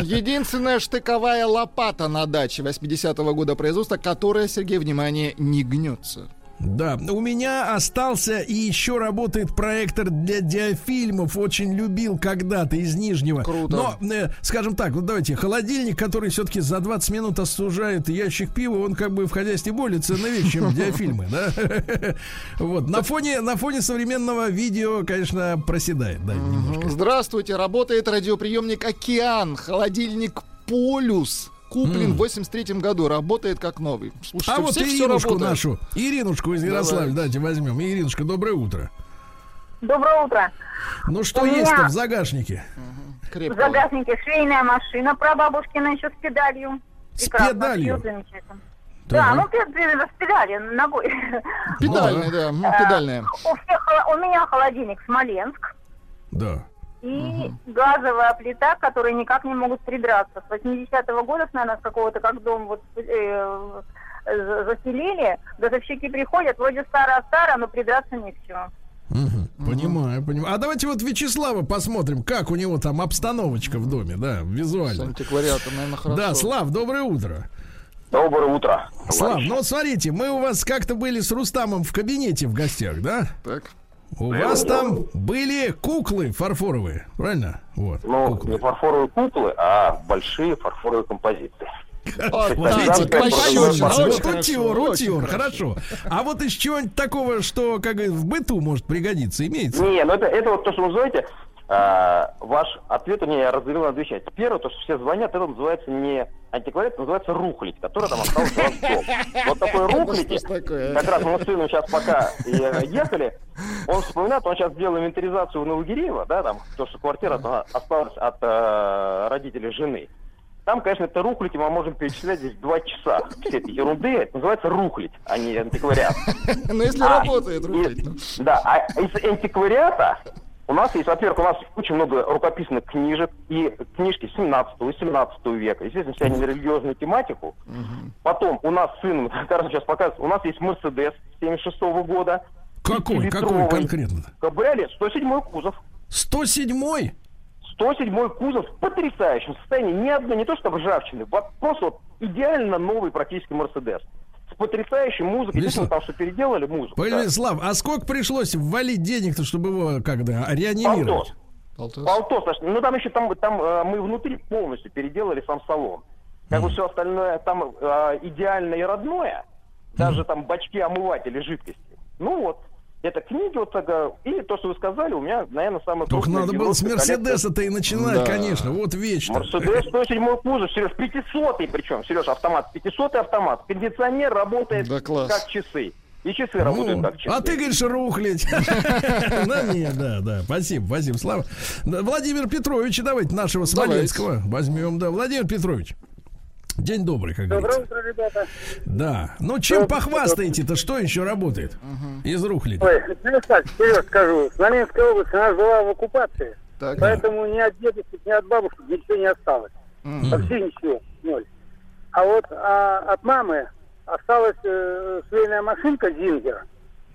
Единственная штыковая лопата на даче восьмидесятого года производства, которая, Сергей, внимание, не гнется. Да, у меня остался и еще работает проектор для диафильмов. Очень любил когда-то, из Нижнего. Круто. Но, э, скажем так, вот давайте, холодильник, который все-таки за двадцать минут остужает ящик пива, он как бы в хозяйстве более ценный вещь, чем диафильмы. На фоне современного видео, конечно, проседает. Здравствуйте, работает радиоприемник «Океан», холодильник «Полюс». Куплен mm. в восемьдесят третьем году, работает как новый. Слушайте, а вот Иринушку нашу, Иринушку из Ярославля, давайте возьмем. Иринушка, доброе утро. Доброе утро. Ну что меня... есть-то в загашнике? Угу. Крепко. В загашнике швейная машина прабабушкина еще с педалью. С Прекрасно. Педалью? Да, ну с педалью, ногой. Педальная, да, педальная. У меня холодильник Смоленск. Да. И угу. газовая плита, которые никак не могут придраться. С восьмидесятого года, наверное, с какого-то, как дом вот, э, заселили, газовщики приходят, вроде старая-старая, но придраться не к чему. Угу. Понимаю, понимаю. А давайте вот Вячеслава посмотрим, как у него там обстановочка в доме, да, визуально. С антиквариатом, наверное, хорошо. Да, Слав, доброе утро. Доброе утро. Слав, ну вот смотрите, мы у вас как-то были с Рустамом в кабинете в гостях, да? Так. У я вас там были куклы фарфоровые, правильно? Вот, ну, куклы. Не фарфоровые куклы, а большие фарфоровые композиции. Рутюр, рутюр, хорошо. А вот из чего-нибудь такого, что как в быту может пригодиться, имеется? Не, ну это, это вот то, что вы называете, а, ваш ответ у меня разделил на две части. Первое, то, что все звонят, это называется не антиквариат, это называется рухлядь, которая там осталась в дом. Вот такой рухлядь, как раз мы с сыном сейчас пока ехали, он вспоминает, он сейчас делал инвентаризацию в Новогиреево, да, там, то, что квартира осталась от э, родителей жены. Там, конечно, это рухлядь, мы можем перечислять здесь два часа. Все эти ерунды, это называется рухлядь, а не антиквариат. Ну, если работает рухлядь. Да, а из антиквариата у нас есть, во-первых, у нас очень много рукописных книжек, и книжки семнадцатого и семнадцатого века, естественно, все они на религиозную тематику. Угу. Потом у нас, сын, кажется, сейчас показывает, у нас есть Мерседес семьдесят шестого года. Какой, какой конкретно? Кабриолет, сто седьмой кузов. сто седьмой? сто седьмой кузов в потрясающем состоянии, ни одной, не то что ржавчины, просто вот идеально новый практически Мерседес. С потрясающей музыкой, действительно, там что переделали музыку. Пойми, да. Слав, а сколько пришлось ввалить денег-то, чтобы его когда реанимировать? Полтос. Полтос. Полтос. Ну там еще там, там мы внутри полностью переделали сам салон. Как бы mm. все остальное там а, идеально и родное, даже mm. там бачки омывателей жидкости. Ну вот. Это книги вот такая, или то, что вы сказали, у меня, наверное, самое крупное. Только надо было с Мерседеса-то и начинать, да. Конечно, вот вечно. Мерседес сто седьмой кузов, Сереж, пятисотый причем, Сереж, автомат, пятисотый автомат, кондиционер работает да, как часы. И часы ну, работают так часы. А ты говоришь рухлядь. На мне, да, да. Спасибо, спасибо, Слава. Владимир Петрович, давайте нашего Смоленского возьмем, да. Владимир Петрович. День добрый, как говорится. Доброе утро, ребята. Да. Ну, чем похвастаете-то? Что еще работает? Угу. Из рухлядь. Ой, ну, так, вперед скажу. Смоленская область, она была в оккупации. Так, поэтому да. ни от дедушек, ни от бабушек ничего не осталось. Угу. Вообще ничего. Ноль. А вот а, от мамы осталась э, швейная машинка Зингера.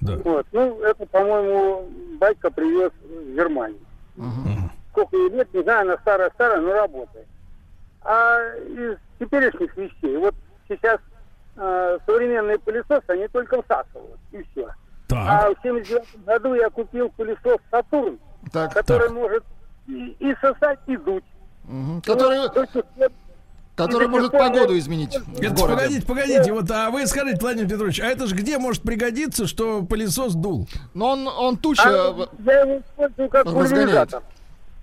Да. Вот. Ну, это, по-моему, батька привез в Германию. Угу. Сколько ей лет, не знаю, она старая-старая, но работает. А из теперешних вещей, вот сейчас э, современные пылесосы, они только всасывают, и все. Так. А в семьдесят девятом году я купил пылесос «Сатурн», так, который так. может и, и сосать, и дуть. Угу. Который, вот, то, что... который и может это... погоду изменить. Это, погодите, погодите, вот, а вы скажите, Владимир Петрович, а это же где может пригодиться, что пылесос дул? Но он, он туча а, я его использую как пульверизатор.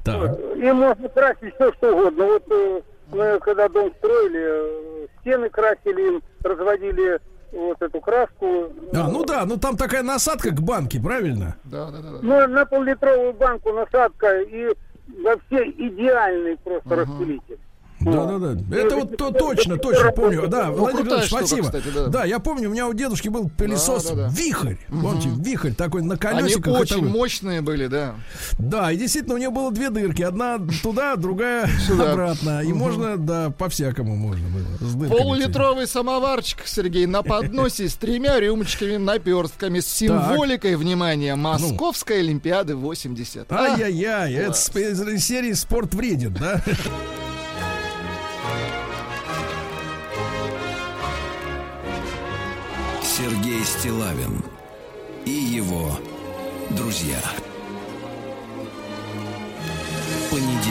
Вот. И можно красить все, что угодно. Вот... Мы когда дом строили, стены красили, разводили вот эту краску. А, ну да, ну там такая насадка к банке, правильно? Да, да, да. да. Ну, на пол-литровую банку насадка и вообще идеальный просто угу. распылитель. Да, да, да. Это вот то, точно, точно помню. Да, ну, Владимир Ильич, спасибо. Кстати, да. да, я помню, у меня у дедушки был пылесос да, да, да. Вихрь. Угу. Помните, вихрь такой на колесиках. Они очень мощные были, да. Да, и действительно, у него было две дырки. Одна туда, другая сюда. Обратно. И угу. можно, да, по-всякому можно было. Полулитровый самоварчик, Сергей, на подносе с тремя рюмочками-наперстками с символикой, так. внимания, Московской ну. Олимпиады восемьдесят. А? Ай-яй-яй, это из серии «Спорт вреден», да? Сергей Стиллавин и его друзья. Понедельник.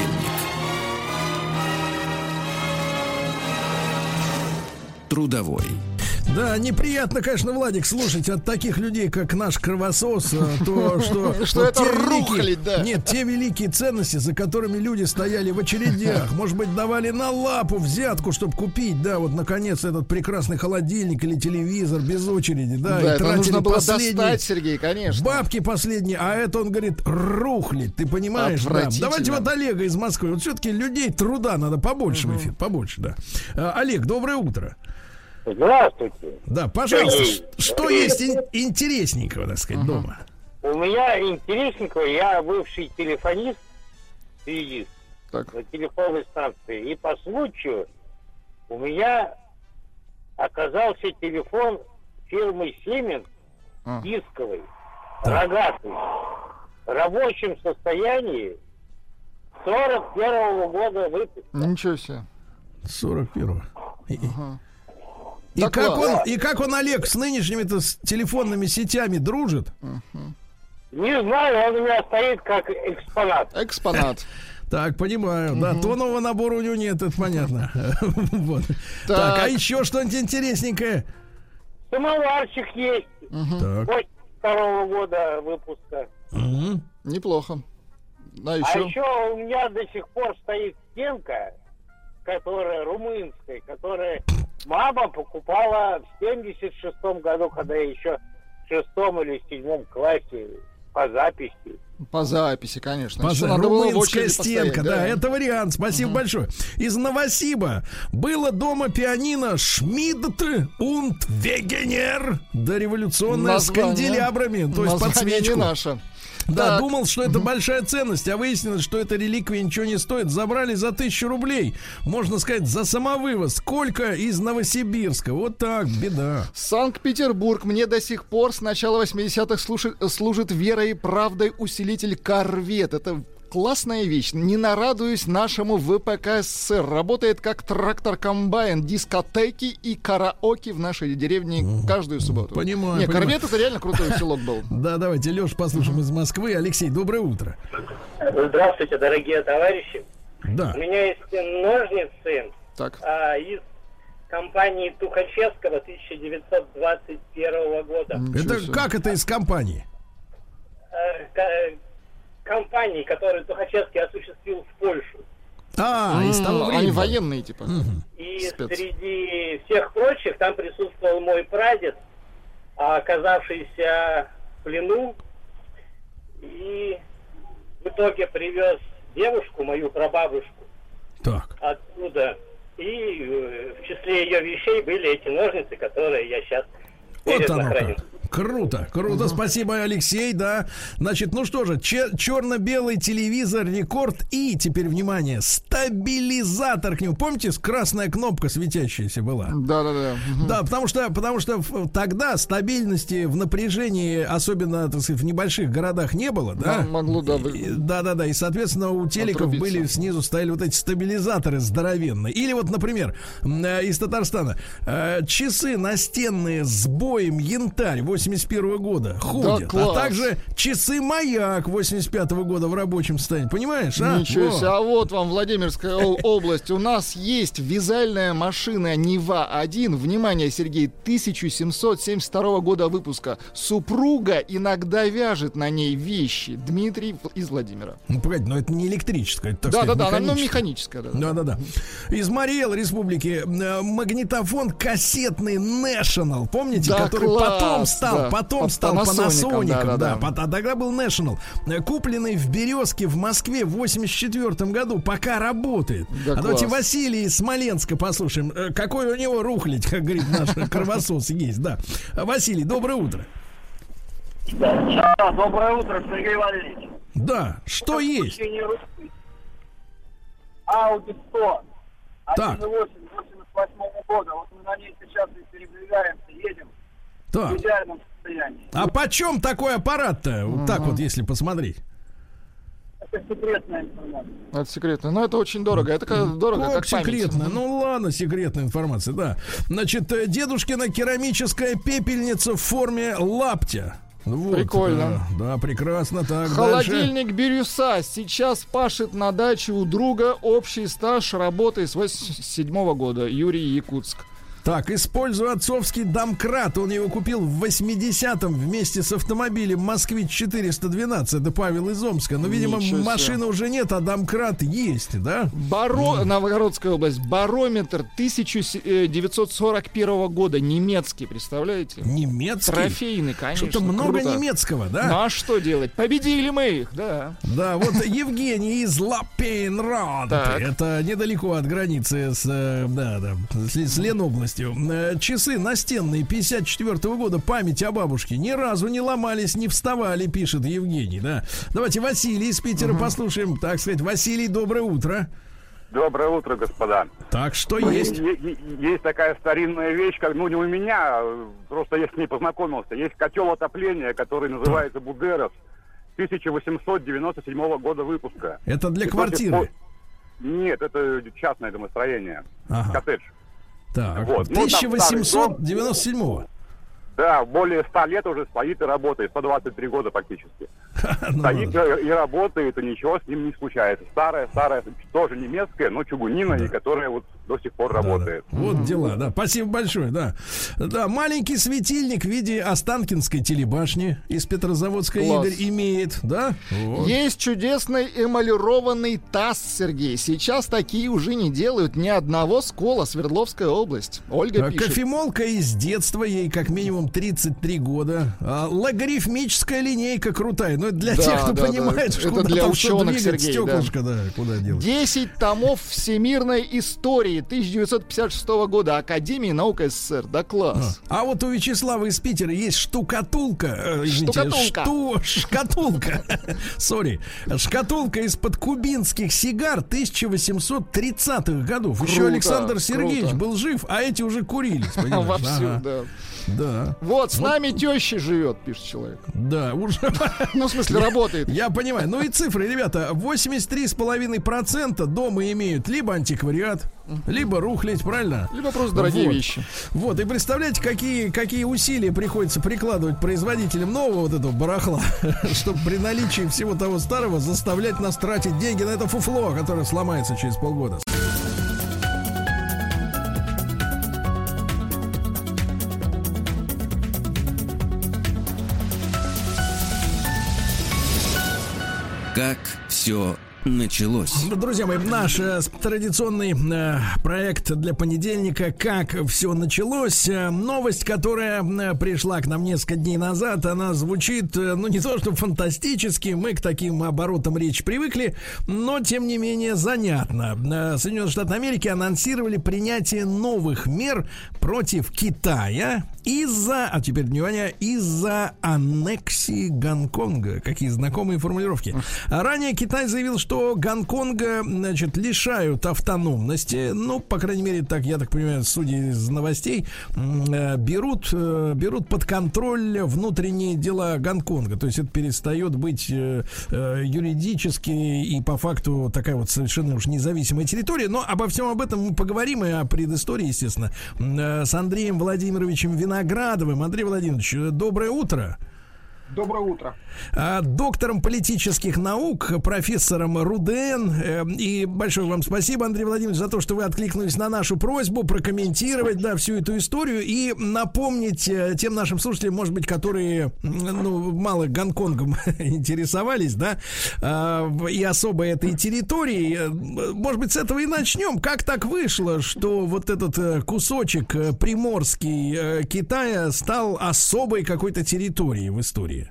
Трудовой. Да, неприятно, конечно, Владик, слушать от таких людей, как наш кровосос, то, что... Что это рухлить, да. Нет, те великие ценности, за которыми люди стояли в очередях, может быть, давали на лапу взятку, чтобы купить, да, вот, наконец, этот прекрасный холодильник или телевизор без очереди, да, и тратили последние бабки последние, а это, он говорит, рухлить, ты понимаешь, да. Давайте вот Олега из Москвы, вот все-таки людей труда надо побольше в эфир, побольше, да. Олег, доброе утро. Здравствуйте. Да, пожалуйста, что, что есть ин- интересненького, так сказать, ага. дома? У меня интересненького, я бывший телефонист, связист на телефонной станции. И по случаю у меня оказался телефон фирмы «Сименс» а. дисковый, так. рогатый, в рабочем состоянии сорок первого года выпуска. Ничего себе. сорок первого. Ага. И как, он, и как он, Олег, с нынешними-то с телефонными сетями дружит? Не знаю, он у меня стоит как экспонат. Экспонат. Так, понимаю, да, то нового набора у него нет, это понятно. Так, а еще что-нибудь интересненькое? Самоварчик есть. восемьдесят второго года выпуска. Неплохо. А еще у меня до сих пор стоит стенка, которая румынская, которая... Мама покупала в семьдесят шестом году, когда я еще в шестом или седьмом классе по записи. По записи, конечно. По за... Румынская стенка, да, да, это вариант. Спасибо угу. большое. Из Новосиба. Было дома пианино Шмидт und Wegener. Дореволюционное с канделябрами, то есть под свечку. Наша. Да, так. думал, что это угу. большая ценность, а выяснилось, что эта реликвия ничего не стоит. Забрали за тысячу рублей, можно сказать, за самовывоз. Сколько из Новосибирска? Вот так, беда. Санкт-Петербург. Мне до сих пор с начала восьмидесятых служит, служит верой и правдой усилитель «Корвет». Это... классная вещь. Не нарадуюсь нашему ВПК СССР. Работает как трактор-комбайн, дискотеки и караоке в нашей деревне ну, каждую субботу. Понимаю. Нет, понимаю. Корвет — это реально крутой селок был. Да, давайте, Лёш, послушаем из Москвы. Алексей, доброе утро. Здравствуйте, дорогие товарищи. Да. У меня есть ножницы а, из компании Тухачевского тысяча девятьсот двадцать первого года. Это как это из компании? Компании, которые Тухачевский осуществил в Польшу. А, из того времени. Они военные, типа. И Спец. Среди всех прочих там присутствовал мой прадед, оказавшийся в плену, и в итоге привез девушку, мою прабабушку, так. оттуда. И в числе ее вещей были эти ножницы, которые я сейчас вот храню. Круто, круто, угу. спасибо, Алексей, да. Значит, ну что же, чер- черно-белый телевизор, рекорд и, теперь, внимание, стабилизатор к нему. Помните, красная кнопка светящаяся была? Да-да-да. Угу. Да, потому что, потому что тогда стабильности в напряжении, особенно, так сказать, в небольших городах не было, да? Да, могло, да. Вы... Да-да-да, и, соответственно, у телеков отрубиться. Были, снизу стояли вот эти стабилизаторы здоровенные. Или вот, например, из Татарстана, часы настенные с боем янтарь, восемьдесят первого года ходят, да, а также часы «Маяк» восемьдесят пятого года в рабочем состоянии, понимаешь, а? Ничего себе, а вот вам Владимирская область, у нас есть вязальная машина «Нива-один», внимание, Сергей, тысяча семьсот семьдесят второго года выпуска, супруга иногда вяжет на ней вещи, Дмитрий из Владимира. Ну, погоди, но это не электрическая, это, так сказать, механическая. Да-да-да, она механическая. Да-да-да. Из Мариэл Республики магнитофон кассетный «Нэшнл», помните, который потом стал стал, да. потом Под стал Панасоником, да, да, да. да. Тогда был National. Купленный в Березке в Москве в восемьдесят четвёртом году, пока работает. Да, а класс. Давайте Василий из Смоленска послушаем. Какой у него рухлядь, как говорит наш кровосос есть, да. Василий, доброе утро. Да, доброе утро, Сергей Валерьевич. Да, что есть? Audi сто, одна целая восемь восемьдесят восьмого года. Вот мы на ней сейчас и передвигаемся, едем так. в идеальном состоянии. А почем такой аппарат-то? Вот uh-huh. так вот, если посмотреть. Это секретная информация. Это секретная. Но это очень дорого. Это как, дорого, как, как секретная. Память. Ну ладно, секретная информация, да. Значит, дедушкина керамическая пепельница в форме лаптя. Вот, прикольно. Да, да, прекрасно. Так, холодильник дальше. Бирюса сейчас пашет на даче у друга, общий стаж работы с восемьдесят седьмого года. Юрий, Якутск. Так, используя отцовский домкрат, он его купил в восьмидесятом вместе с автомобилем Москвич четыреста двенадцать. Это Павел из Омска. Но, видимо, машины уже нет, а домкрат есть, да? Баро... Mm. Новгородская область. Барометр тысяча девятьсот сорок первого года. Немецкий, представляете? Немецкий? Трофейный, конечно. Что-то много круто. Немецкого, да? Ну, а что делать? Победили мы их, да. Да, вот Евгений из Лапейнрада. Это недалеко от границы с Ленобластью. Часы настенные пятьдесят четвёртого года, память о бабушке. Ни разу не ломались, не вставали, пишет Евгений, да. Давайте Василий из Питера угу. послушаем. Так сказать, Василий, доброе утро. Доброе утро, господа. Так, что ну, есть? Е- есть такая старинная вещь, как, ну не у меня, просто я с ней познакомился. Есть котел отопления, который называется Бугерос, тысяча восемьсот девяносто седьмого года выпуска. Это для И квартиры? Против... Нет, это частное домостроение, ага. коттедж. Так, вот. тысяча восемьсот девяносто седьмого. Да, более ста лет уже стоит и работает, сто двадцать три года практически. Стоит и работает, и ничего с ним не случается. Старая, старая, тоже немецкая, но чугунина, и которая вот до сих пор работает. Вот дела, да, спасибо большое, да. Да, маленький светильник в виде Останкинской телебашни из Петрозаводска Игорь имеет, да? Есть чудесный эмалированный таз, Сергей. Сейчас такие уже не делают ни одного скола, Свердловская область. Ольга пишет. Кофемолка из детства, ей как минимум тридцать три года. А, логарифмическая линейка крутая. Но это для да, тех, кто да, понимает, да. что это для ученых, Сергей, стеклышко, да. Да, куда делать. десять томов всемирной истории тысяча девятьсот пятьдесят шестого года Академии наук СССР. Да класс. А, а вот у Вячеслава из Питера есть штукатулка. Э, извините, штукатулка. Шту, шкатулка. Сори. Шкатулка из-под кубинских сигар тысяча восемьсот тридцатых годов. Круто, еще Александр Сергеевич круто. Был жив, а эти уже курились. Вовсю, ага. да. Да. Вот, с вот. Нами теща живет, пишет человек. Да, уже. Ну, в смысле, работает. Я понимаю. Ну и цифры, ребята. восемьдесят три целых пять десятых процента дома имеют либо антиквариат, либо рухлядь, правильно? Либо просто дорогие вот. Вещи. Вот, и представляете, какие, какие усилия приходится прикладывать производителям нового вот этого барахла, чтобы при наличии всего того старого заставлять нас тратить деньги на это фуфло, которое сломается через полгода. Как все началось. Друзья мои, наш э, традиционный э, проект для понедельника «Как все началось». Э, новость, которая э, пришла к нам несколько дней назад, она звучит, э, ну, не то что фантастически, мы к таким оборотам речи привыкли, но, тем не менее, занятно. Э, Соединенные Штаты Америки анонсировали принятие новых мер против Китая из-за, а теперь внимание, из-за аннексии Гонконга. Какие знакомые формулировки. Ранее Китай заявил, что что Гонконга, значит, лишают автономности, ну, по крайней мере, так, я так понимаю, судя из новостей, э, берут, э, берут под контроль внутренние дела Гонконга, то есть это перестает быть э, э, юридически и по факту такая вот совершенно уж независимая территория, но обо всем об этом мы поговорим, и о предыстории, естественно, э, с Андреем Владимировичем Виноградовым. Андрей Владимирович, доброе утро. Доброе утро. Доктором политических наук, профессором РУДН. И большое вам спасибо, Андрей Владимирович, за то, что вы откликнулись на нашу просьбу прокомментировать, да, всю эту историю и напомнить тем нашим слушателям, может быть, которые, ну, мало Гонконгом интересовались, да, и особо этой территории. Может быть, с этого и начнем. Как так вышло, что вот этот кусочек приморский Китая стал особой какой-то территорией в истории?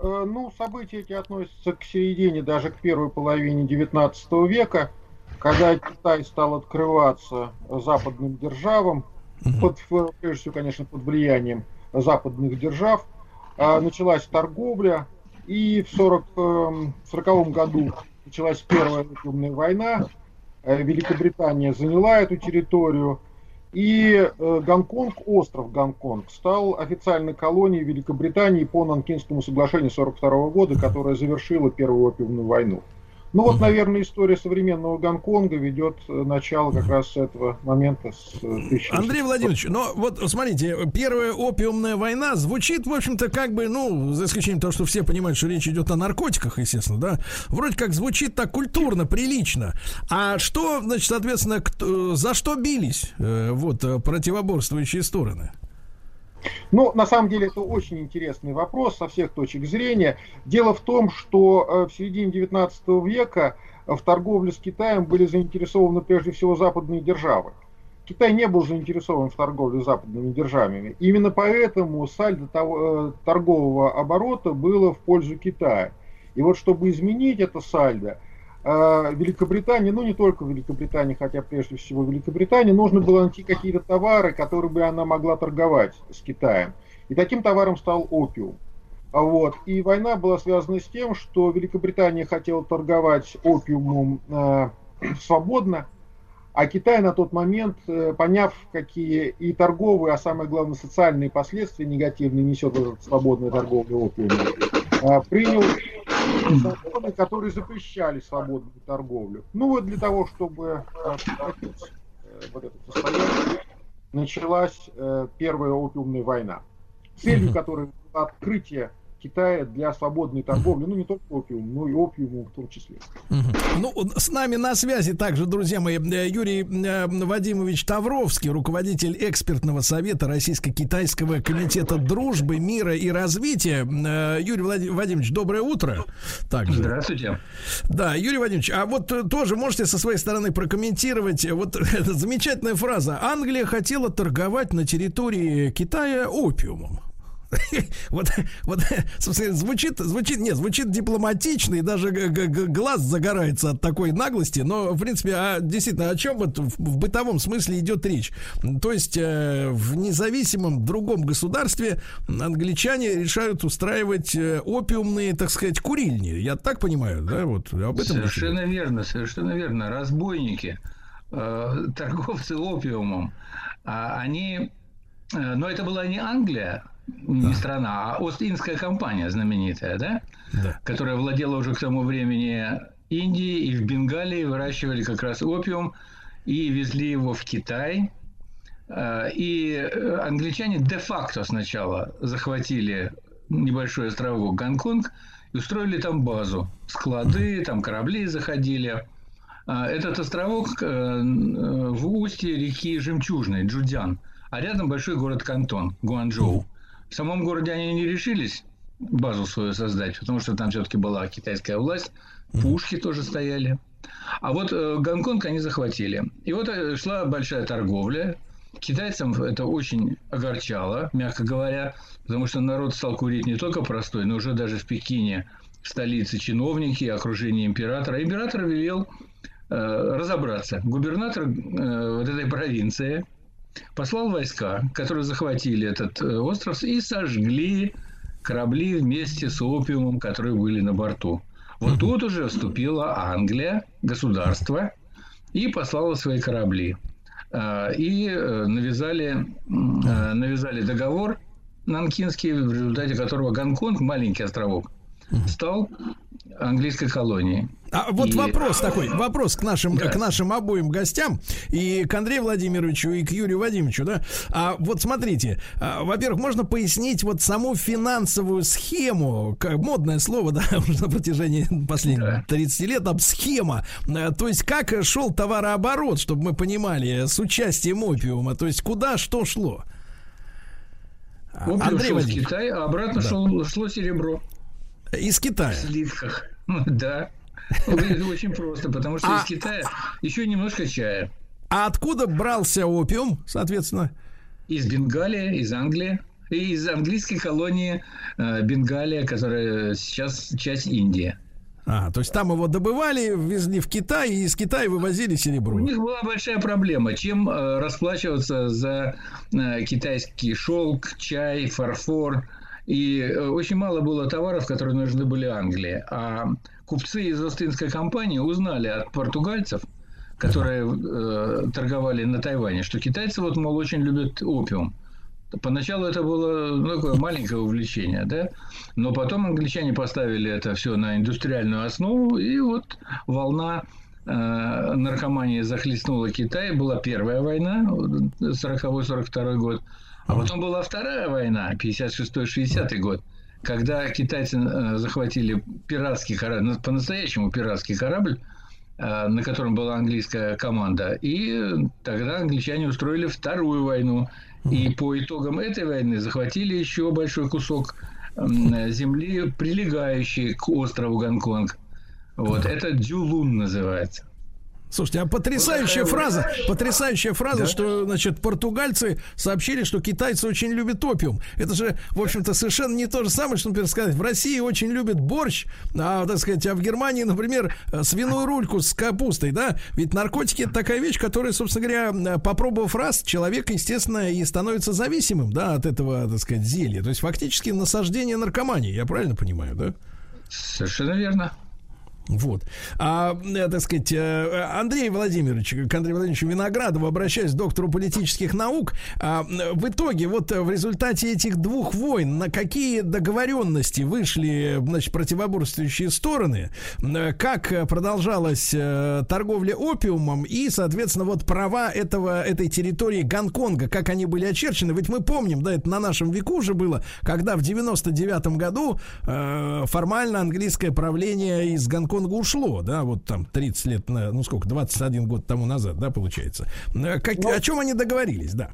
Ну, события эти относятся к середине, даже к первой половине девятнадцатого века, когда Китай стал открываться западным державам, под, прежде всего, конечно, под влиянием западных держав. Началась торговля, и в сороковом году началась Первая атомная война, Великобритания заняла эту территорию, и Гонконг, остров Гонконг, стал официальной колонией Великобритании по Нанкинскому соглашению сорок второго года, которое завершило Первую опиумную войну. Ну вот, наверное, история современного Гонконга ведет начало как раз с этого момента. С тысяча... Андрей Владимирович, но вот смотрите, Первая опиумная война звучит, в общем-то, как бы, ну, за исключением того, что все понимают, что речь идет о наркотиках, естественно, да, вроде как звучит так культурно, прилично. А что, значит, соответственно, кто, за что бились вот противоборствующие стороны? Ну, на самом деле, это очень интересный вопрос со всех точек зрения. Дело в том, что в середине девятнадцатого века в торговле с Китаем были заинтересованы прежде всего западные державы. Китай не был заинтересован в торговле с западными державами. Именно поэтому сальдо того, торгового оборота было в пользу Китая. И вот чтобы изменить это сальдо, Великобритании, ну не только Великобритании, хотя прежде всего Великобритании, нужно было найти какие-то товары, которые бы она могла торговать с Китаем. И таким товаром стал опиум. Вот. И война была связана с тем, что Великобритания хотела торговать опиумом э, свободно, а Китай на тот момент, э, поняв, какие и торговые, а самое главное социальные последствия негативные несет этот свободный торговый опиум, э, принял... законы, которые запрещали свободную торговлю. Ну вот для того, чтобы э, вот это состояние, началась э, Первая опиумная война. Целью которой было открытие Китая для свободной торговли, ну не только опиум, но и опиуму в том числе. Ну, с нами на связи также, друзья мои, Юрий Вадимович Тавровский, руководитель экспертного совета Российско-Китайского комитета дружбы, мира и развития. Юрий Влад... Вадимович, доброе утро. Также. Здравствуйте. Да, Юрий Вадимович, а вот тоже можете со своей стороны прокомментировать вот эта замечательная фраза: Англия хотела торговать на территории Китая опиумом. Вот, вот, собственно, звучит, звучит, нет, звучит дипломатично, и даже г- г- глаз загорается от такой наглости, но, в принципе, а, действительно, о чем вот в, в бытовом смысле идет речь? То есть э, в независимом другом государстве англичане решают устраивать опиумные, так сказать, курильни. Я так понимаю, да? Вот, об этом совершенно решили. Верно, совершенно верно. Разбойники, э, торговцы опиумом, а они... Э, но это была не Англия, не да. страна, а Ост-Индская компания знаменитая, да? Да. Которая владела уже к тому времени Индией, и в Бенгалии выращивали как раз опиум, и везли его в Китай. И англичане де-факто сначала захватили небольшой островок Гонконг и устроили там базу. Склады, там корабли заходили. Этот островок в устье реки Жемчужной, Джудзян, а рядом большой город Кантон, Гуанчжоу. В самом городе они не решились базу свою создать, потому что там все-таки была китайская власть, пушки тоже стояли. А вот э, Гонконг они захватили. И вот шла большая торговля. Китайцам это очень огорчало, мягко говоря, потому что народ стал курить не только простой, но уже даже в Пекине, в столице, чиновники, окружение императора. Император велел э, разобраться. Губернатор э, вот этой провинции послал войска, которые захватили этот остров и сожгли корабли вместе с опиумом, которые были на борту. Вот тут уже вступила Англия, государство, и послала свои корабли. И навязали, навязали договор нанкинский, в результате которого Гонконг, маленький островок, стал английской колонии. А вот и... вопрос такой, вопрос к нашим, да. к нашим обоим гостям, и к Андрею Владимировичу, и к Юрию Вадимовичу, да. А вот смотрите, а, во-первых, можно пояснить вот саму финансовую схему, как модное слово, да, уже на протяжении последних да. тридцати лет, там, схема, а, то есть как шел товарооборот, чтобы мы понимали, с участием опиума, то есть куда что шло. Опиум шел в Китай, а обратно да. шел, шло серебро. Из Китая. В сливках, да. Выглядит очень просто, потому что а, из Китая еще немножко чая. А откуда брался опиум, соответственно? Из Бенгалии, из Англии. И из английской колонии э, Бенгалия, которая сейчас часть Индии. А, то есть там его добывали, везли в Китай, и из Китая вывозили серебро. У них была большая проблема. Чем э, расплачиваться за э, китайский шелк, чай, фарфор. И э, очень мало было товаров, которые нужны были Англии. А купцы из Остинской компании узнали от португальцев, которые э, торговали на Тайване, что китайцы, вот, мол, очень любят опиум. Поначалу это было ну, такое маленькое увлечение, да? Но потом англичане поставили это все на индустриальную основу, и вот волна э, наркомании захлестнула Китай. Была первая война, сороковой сорок второй год, а потом была вторая война, пятьдесят шестой шестидесятый год. Когда китайцы захватили пиратский корабль, по-настоящему пиратский корабль, на котором была английская команда, и тогда англичане устроили вторую войну. И по итогам этой войны захватили еще большой кусок земли, прилегающий к острову Гонконг. Вот, это Дзюлун называется. Слушайте, а потрясающая вот фраза, война. потрясающая фраза, да? что, значит, португальцы сообщили, что китайцы очень любят опиум. Это же, в общем-то, совершенно не то же самое, что, например, сказать, в России очень любят борщ, а, так сказать, а в Германии, например, свиную рульку с капустой, да? Ведь наркотики – это такая вещь, которая, собственно говоря, попробовав раз, человек, естественно, и становится зависимым, да, от этого, так сказать, зелья. То есть, фактически, насаждение наркомании, я правильно понимаю, да? Совершенно верно. Вот. А, так сказать, Андрей Владимирович, к Андрею Владимировичу Виноградову обращаюсь, доктору политических наук. А, в итоге, вот в результате этих двух войн, на какие договоренности вышли, значит, противоборствующие стороны? Как продолжалась торговля опиумом и, соответственно, вот права этого, этой территории Гонконга, как они были очерчены? Ведь мы помним, да, это на нашем веку уже было, когда в девяносто девятом году э, формально английское правление из Гонконга ушло, да, вот там тридцать лет, ну сколько, двадцать один год тому назад, да, получается. Как, ну, о чем они договорились, да?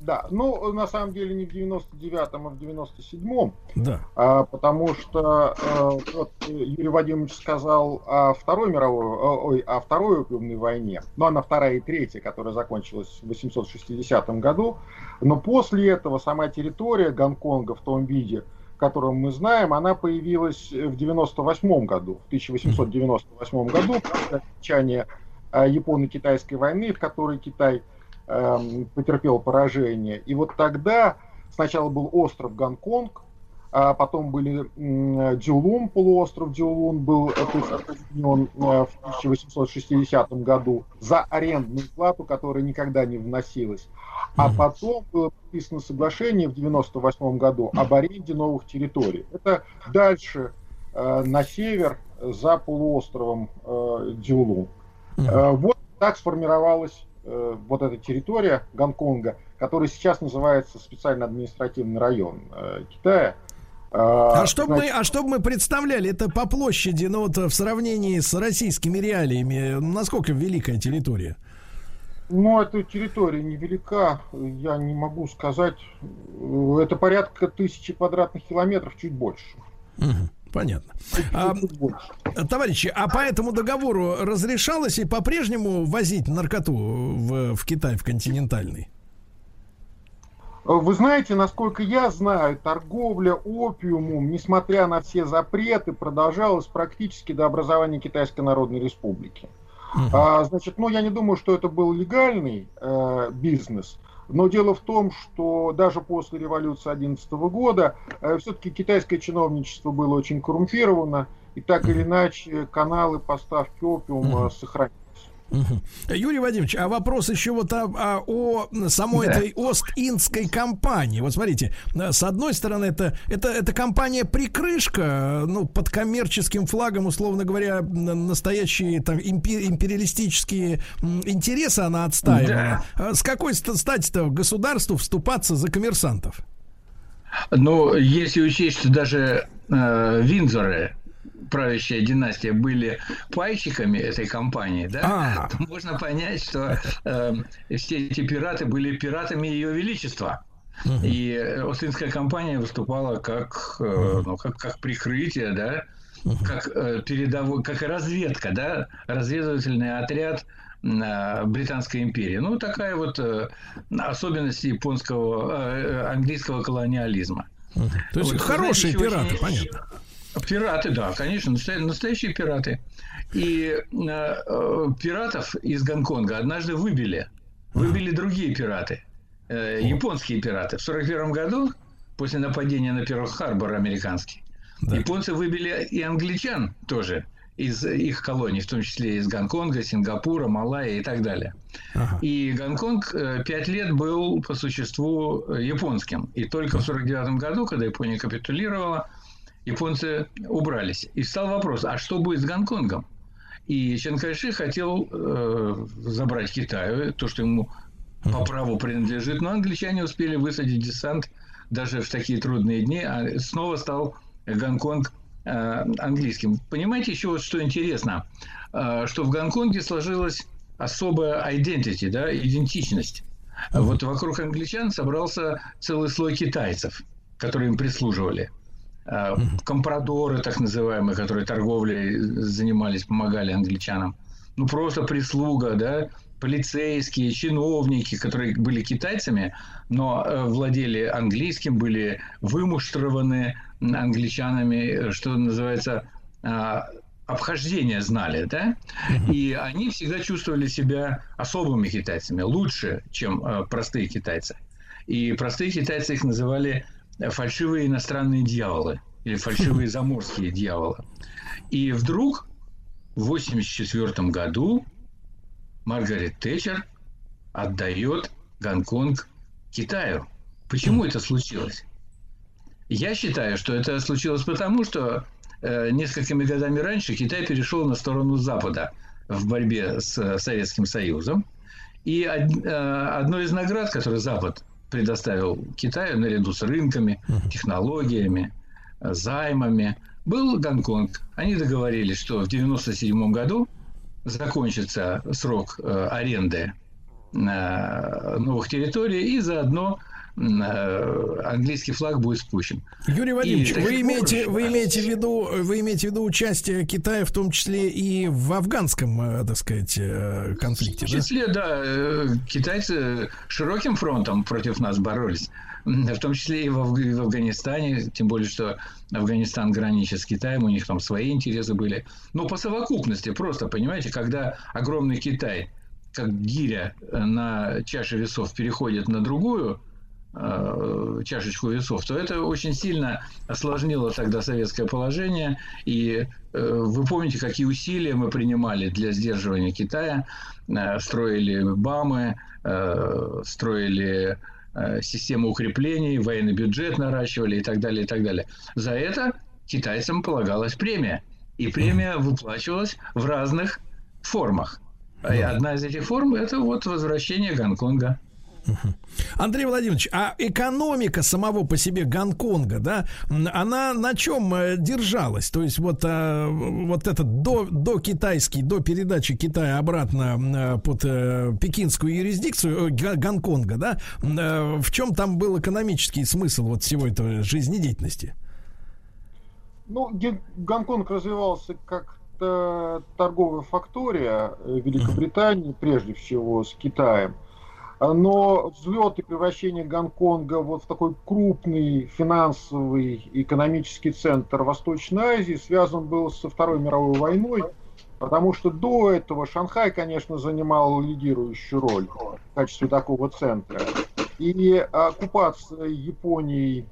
Да, ну, на самом деле не в девяносто девятом, а в девяносто седьмом. Да. А, потому что а, вот, Юрий Вадимович сказал о Второй мировой, ой, о Второй опиумной войне, но она вторая и третья, которая закончилась в восемьсот шестидесятом году, но после этого сама территория Гонконга в том виде, которую мы знаем, она появилась в девяносто восьмом году, в тысяча восемьсот девяносто восьмом году, после окончания Японо-Китайской войны, в которой Китай э, потерпел поражение. И вот тогда сначала был остров Гонконг, а потом были э, Дзюлун, полуостров Дзюлун был присоединен э, в тысяча восемьсот шестидесятом году за арендную плату, которая никогда не вносилась. А потом было подписано соглашение в девяносто восьмом году об аренде новых территорий. Это дальше э, на север за полуостровом э, Дзюлун. Э, вот так сформировалась э, вот эта территория Гонконга, которая сейчас называется специально административный район э, Китая. А чтобы мы, а чтобы мы представляли, это по площади, ну вот в сравнении с российскими реалиями, насколько великая территория? Ну, эта территория невелика, я не могу сказать. Это порядка тысячи квадратных километров, чуть больше. Угу, понятно. Чуть, а, чуть больше. Товарищи, а по этому договору разрешалось и по-прежнему возить наркоту в, в Китай, в континентальный? Вы знаете, насколько я знаю, торговля опиумом, несмотря на все запреты, продолжалась практически до образования Китайской Народной Республики. А, значит, ну я не думаю, что это был легальный э, бизнес, но дело в том, что даже после революции одиннадцатого года э, все-таки китайское чиновничество было очень коррумпировано, и так или иначе каналы поставки опиума сохранились. Юрий Вадимович, а вопрос еще вот о, о, о самой, да, этой Ост-Индской компании. Вот смотрите, с одной стороны, это, это, это компания-прикрышка, ну, под коммерческим флагом, условно говоря, настоящие там импи- империалистические интересы она отстаивала. Да. С какой стати-то государству вступаться за коммерсантов? Ну, если учесть, что даже э, Виндзоры, правящая династия, были пайщиками этой компании, да, А-а-а. то можно понять, что э, все эти пираты были пиратами Ее Величества. Uh-huh. И Ост-Индская компания выступала как, э, uh-huh. ну, как, как прикрытие, да, uh-huh. как, э, передовой, как разведка, да, разведывательный отряд Британской империи. Ну, такая вот э, особенность японского, э, английского колониализма. Uh-huh. То есть вот, хорошие знаете, пираты, очень... понятно. Пираты, да, конечно, настоящие пираты. И э, э, пиратов из Гонконга однажды выбили. Выбили другие пираты. Э, японские пираты. В сорок первом году, после нападения на Перл-Харбор американский, да, японцы выбили и англичан тоже из их колоний, в том числе из Гонконга, Сингапура, Малайи и так далее. Ага. И Гонконг пять лет был по существу японским. И только в сорок девятом году, когда Япония капитулировала, японцы убрались. И встал вопрос, а что будет с Гонконгом? И Чан Кайши хотел э, забрать Китай, то, что ему по праву принадлежит. Но англичане успели высадить десант даже в такие трудные дни. А снова стал Гонконг э, английским. Понимаете, еще вот что интересно, э, что в Гонконге сложилась особая identity, да, идентичность. Uh-huh. Вот вокруг англичан собрался целый слой китайцев, которые им прислуживали. Компрадоры, так называемые, которые торговлей занимались, помогали англичанам. Ну, просто прислуга, да, полицейские, чиновники, которые были китайцами, но э, владели английским, были вымуштрованы англичанами, что называется, э, обхождение знали, да? И они всегда чувствовали себя особыми китайцами, лучше, чем э, простые китайцы. И простые китайцы их называли фальшивые иностранные дьяволы или фальшивые заморские дьяволы. И вдруг в восемьдесят четвёртом году Маргарет Тэтчер отдает Гонконг Китаю. Почему это случилось? Я считаю, что это случилось потому, что э, несколькими годами раньше Китай перешел на сторону Запада в борьбе с Советским Союзом. И од, э, одной из наград, которую Запад предоставил Китаю наряду с рынками, технологиями, займами, был Гонконг. Они договорились, что в девяносто седьмом году закончится срок аренды новых территорий, и заодно английский флаг будет спущен. Юрий Вадимович, и, вы, имеете, вы, имеете в виду, вы имеете в виду участие Китая в том числе и в афганском, так сказать, конфликте? В том числе, да, да, китайцы широким фронтом против нас боролись, в том числе и в Афганистане, тем более, что Афганистан граничит с Китаем, у них там свои интересы были. Но по совокупности, просто, понимаете, когда огромный Китай, как гиря на чаше весов, переходит на другую чашечку весов, то это очень сильно осложнило тогда советское положение. И э, вы помните, какие усилия мы принимали для сдерживания Китая. Э, строили БАМы, э, строили э, систему укреплений, военный бюджет наращивали и так далее, и так далее. За это китайцам полагалась премия. И премия выплачивалась в разных формах. И одна из этих форм – это вот возвращение Гонконга. Андрей Владимирович, а экономика самого по себе Гонконга, да, она на чем держалась? То есть вот, вот этот до, до китайский, до передачи Китая обратно под пекинскую юрисдикцию Гонконга, да, в чем там был экономический смысл вот всего этой жизнедеятельности? Ну, Гонконг развивался как торговая фактория Великобритании, прежде всего с Китаем. Но взлет и превращение Гонконга вот в такой крупный финансовый экономический центр Восточной Азии связан был со Второй мировой войной, потому что до этого Шанхай, конечно, занимал лидирующую роль в качестве такого центра. И оккупация Японии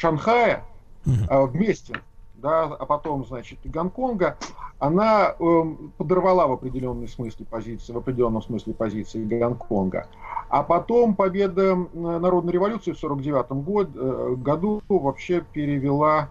Шанхая вместе да, а потом, значит, и Гонконга, она э, подорвала в определенном смысле позиции, в определенном смысле позиции Гонконга. А потом победа народной революции в сорок девятом году вообще перевела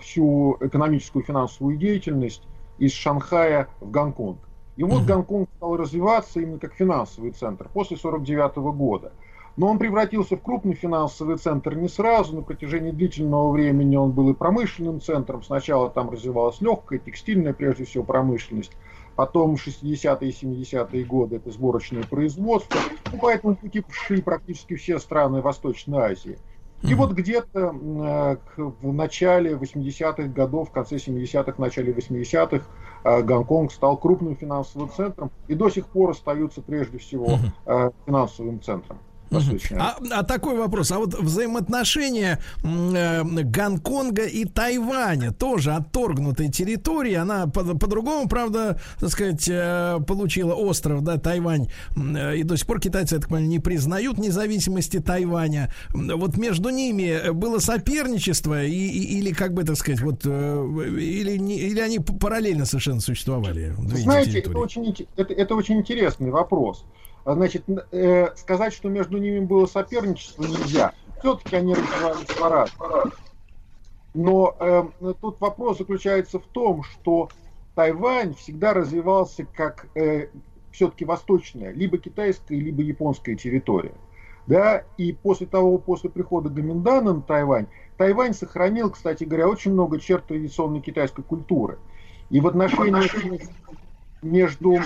всю экономическую и финансовую деятельность из Шанхая в Гонконг. И вот Гонконг стал развиваться именно как финансовый центр после сорок девятого года. Но он превратился в крупный финансовый центр не сразу, на протяжении длительного времени он был и промышленным центром. Сначала там развивалась легкая, текстильная, прежде всего, промышленность. Потом шестидесятые и семидесятые годы это сборочное производство. И поэтому пути шли практически все страны Восточной Азии. И вот где-то в начале восьмидесятых годов, в конце семидесятых, в начале восьмидесятых Гонконг стал крупным финансовым центром и до сих пор остается прежде всего финансовым центром. А, а такой вопрос, а вот взаимоотношения э, Гонконга и Тайваня, тоже отторгнутой территории, она по- по-другому, правда, так сказать, э, получила остров, да, Тайвань, э, и до сих пор китайцы, я так понимаю, не признают независимости Тайваня. Вот между ними было соперничество и, и, или, как бы, так сказать, вот, э, или, не, или они параллельно совершенно существовали? Знаете, это очень, это, это очень интересный вопрос. Значит, э, сказать, что между ними было соперничество, нельзя. Все-таки они развивались по-разному. Но э, тут вопрос заключается в том, что Тайвань всегда развивался как э, все-таки восточная, либо китайская, либо японская территория. Да? И после того, после прихода Гоминдана на Тайвань, Тайвань сохранил, кстати говоря, очень много черт традиционной китайской культуры. И в отношении... между э,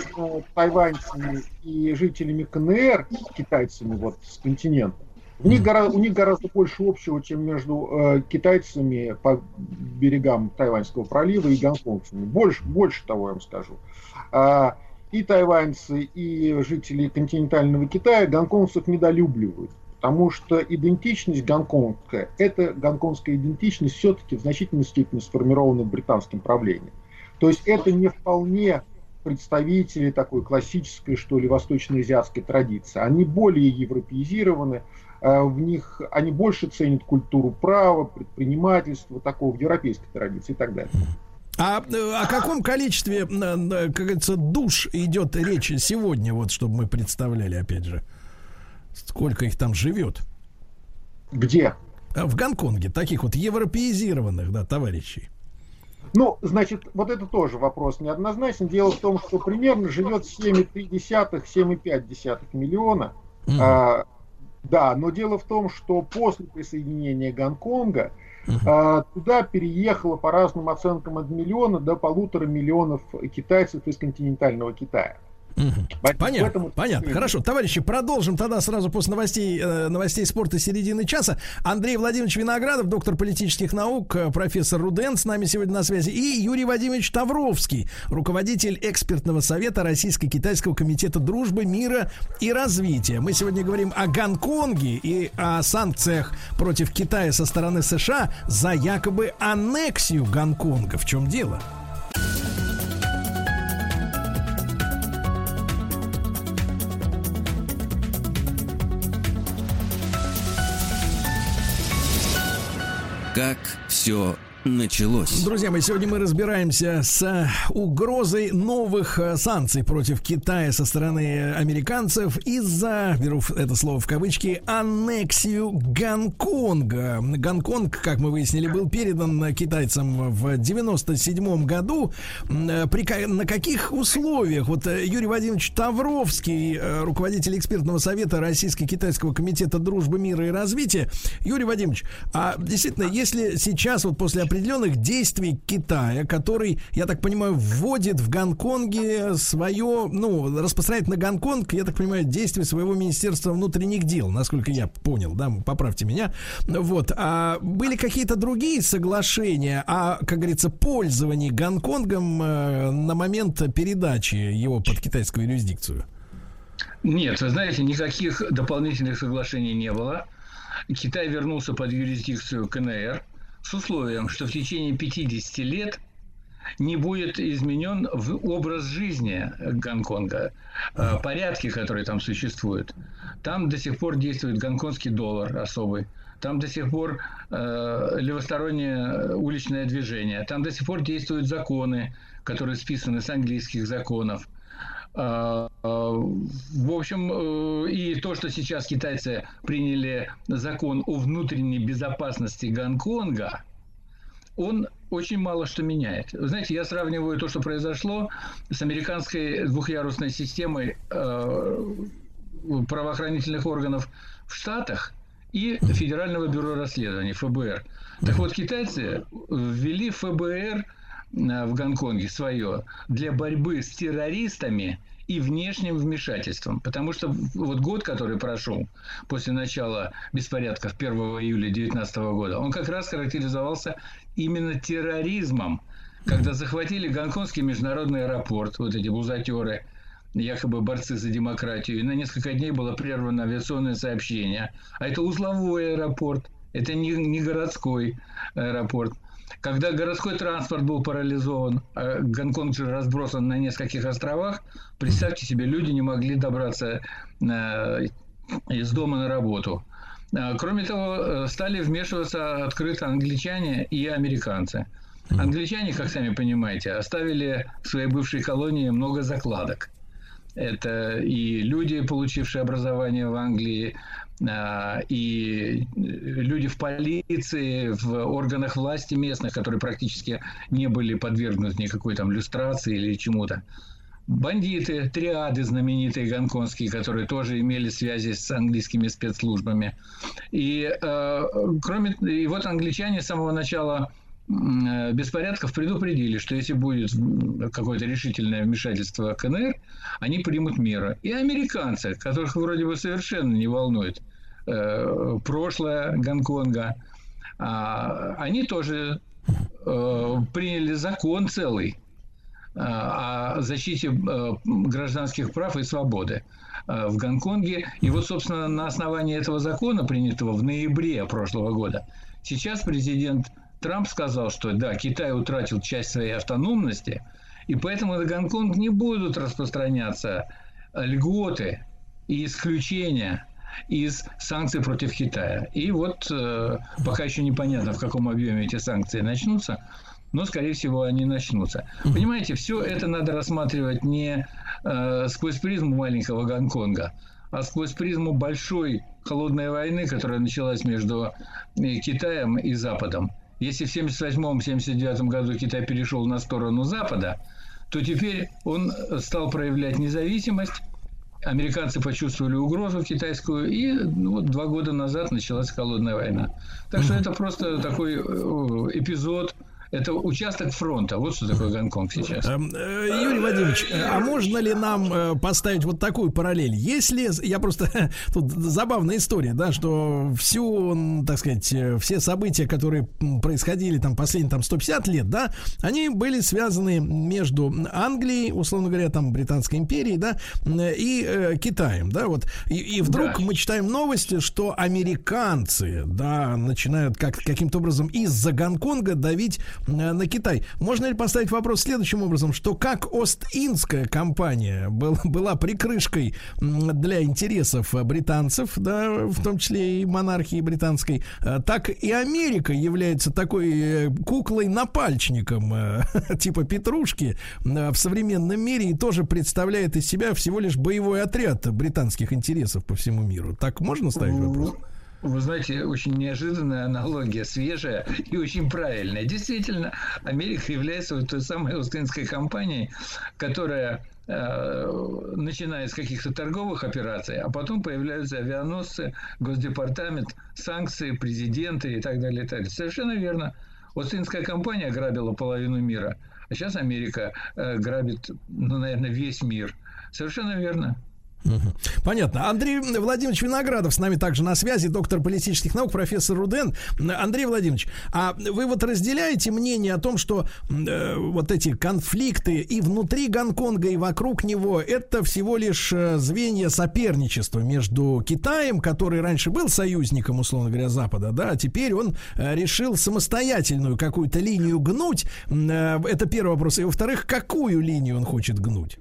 тайваньцами и жителями КНР, китайцами вот с континента, у них, гора, у них гораздо больше общего, чем между э, китайцами по берегам Тайваньского пролива и гонконгцами. Больше, больше того, я вам скажу. А, и тайваньцы, и жители континентального Китая гонконгцев недолюбливают, потому что идентичность гонконгская, эта гонконгская идентичность все-таки в значительной степени сформирована британским правлением. То есть это не вполне... представители такой классической, что ли, восточноазиатской традиции. Они более европеизированы, в них они больше ценят культуру права, предпринимательства, такого в европейской традиции и так далее. А о каком количестве, как говорится, душ идет речь сегодня, вот, чтобы мы представляли, опять же, сколько их там живет? Где? В Гонконге, таких вот европеизированных, да, товарищей. Ну, значит, вот это тоже вопрос неоднозначный. Дело в том, что примерно живет семь целых три - семь целых пять миллиона. Mm-hmm. А, да, но дело в том, что после присоединения Гонконга mm-hmm. а, туда переехало по разным оценкам от миллиона до полутора миллионов китайцев из континентального Китая. Угу. Понятно, понятно. Хорошо, товарищи, продолжим тогда сразу после новостей, э, новостей спорта середины часа. Андрей Владимирович Виноградов, доктор политических наук, э, профессор Руден с нами сегодня на связи. И Юрий Вадимович Тавровский, руководитель экспертного совета Российско-Китайского комитета дружбы, мира и развития. Мы сегодня говорим о Гонконге и о санкциях против Китая со стороны США за якобы аннексию Гонконга. В чем дело? Как все началось. Друзья мои, сегодня мы разбираемся с угрозой новых санкций против Китая со стороны американцев из-за, беру это слово в кавычки, аннексию Гонконга. Гонконг, как мы выяснили, был передан китайцам в девяносто седьмом году. При, на каких условиях? Вот Юрий Вадимович Тавровский, руководитель экспертного совета Российско-Китайского комитета дружбы, мира и развития. Юрий Вадимович, а действительно, если сейчас вот после определения определенных действий Китая, который, я так понимаю, вводит в Гонконге свое, ну, распространяет на Гонконг, я так понимаю, действия своего Министерства внутренних дел, насколько я понял, да, поправьте меня, вот, а были какие-то другие соглашения о, как говорится, пользовании Гонконгом на момент передачи его под китайскую юрисдикцию? Нет, вы знаете, никаких дополнительных соглашений не было. Китай вернулся под юрисдикцию КНР с условием, что в течение пятидесяти лет не будет изменен образ жизни Гонконга, порядки, которые там существуют. Там до сих пор действует гонконгский доллар особый, там до сих пор э, левостороннее уличное движение, там до сих пор действуют законы, которые списаны с английских законов. В общем, и то, что сейчас китайцы приняли закон о внутренней безопасности Гонконга, он очень мало что меняет. Вы знаете, я сравниваю то, что произошло с американской двухъярусной системой правоохранительных органов в Штатах и Федерального бюро расследований, ФБР. Так вот, китайцы ввели ФБР в Гонконге свое для борьбы с террористами и внешним вмешательством. Потому что вот год, который прошел после начала беспорядков первого июля две тысячи девятнадцатого года, он как раз характеризовался именно терроризмом, когда захватили гонконгский международный аэропорт, вот эти бузатеры, якобы борцы за демократию, и на несколько дней было прервано авиационное сообщение. А это узловой аэропорт, это не, не городской аэропорт. Когда городской транспорт был парализован, а Гонконг же разбросан на нескольких островах, представьте себе, люди не могли добраться из дома на работу. Кроме того, стали вмешиваться открыто англичане и американцы. Англичане, как сами понимаете, оставили в своей бывшей колонии много закладок. Это и люди, получившие образование в Англии, и люди в полиции, в органах власти местных, которые практически не были подвергнуты никакой там люстрации или чему-то. Бандиты, триады знаменитые гонконгские, которые тоже имели связи с английскими спецслужбами. И, э, кроме, и вот англичане с самого начала беспорядков предупредили, что если будет какое-то решительное вмешательство КНР, они примут меры. И американцы, которых вроде бы совершенно не волнует э, прошлое Гонконга, э, они тоже э, приняли закон целый э, о защите э, гражданских прав и свободы э, в Гонконге. И вот, собственно, на основании этого закона, принятого в ноябре прошлого года, сейчас президент Трамп сказал, что да, Китай утратил часть своей автономности, и поэтому на Гонконг не будут распространяться льготы и исключения из санкций против Китая. И вот э, пока еще непонятно, в каком объеме эти санкции начнутся, но, скорее всего, они начнутся. Понимаете, все это надо рассматривать не э, сквозь призму маленького Гонконга, а сквозь призму большой холодной войны, которая началась между Китаем и Западом. Если в семьдесят восьмом — семьдесят девятом году Китай перешел на сторону Запада, то теперь он стал проявлять независимость. Американцы почувствовали угрозу китайскую, и ну, вот, два года назад началась холодная война. Так что это просто такой эпизод. Это участок фронта. Вот что такое Гонконг сейчас. Юрий Владимирович, а можно ли нам поставить вот такую параллель? Если, я просто, тут забавная история, да, что всю, так сказать, все события, которые происходили там последние там сто пятьдесят лет, да, они были связаны между Англией, условно говоря, там Британской империей, да, и э, Китаем, да, вот. И, и вдруг да. мы читаем новости, что американцы, да, начинают как, каким-то образом из-за Гонконга давить на Китай. Можно ли поставить вопрос следующим образом, что как Ост-Индская компания был, была прикрышкой для интересов британцев, да, в том числе и монархии британской, так и Америка является такой куклой-напальчником типа Петрушки в современном мире и тоже представляет из себя всего лишь боевой отряд британских интересов по всему миру. Так можно ставить вопрос? Вы знаете, очень неожиданная аналогия, свежая и очень правильная. Действительно, Америка является вот той самой Ост-Индской компанией, которая э, начинает с каких-то торговых операций, а потом появляются авианосцы, Госдепартамент, санкции, президенты и так далее. И так далее. Совершенно верно. Ост-Индская компания грабила половину мира, а сейчас Америка э, грабит, ну, наверное, весь мир. Совершенно верно. Понятно. Андрей Владимирович Виноградов с нами также на связи, доктор политических наук, профессор РУДН. Андрей Владимирович, а вы вот разделяете мнение о том, что э, вот эти конфликты и внутри Гонконга, и вокруг него, это всего лишь звенья соперничества между Китаем, который раньше был союзником, условно говоря, Запада, да, а теперь он решил самостоятельную какую-то линию гнуть. Это первый вопрос. И во-вторых, какую линию он хочет гнуть?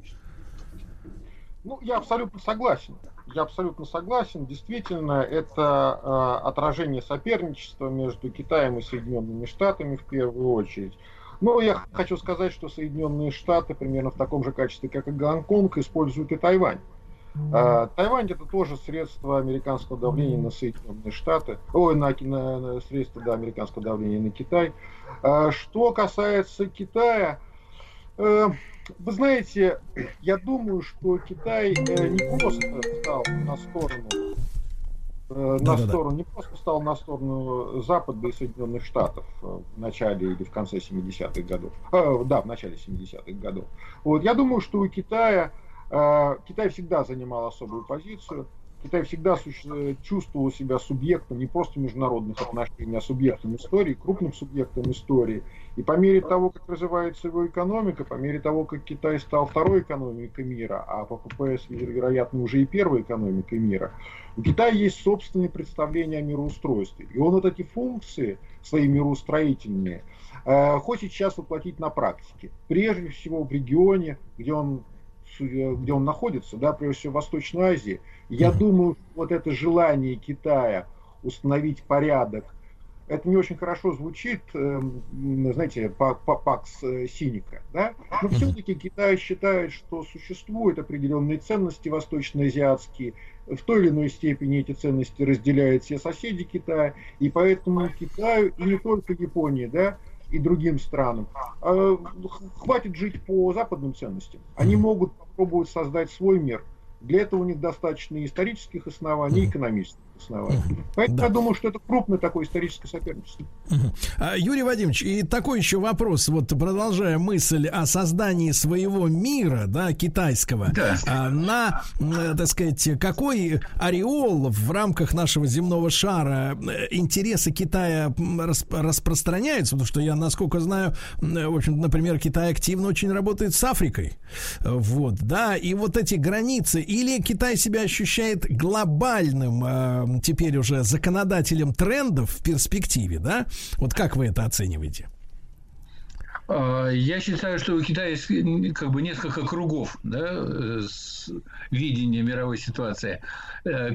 Ну, я абсолютно согласен. Я абсолютно согласен. Действительно, это э, отражение соперничества между Китаем и Соединенными Штатами в первую очередь. Но я хочу сказать, что Соединенные Штаты примерно в таком же качестве, как и Гонконг, используют и Тайвань. Э, Тайвань — это тоже средство американского давления на Соединенные Штаты, ой, на, на, на средство да, американского давления на Китай. Э, что касается Китая, э, вы знаете, я думаю, что Китай э, не просто стал на сторону, э, да, на да, сторону да. не просто стал на сторону Запада и Соединенных Штатов в начале или в конце семидесятых годов. Э, да, в начале семидесятых годов. Вот, я думаю, что у Китая э, Китай всегда занимал особую позицию. Китай всегда чувствовал себя субъектом не просто международных отношений, а субъектом истории, крупным субъектом истории. И по мере того, как развивается его экономика, по мере того, как Китай стал второй экономикой мира, а по ППС, вероятно, уже и первой экономикой мира, у Китая есть собственные представления о мироустройстве. И он вот эти функции, свои мироустроительные, э, хочет сейчас воплотить на практике. Прежде всего в регионе, где он... где он находится, да, прежде всего в Восточной Азии. Я mm-hmm. думаю, вот это желание Китая установить порядок, это не очень хорошо звучит, э, знаете, по, по пакс синика, да? Но mm-hmm. все-таки Китай считает, что существуют определенные ценности восточноазиатские, в той или иной степени эти ценности разделяют все соседи Китая, и поэтому Китаю, и не только Японии, да, и другим странам, э, хватит жить по западным ценностям. Они mm-hmm. могут попробовать создать свой мир. Для этого у них достаточно исторических оснований, mm-hmm. экономических оснований. Mm-hmm. Поэтому да. я думаю, что это крупное такое историческое соперничество. Mm-hmm. Юрий Вадимович, и такой еще вопрос, вот продолжая мысль о создании своего мира, да, китайского, да. на, так сказать, какой ореол в рамках нашего земного шара интересы Китая распро- распространяются, потому что я, насколько знаю, в общем, например, Китай активно очень работает с Африкой, вот, да, и вот эти границы. Или Китай себя ощущает глобальным э, теперь уже законодателем трендов в перспективе, да? Вот как вы это оцениваете? Я считаю, что у Китая есть как бы несколько кругов, да, видения мировой ситуации.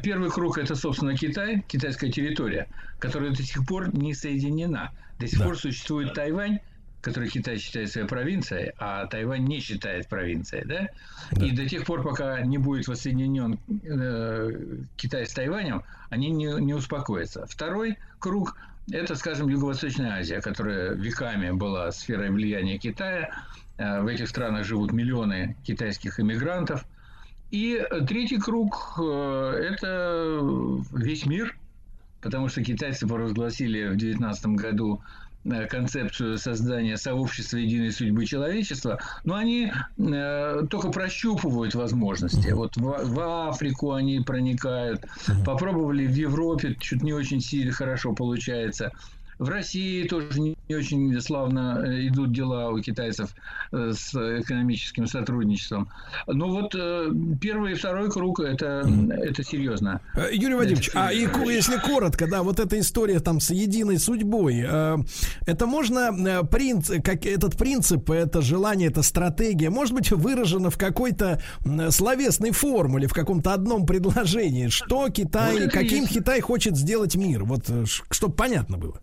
Первый круг – это, собственно, Китай, китайская территория, которая до сих пор не соединена. До сих да. пор существует Тайвань, который Китай считает своей провинцией, а Тайвань не считает провинцией, да? да. И до тех пор, пока не будет воссоединен э, Китай с Тайванем, они не, не успокоятся. Второй круг – это, скажем, Юго-Восточная Азия, которая веками была сферой влияния Китая. Э, в этих странах живут миллионы китайских иммигрантов. И третий круг э, – это весь мир, потому что китайцы провозгласили в девятнадцатом году концепцию создания сообщества единой судьбы человечества, но они э, только прощупывают возможности. Вот в, в Африку они проникают, попробовали в Европе, чуть не очень сильно хорошо получается. В России тоже не очень славно идут дела у китайцев с экономическим сотрудничеством. Но вот первый и второй круг – это, это серьезно. Юрий Вадимович, а и, если коротко, да, вот эта история там с единой судьбой, это можно, принцип, как, этот принцип, это желание, эта стратегия, может быть, выражена в какой-то словесной формуле, в каком-то одном предложении, что Китай, вот каким есть. Китай хочет сделать мир, вот, чтобы понятно было.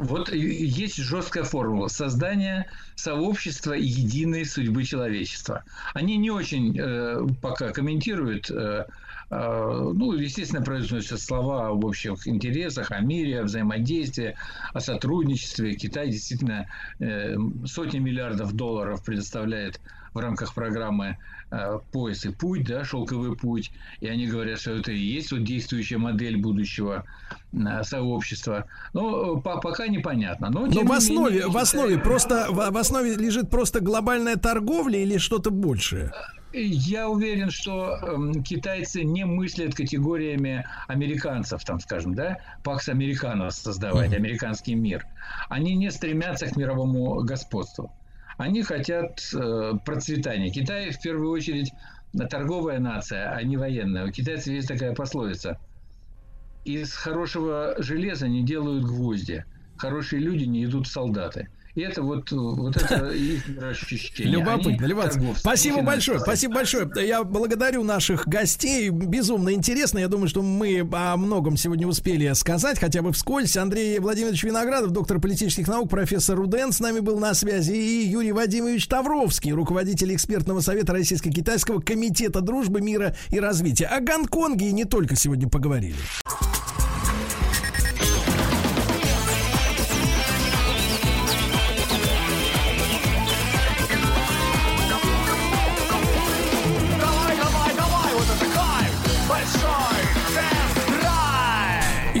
Вот есть жесткая формула создания сообщества единой судьбы человечества. Они не очень э, пока комментируют, э, э, ну, естественно, произносят слова об общих интересах, о мире, о взаимодействии, о сотрудничестве. Китай действительно э, сотни миллиардов долларов предоставляет в рамках программы э, «Пояс и путь», да, «Шелковый путь». И они говорят, что это и есть вот действующая модель будущего э, сообщества. Ну, по- пока непонятно. Но, Но в, основе, менее, в, основе это... просто, в, в основе лежит просто глобальная торговля или что-то большее? Я уверен, что э, китайцы не мыслят категориями американцев, там, скажем, да, пакс американос создавать, mm-hmm. американский мир. Они не стремятся к мировому господству. Они хотят э, процветания. Китай, в первую очередь, торговая нация, а не военная. У китайцев есть такая пословица. Из хорошего железа не делают гвозди. Хорошие люди не идут в солдаты. И это вот, вот это их ощущение. Любопытно, любопытно. Спасибо большое, спасибо большое. Я благодарю наших гостей. Безумно интересно. Я думаю, что мы о многом сегодня успели сказать, хотя бы вскользь. Андрей Владимирович Виноградов, доктор политических наук, профессор УДЭН с нами был на связи. И Юрий Вадимович Тавровский, руководитель экспертного совета Российско-Китайского комитета дружбы, мира и развития. О Гонконге и не только сегодня поговорили.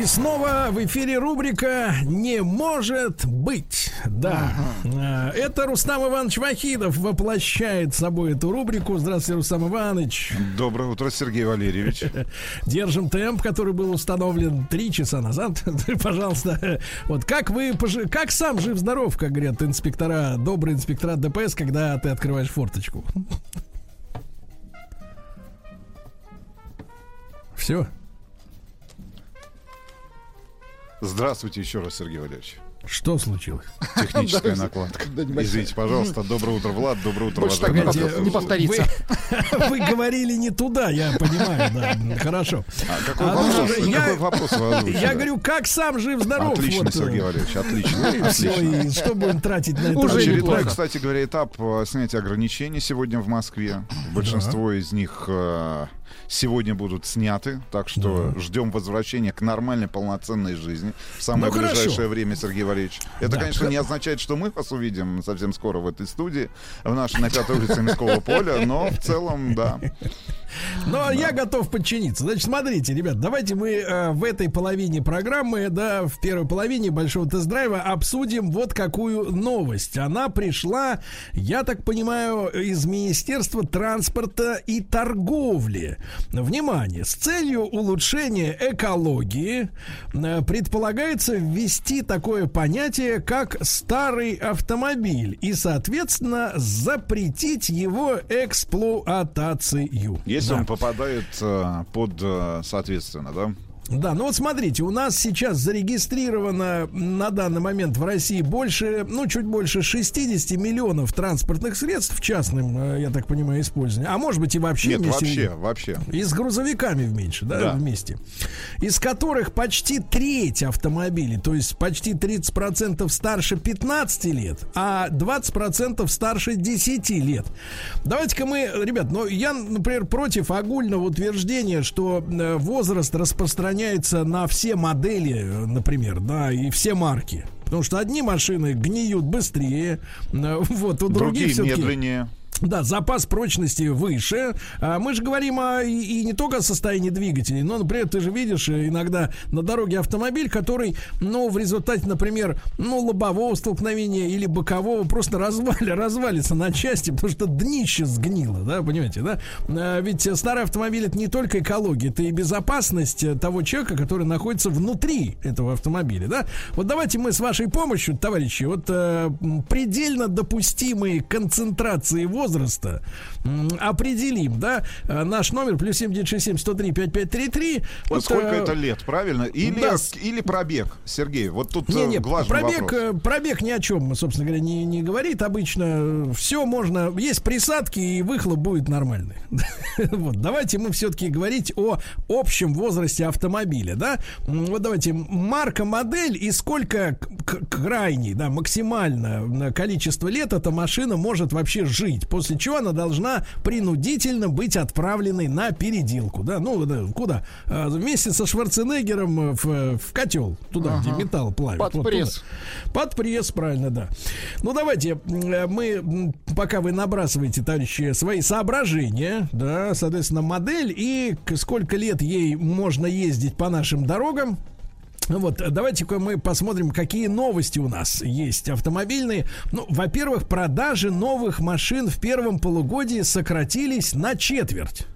Снова в эфире рубрика «Не может быть». Да, ага. Это Рустам Иванович Вахидов воплощает собой эту рубрику. Здравствуйте, Рустам Иванович. Доброе утро, Сергей Валерьевич. Держим темп, который был установлен три часа назад. Пожалуйста. Вот как вы, как сам жив-здоров, как говорят инспектора, добрые инспектора ДПС, когда ты открываешь форточку? Все. Здравствуйте еще раз, Сергей Валерьевич. Что случилось? Техническая накладка. Извините, пожалуйста. Доброе утро, Влад. Доброе утро, уважаемые. Не повторится. Вы говорили не туда, я понимаю. Хорошо. Какой вопрос? Я говорю, как сам жив-здоров. Отлично, Сергей Валерьевич. Отлично. Что будем тратить на это? Очередной, кстати говоря, этап снятия ограничений сегодня в Москве. Большинство из них сегодня будут сняты, так что да. Ждем возвращения к нормальной, полноценной жизни в самое ну, ближайшее хорошо. время, Сергей Валерьевич. Это, да, конечно, как... не означает, что мы вас увидим совсем скоро в этой студии, в нашей на пятой улице Мирского поля, но в целом, да. Но да. Я готов подчиниться. Значит, смотрите, ребят, давайте мы э, в этой половине программы, да, в первой половине большого тест-драйва обсудим вот какую новость. Она пришла, я так понимаю, из Министерства транспорта и торговли. Внимание! С целью улучшения экологии э, предполагается ввести такое понятие, как старый автомобиль, и, соответственно, запретить его эксплуатацию. Если да. он попадает э, под, э, соответственно, да? Да, ну вот смотрите, у нас сейчас зарегистрировано на данный момент в России больше, ну чуть больше шестьдесят миллионов транспортных средств в частном, я так понимаю, использовании. А может быть и вообще. Нет, вместе, вообще, вообще. И с грузовиками вменьше, да, да, вместе. Из которых почти треть автомобилей, то есть почти тридцать процентов старше пятнадцати лет, а двадцать процентов старше десяти лет. Давайте-ка мы, ребят, ну я, например, против огульного утверждения, что возраст распространяется на все модели, например, да, и все марки. Потому что одни машины гниют быстрее, вот, у других все-таки... Другие медленнее. Да, запас прочности выше. А мы же говорим о, и, и не только о состоянии двигателей, но, например, ты же видишь иногда на дороге автомобиль, который, ну, в результате, например, ну, лобового столкновения или бокового просто развали, развалится на части, потому что днище сгнило, да, понимаете, да? А ведь старый автомобиль — это не только экология, это и безопасность того человека, который находится внутри этого автомобиля, да? Вот давайте мы с вашей помощью, товарищи, вот э, предельно допустимые концентрации воздуха возраста определим, да, наш номер плюс семь девять шесть семь сто три пять пять три три. Вот сколько э... это лет, правильно? Или, да. или пробег, Сергей? Вот тут не, не, главный пробег, вопрос. Пробег ни о чем, собственно говоря, не, не говорит. Обычно все можно, есть присадки, и выхлоп будет нормальный. Вот, давайте мы все-таки говорить о общем возрасте автомобиля, да? Вот давайте марка, модель и сколько крайний, да, максимально количество лет эта машина может вообще жить. После чего она должна принудительно быть отправленной на переделку. Да, ну да, куда? А, вместе со Шварценеггером в, в котел, туда, ага. где металл плавит. Под вот пресс. Туда. Под пресс, правильно, да. Ну, давайте мы, пока вы набрасываете, товарищи, свои соображения, да, соответственно, модель и сколько лет ей можно ездить по нашим дорогам. Ну вот, давайте-ка мы посмотрим, какие новости у нас есть автомобильные. Ну, во-первых, продажи новых машин в первом полугодии сократились на четверть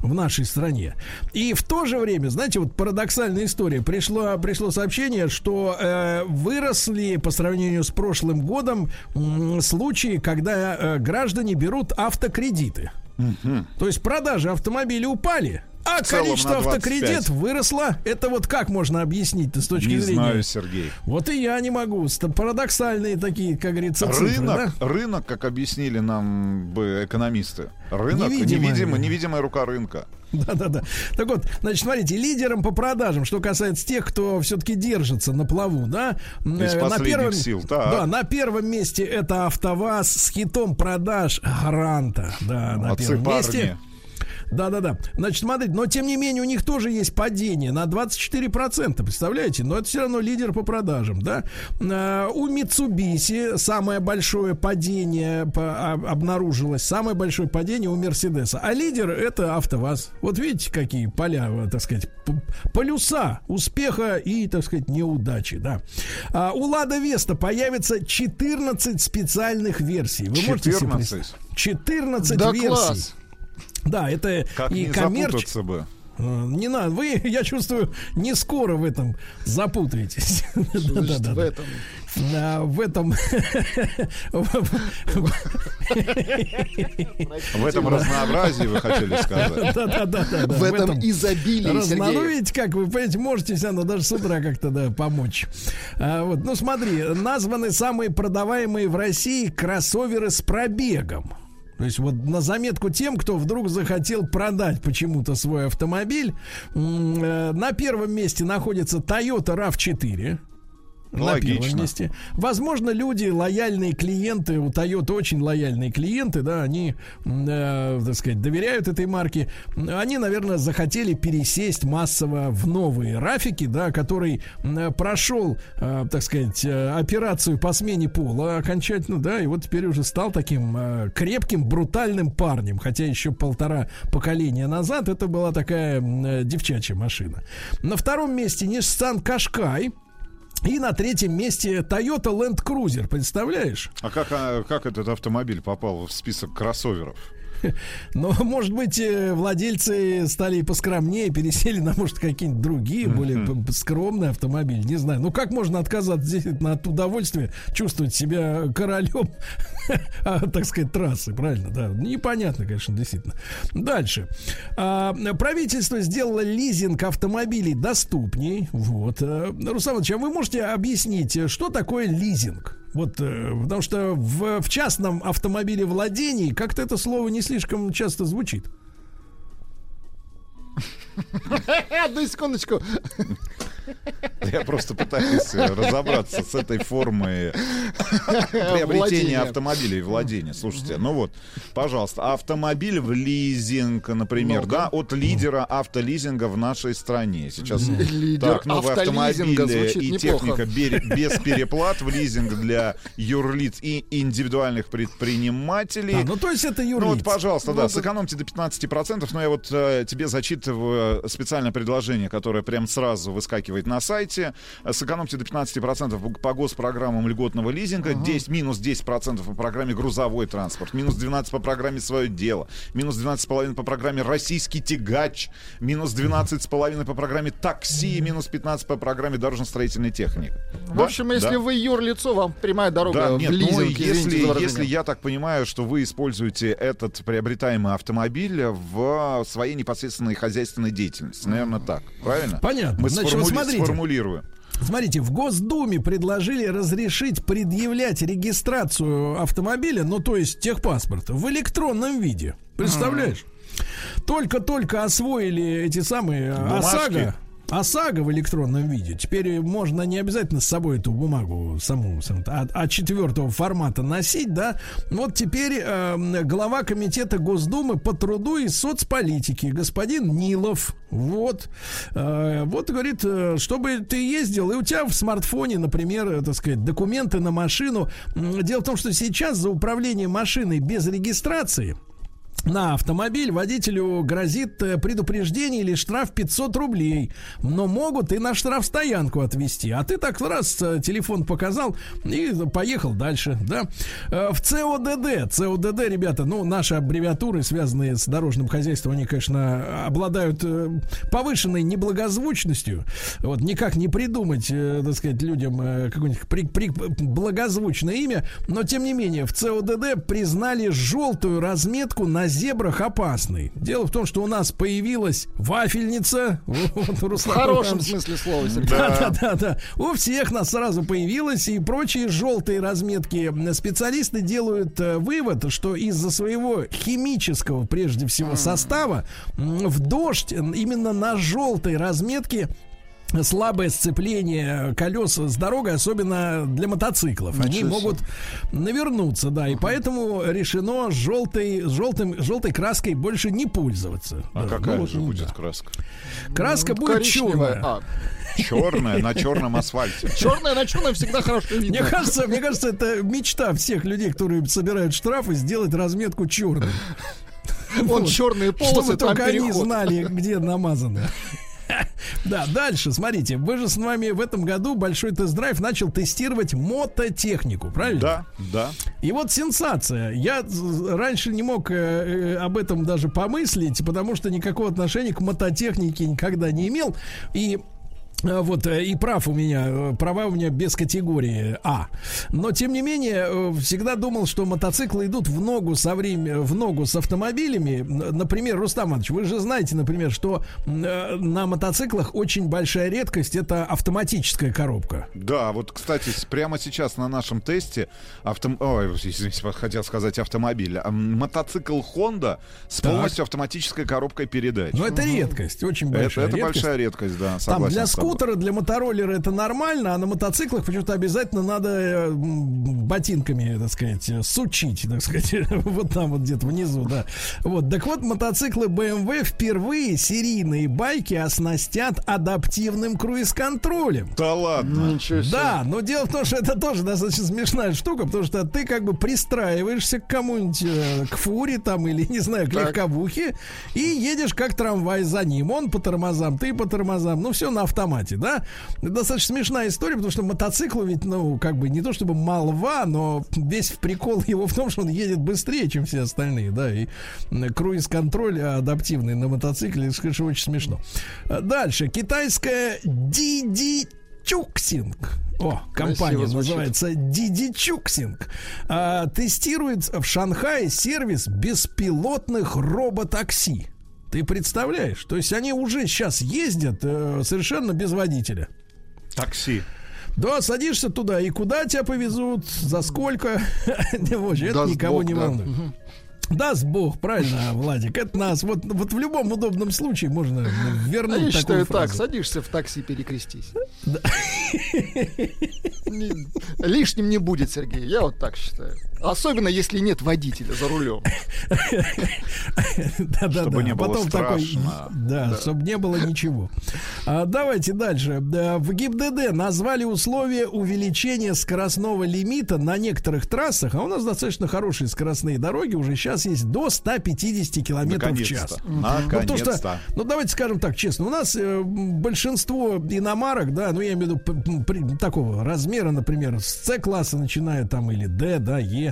в нашей стране. И в то же время, знаете, вот парадоксальная история. Пришло, пришло сообщение, что э, выросли по сравнению с прошлым годом э, случаи, когда э, граждане берут автокредиты. Mm-hmm. То есть продажи автомобилей упали, А количество автокредитов выросло. Это вот как можно объяснить-то с точки не зрения... Не знаю, Сергей. Вот и я не могу. Парадоксальные такие, как говорится, цифры, рынок, да? Рынок, как объяснили нам бы экономисты. Рынок, невидимая, невидимая, невидимая рука рынка. Да-да-да. Так вот, значит, смотрите, лидером по продажам, что касается тех, кто все-таки держится на плаву, да, из на первом, сил, да. Да, на первом месте это АвтоВАЗ с хитом продаж Гранта. Да, на Отцы первом парни. месте. Да-да-да. Значит, смотрите, но тем не менее у них тоже есть падение на двадцать четыре процента, представляете? Но это все равно лидер по продажам, да? У Mitsubishi самое большое падение по- обнаружилось, самое большое падение у Mercedes. А лидер это АвтоВАЗ. Вот видите, какие поля, так сказать, полюса успеха и, так сказать, неудачи, да? У Лада Веста появится четырнадцать специальных версий. Вы можете себе представить? четырнадцать да, версий. Класс. Да, это как и коммерческие. Бы. Не надо, вы, я чувствую, не скоро в этом запутаетесь. В этом. В этом. В этом разнообразии вы хотели сказать. Да-да-да. В этом изобилии. Ну, видите, как вы понимаете, можете себе даже с утра как-то помочь. Ну, смотри, названы самые продаваемые в России кроссоверы с пробегом. То есть вот на заметку тем, кто вдруг захотел продать почему-то свой автомобиль. На первом месте находится Toyota рав четыре. Логично. На первом месте. Возможно, люди, лояльные клиенты, у Toyota очень лояльные клиенты, да, они, э, так сказать, доверяют этой марке. Они, наверное, захотели пересесть массово в новые рафики, да, который э, прошел, э, так сказать, операцию по смене пола окончательно, да, и вот теперь уже стал таким э, крепким, брутальным парнем. Хотя еще полтора поколения назад это была такая э, девчачья машина. На втором месте Nissan Qashqai. И на третьем месте Toyota Land Cruiser, представляешь? А как, а как этот автомобиль попал в список кроссоверов? Но, может быть, владельцы стали поскромнее, пересели на, может, какие-нибудь другие, более mm-hmm. скромные автомобили, не знаю. Ну, как можно отказаться здесь от удовольствия чувствовать себя королем, так сказать, трассы, правильно, да? Непонятно, конечно, действительно. Дальше. Правительство сделало лизинг автомобилей доступней. Вот. Руслан Ильич, а вы можете объяснить, что такое лизинг? Вот, потому что в, в частном автомобилевладении как-то это слово не слишком часто звучит. Одну секундочку. Я просто пытаюсь разобраться с этой формой приобретения автомобилей и владения. Слушайте, ну вот, пожалуйста, автомобиль в лизинг, например, да, от лидера автолизинга в нашей стране. Сейчас так, новые автомобили и техника без переплат в лизинг для юрлиц и индивидуальных предпринимателей. Ну, то есть это юрлиц. Ну вот, пожалуйста, да, сэкономьте до пятнадцати процентов, но я вот тебе зачитываю специальное предложение, которое прям сразу выскакивает на сайте. Сэкономьте до пятнадцати процентов по госпрограммам льготного лизинга, ага. десять, минус десять процентов по программе «Грузовой транспорт», минус двенадцать процентов по программе «Свое дело», минус двенадцать целых пять десятых процента по программе «Российский тягач», минус двенадцать целых пять десятых процента по программе «Такси», минус пятнадцать процентов по программе «Дорожно-строительная техника». В да? общем, если да. вы юрлицо, вам прямая дорога да, в нет, лизинг. Ну, если, извините, если я так понимаю, что вы используете этот приобретаемый автомобиль в своей непосредственной хозяйственной деятельности. Наверное, так. Правильно? Понятно. Мы Значит, сформули... Сформулирую. Смотрите, в Госдуме предложили разрешить предъявлять регистрацию автомобиля, ну то есть техпаспорт, в электронном виде. Представляешь? А-а-а. Только-только освоили эти самые бумажки. ОСАГО. ОСАГО в электронном виде. Теперь можно не обязательно с собой эту бумагу саму, саму а, а четвертого формата носить, да. Вот теперь э, глава комитета Госдумы по труду и соцполитике господин Нилов. Вот, э, вот говорит, чтобы ты ездил, и у тебя в смартфоне, например, так сказать, документы на машину. Дело в том, что сейчас за управление машиной без регистрации на автомобиль водителю грозит предупреждение или штраф пятьсот рублей. Но могут и на штрафстоянку отвезти. А ты так раз телефон показал и поехал дальше, да? В ЦОДД, ЦОДД, ребята, ну, наши аббревиатуры, связанные с дорожным хозяйством, они, конечно, обладают повышенной неблагозвучностью. Вот никак не придумать, так сказать, людям какое-нибудь при, при, благозвучное имя. Но, тем не менее, в ЦОДД признали желтую разметку на земле зебрах опасный. Дело в том, что у нас появилась вафельница. Вот, в хорошем смысле слова. Да, да, да, да. У всех нас сразу появилась, и прочие желтые разметки. Специалисты делают вывод, что из-за своего химического, прежде всего, состава в дождь именно на желтой разметке слабое сцепление колес с дорогой, особенно для мотоциклов. Они Ничего могут навернуться, да, и uh-huh. поэтому решено желтой, желтым, желтой краской больше не пользоваться. А да, какая ну, же ну, будет да. краска? Краска ну, будет коричневая. А, черная на черном асфальте. Черная на черном всегда хорошо видно. Мне кажется, мне кажется, это мечта всех людей, которые собирают штрафы, сделать разметку черной. Вот черные полосы, чтобы только они знали, где намазаны. Да, дальше, смотрите, мы же с вами в этом году большой тест-драйв начал тестировать мототехнику, правильно? Да, да. И вот сенсация. Я раньше не мог э, об этом даже помыслить, потому что никакого отношения к мототехнике никогда не имел. И вот, и прав у меня, права у меня без категории А. Но, тем не менее, всегда думал, что мотоциклы идут в ногу со временем, в ногу с автомобилями. Например, Рустам Иванович, вы же знаете, например, что на мотоциклах очень большая редкость — это автоматическая коробка. Да, вот, кстати, прямо сейчас на нашем тесте авто... Ой, извините, хотел сказать автомобиль. Мотоцикл Honda с так. полностью автоматической коробкой передач. Ну, это редкость, очень большая это, это редкость. Это большая редкость, да, согласен. Там для скутеры, для мотороллера это нормально, а на мотоциклах почему-то обязательно надо ботинками, так сказать, сучить, так сказать, вот там вот где-то внизу, да. Вот, так вот, мотоциклы бэ эм вэ впервые серийные байки оснастят адаптивным круиз-контролем. Да ладно? Ничего себе. Да, но дело в том, что это тоже достаточно смешная штука, потому что ты как бы пристраиваешься к кому-нибудь, к фуре там или, не знаю, к так. легковухе, и едешь как трамвай за ним. Он по тормозам, ты по тормозам, ну все на автомобиле. Да? Это достаточно смешная история, потому что мотоциклу ведь, ну, как бы не то чтобы молва, но весь прикол его в том, что он едет быстрее, чем все остальные, да, и круиз-контроль адаптивный на мотоцикле, это, конечно, очень смешно. Дальше, китайская Диди Чуксинг. О, компания называется Диди Чуксинг. А, тестирует в Шанхае сервис беспилотных роботакси. Ты представляешь? То есть они уже сейчас ездят э, совершенно без водителя. Такси. Да, садишься туда, и куда тебя повезут, за сколько. Это никого не волнует. Даст Бог, правильно, Владик. Это нас, вот, вот в любом удобном случае можно вернуть. А я считаю так, садишься в такси, перекрестись. Да. Лишним не будет, Сергей, я вот так считаю. Особенно, если нет водителя за рулем. Да-да-да. Чтобы не было страшно. Да, чтобы не было ничего. Давайте дальше. В ГИБДД назвали условия увеличения скоростного лимита на некоторых трассах, а у нас достаточно хорошие скоростные дороги уже сейчас есть, до ста пятидесяти километров в час. Потому что, ну давайте скажем так честно, у нас большинство иномарок, да, ну я имею в виду такого размера, например, с С-класса начиная там или Д, да, Е,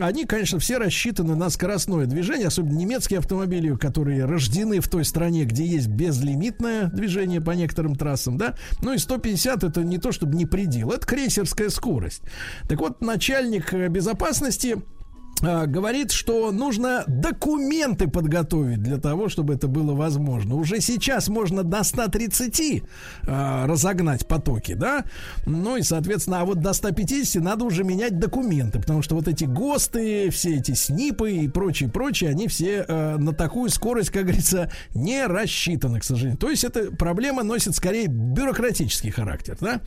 они, конечно, все рассчитаны на скоростное движение, особенно немецкие автомобили, которые рождены в той стране, где есть безлимитное движение по некоторым трассам, да, ну и сто пятьдесят это не то чтобы не предел, это крейсерская скорость. Так вот, начальник безопасности говорит, что нужно документы подготовить для того, чтобы это было возможно. Уже сейчас можно до ста тридцати э, разогнать потоки, да? Ну и, соответственно, а вот до ста пятидесяти надо уже менять документы, потому что вот эти ГОСТы, все эти СНИПы и прочее-прочее, они все э, на такую скорость, как говорится, не рассчитаны, к сожалению. То есть эта проблема носит скорее бюрократический характер, да?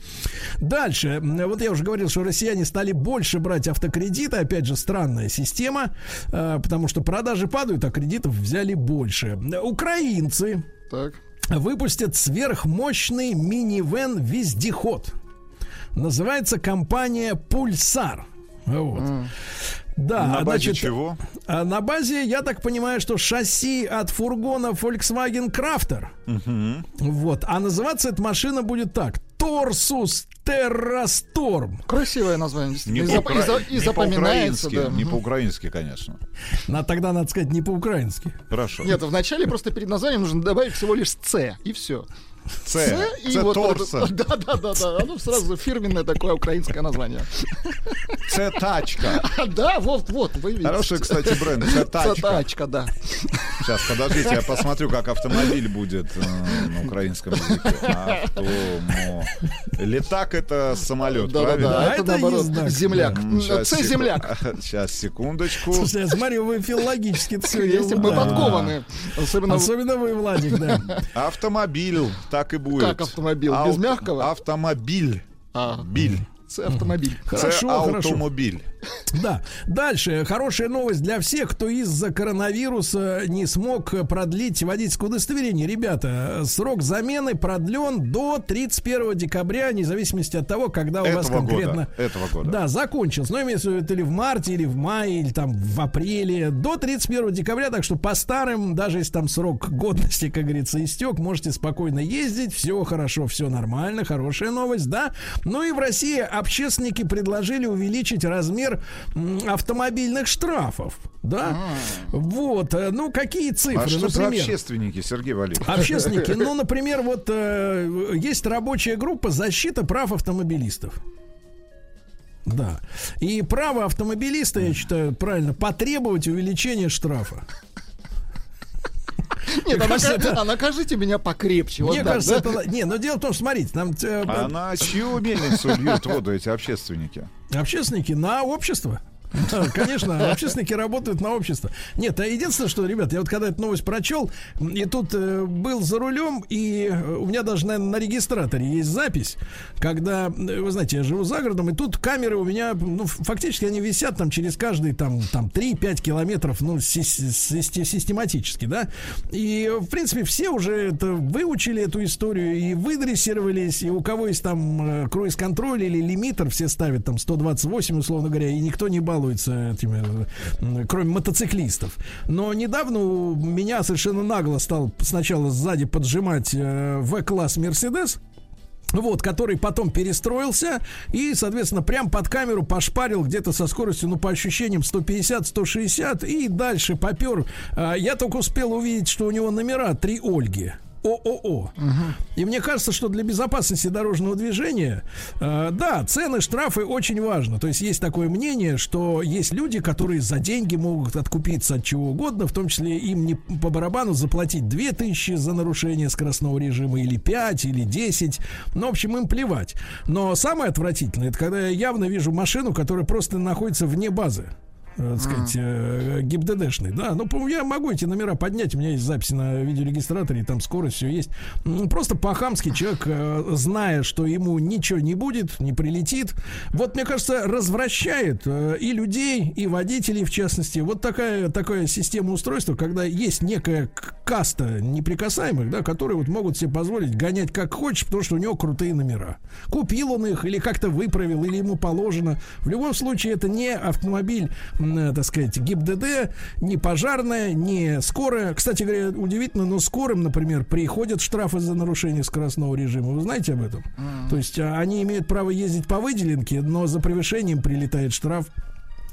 Дальше. Вот я уже говорил, что россияне стали больше брать автокредиты. Опять же, странная ситуация. Система, потому что продажи падают, а кредитов взяли больше. Украинцы так. выпустят сверхмощный минивэн-вездеход. Называется компания «Пульсар». Вот. Mm. Да, на базе, значит, чего? На базе, я так понимаю, что шасси от фургона Volkswagen Crafter. Mm-hmm. Вот. А называться эта машина будет так: Торсус Террасторм. Красивое название. Не и по-укра... за... и не запоминается. По-украински, да. Не по-украински, конечно. Но тогда надо сказать не по-украински. Хорошо. Нет, вначале просто перед названием нужно добавить всего лишь «Ц», и все. Це, це, це торса. Да, да, да, да. Оно сразу фирменное такое украинское название. Це тачка. А, да, вот, вот, вы видите. Хороший, кстати, бренд. Це тачка. Це тачка, да. Сейчас, подождите, я посмотрю, как автомобиль будет э, на украинском языке. Автомо. Летак — это самолет, да, правильно? Да, да, а это, это наоборот, земляк. Сейчас, це земляк. Сейчас, секундочку. Слушайте, я смотрю, вы филологически все. Если бы мы подкованы. Особенно, Особенно вы, Владик, да. Автомобиль. Так и будет. Как автомобиль? Ау- Без мягкого? Автомобиль. А. Биль. Це автомобиль. Хорошо, хорошо. Автомобиль. Да. Дальше. Хорошая новость для всех, кто из-за коронавируса не смог продлить водительское удостоверение. Ребята, срок замены продлен до тридцать первого декабря, вне зависимости от того, когда у этого вас конкретно... Года. Этого года. Да, закончился. Но имеется в виду, это или в марте, или в мае, или там в апреле. До тридцать первого декабря, так что по старым, даже если там срок годности, как говорится, истек, можете спокойно ездить. Все хорошо, все нормально. Хорошая новость, да? Ну и в России общественники предложили увеличить размер автомобильных штрафов, да? А-а-а. Вот, ну какие цифры, а что например? За общественники, Сергей Валерьевич? Общественники, ну, например, вот э, есть рабочая группа «Защита прав автомобилистов». Да. И право автомобилиста, я считаю, правильно, потребовать увеличения штрафа. Нет, а, кажется, накажи, это... а накажите меня покрепче. Мне вот кажется, да? это... Не, но дело в том, что, смотрите, там... А на чью мельницу льют воду эти общественники? Общественники на общество. Конечно, общественники работают на общество. Нет, а единственное, что, ребят, я вот когда эту новость прочел, и тут э, был за рулем, и у меня даже, наверное, на регистраторе есть запись, когда, вы знаете, я живу за городом, и тут камеры у меня, ну, фактически они висят там через каждые там, там три-пять километров, ну, си- си- си- систематически, да, и, в принципе, все уже это выучили эту историю и выдрессировались, и у кого есть там круиз-контроль или лимитер, все ставят там сто двадцать восемь, условно говоря, и никто не балует этими, кроме мотоциклистов. Но недавно у меня совершенно нагло стал сначала сзади поджимать В-класс Мерседес, вот, который потом перестроился и, соответственно, прям под камеру пошпарил где-то со скоростью, ну, по ощущениям сто пятьдесят - сто шестьдесят и дальше попер. Я только успел увидеть, что у него номера три Ольги. ООО. Угу. И мне кажется, что для безопасности дорожного движения, э, да, цены, штрафы очень важно. То есть есть такое мнение, что есть люди, которые за деньги могут откупиться от чего угодно, в том числе им не по барабану заплатить две тысячи за нарушение скоростного режима, или пять, или десять. Ну, в общем, им плевать. Но самое отвратительное, это когда я явно вижу машину, которая просто находится вне базы, так сказать, mm. ГИБДДшный, да, ну, я могу эти номера поднять, у меня есть запись на видеорегистраторе, там скорость, все есть. Просто по-хамски человек, зная, что ему ничего не будет, не прилетит, вот, мне кажется, развращает и людей, и водителей, в частности, вот такая, такая система устройства, когда есть некая каста неприкасаемых, да, которые вот могут себе позволить гонять как хочешь, потому что у него крутые номера. Купил он их, или как-то выправил, или ему положено. В любом случае, это не автомобиль, так сказать, ГИБДД, не пожарная, не скорая. Кстати говоря, удивительно, но скорым, например, приходят штрафы за нарушение скоростного режима. Вы знаете об этом? Mm. То есть они имеют право ездить по выделенке, но за превышением прилетает штраф.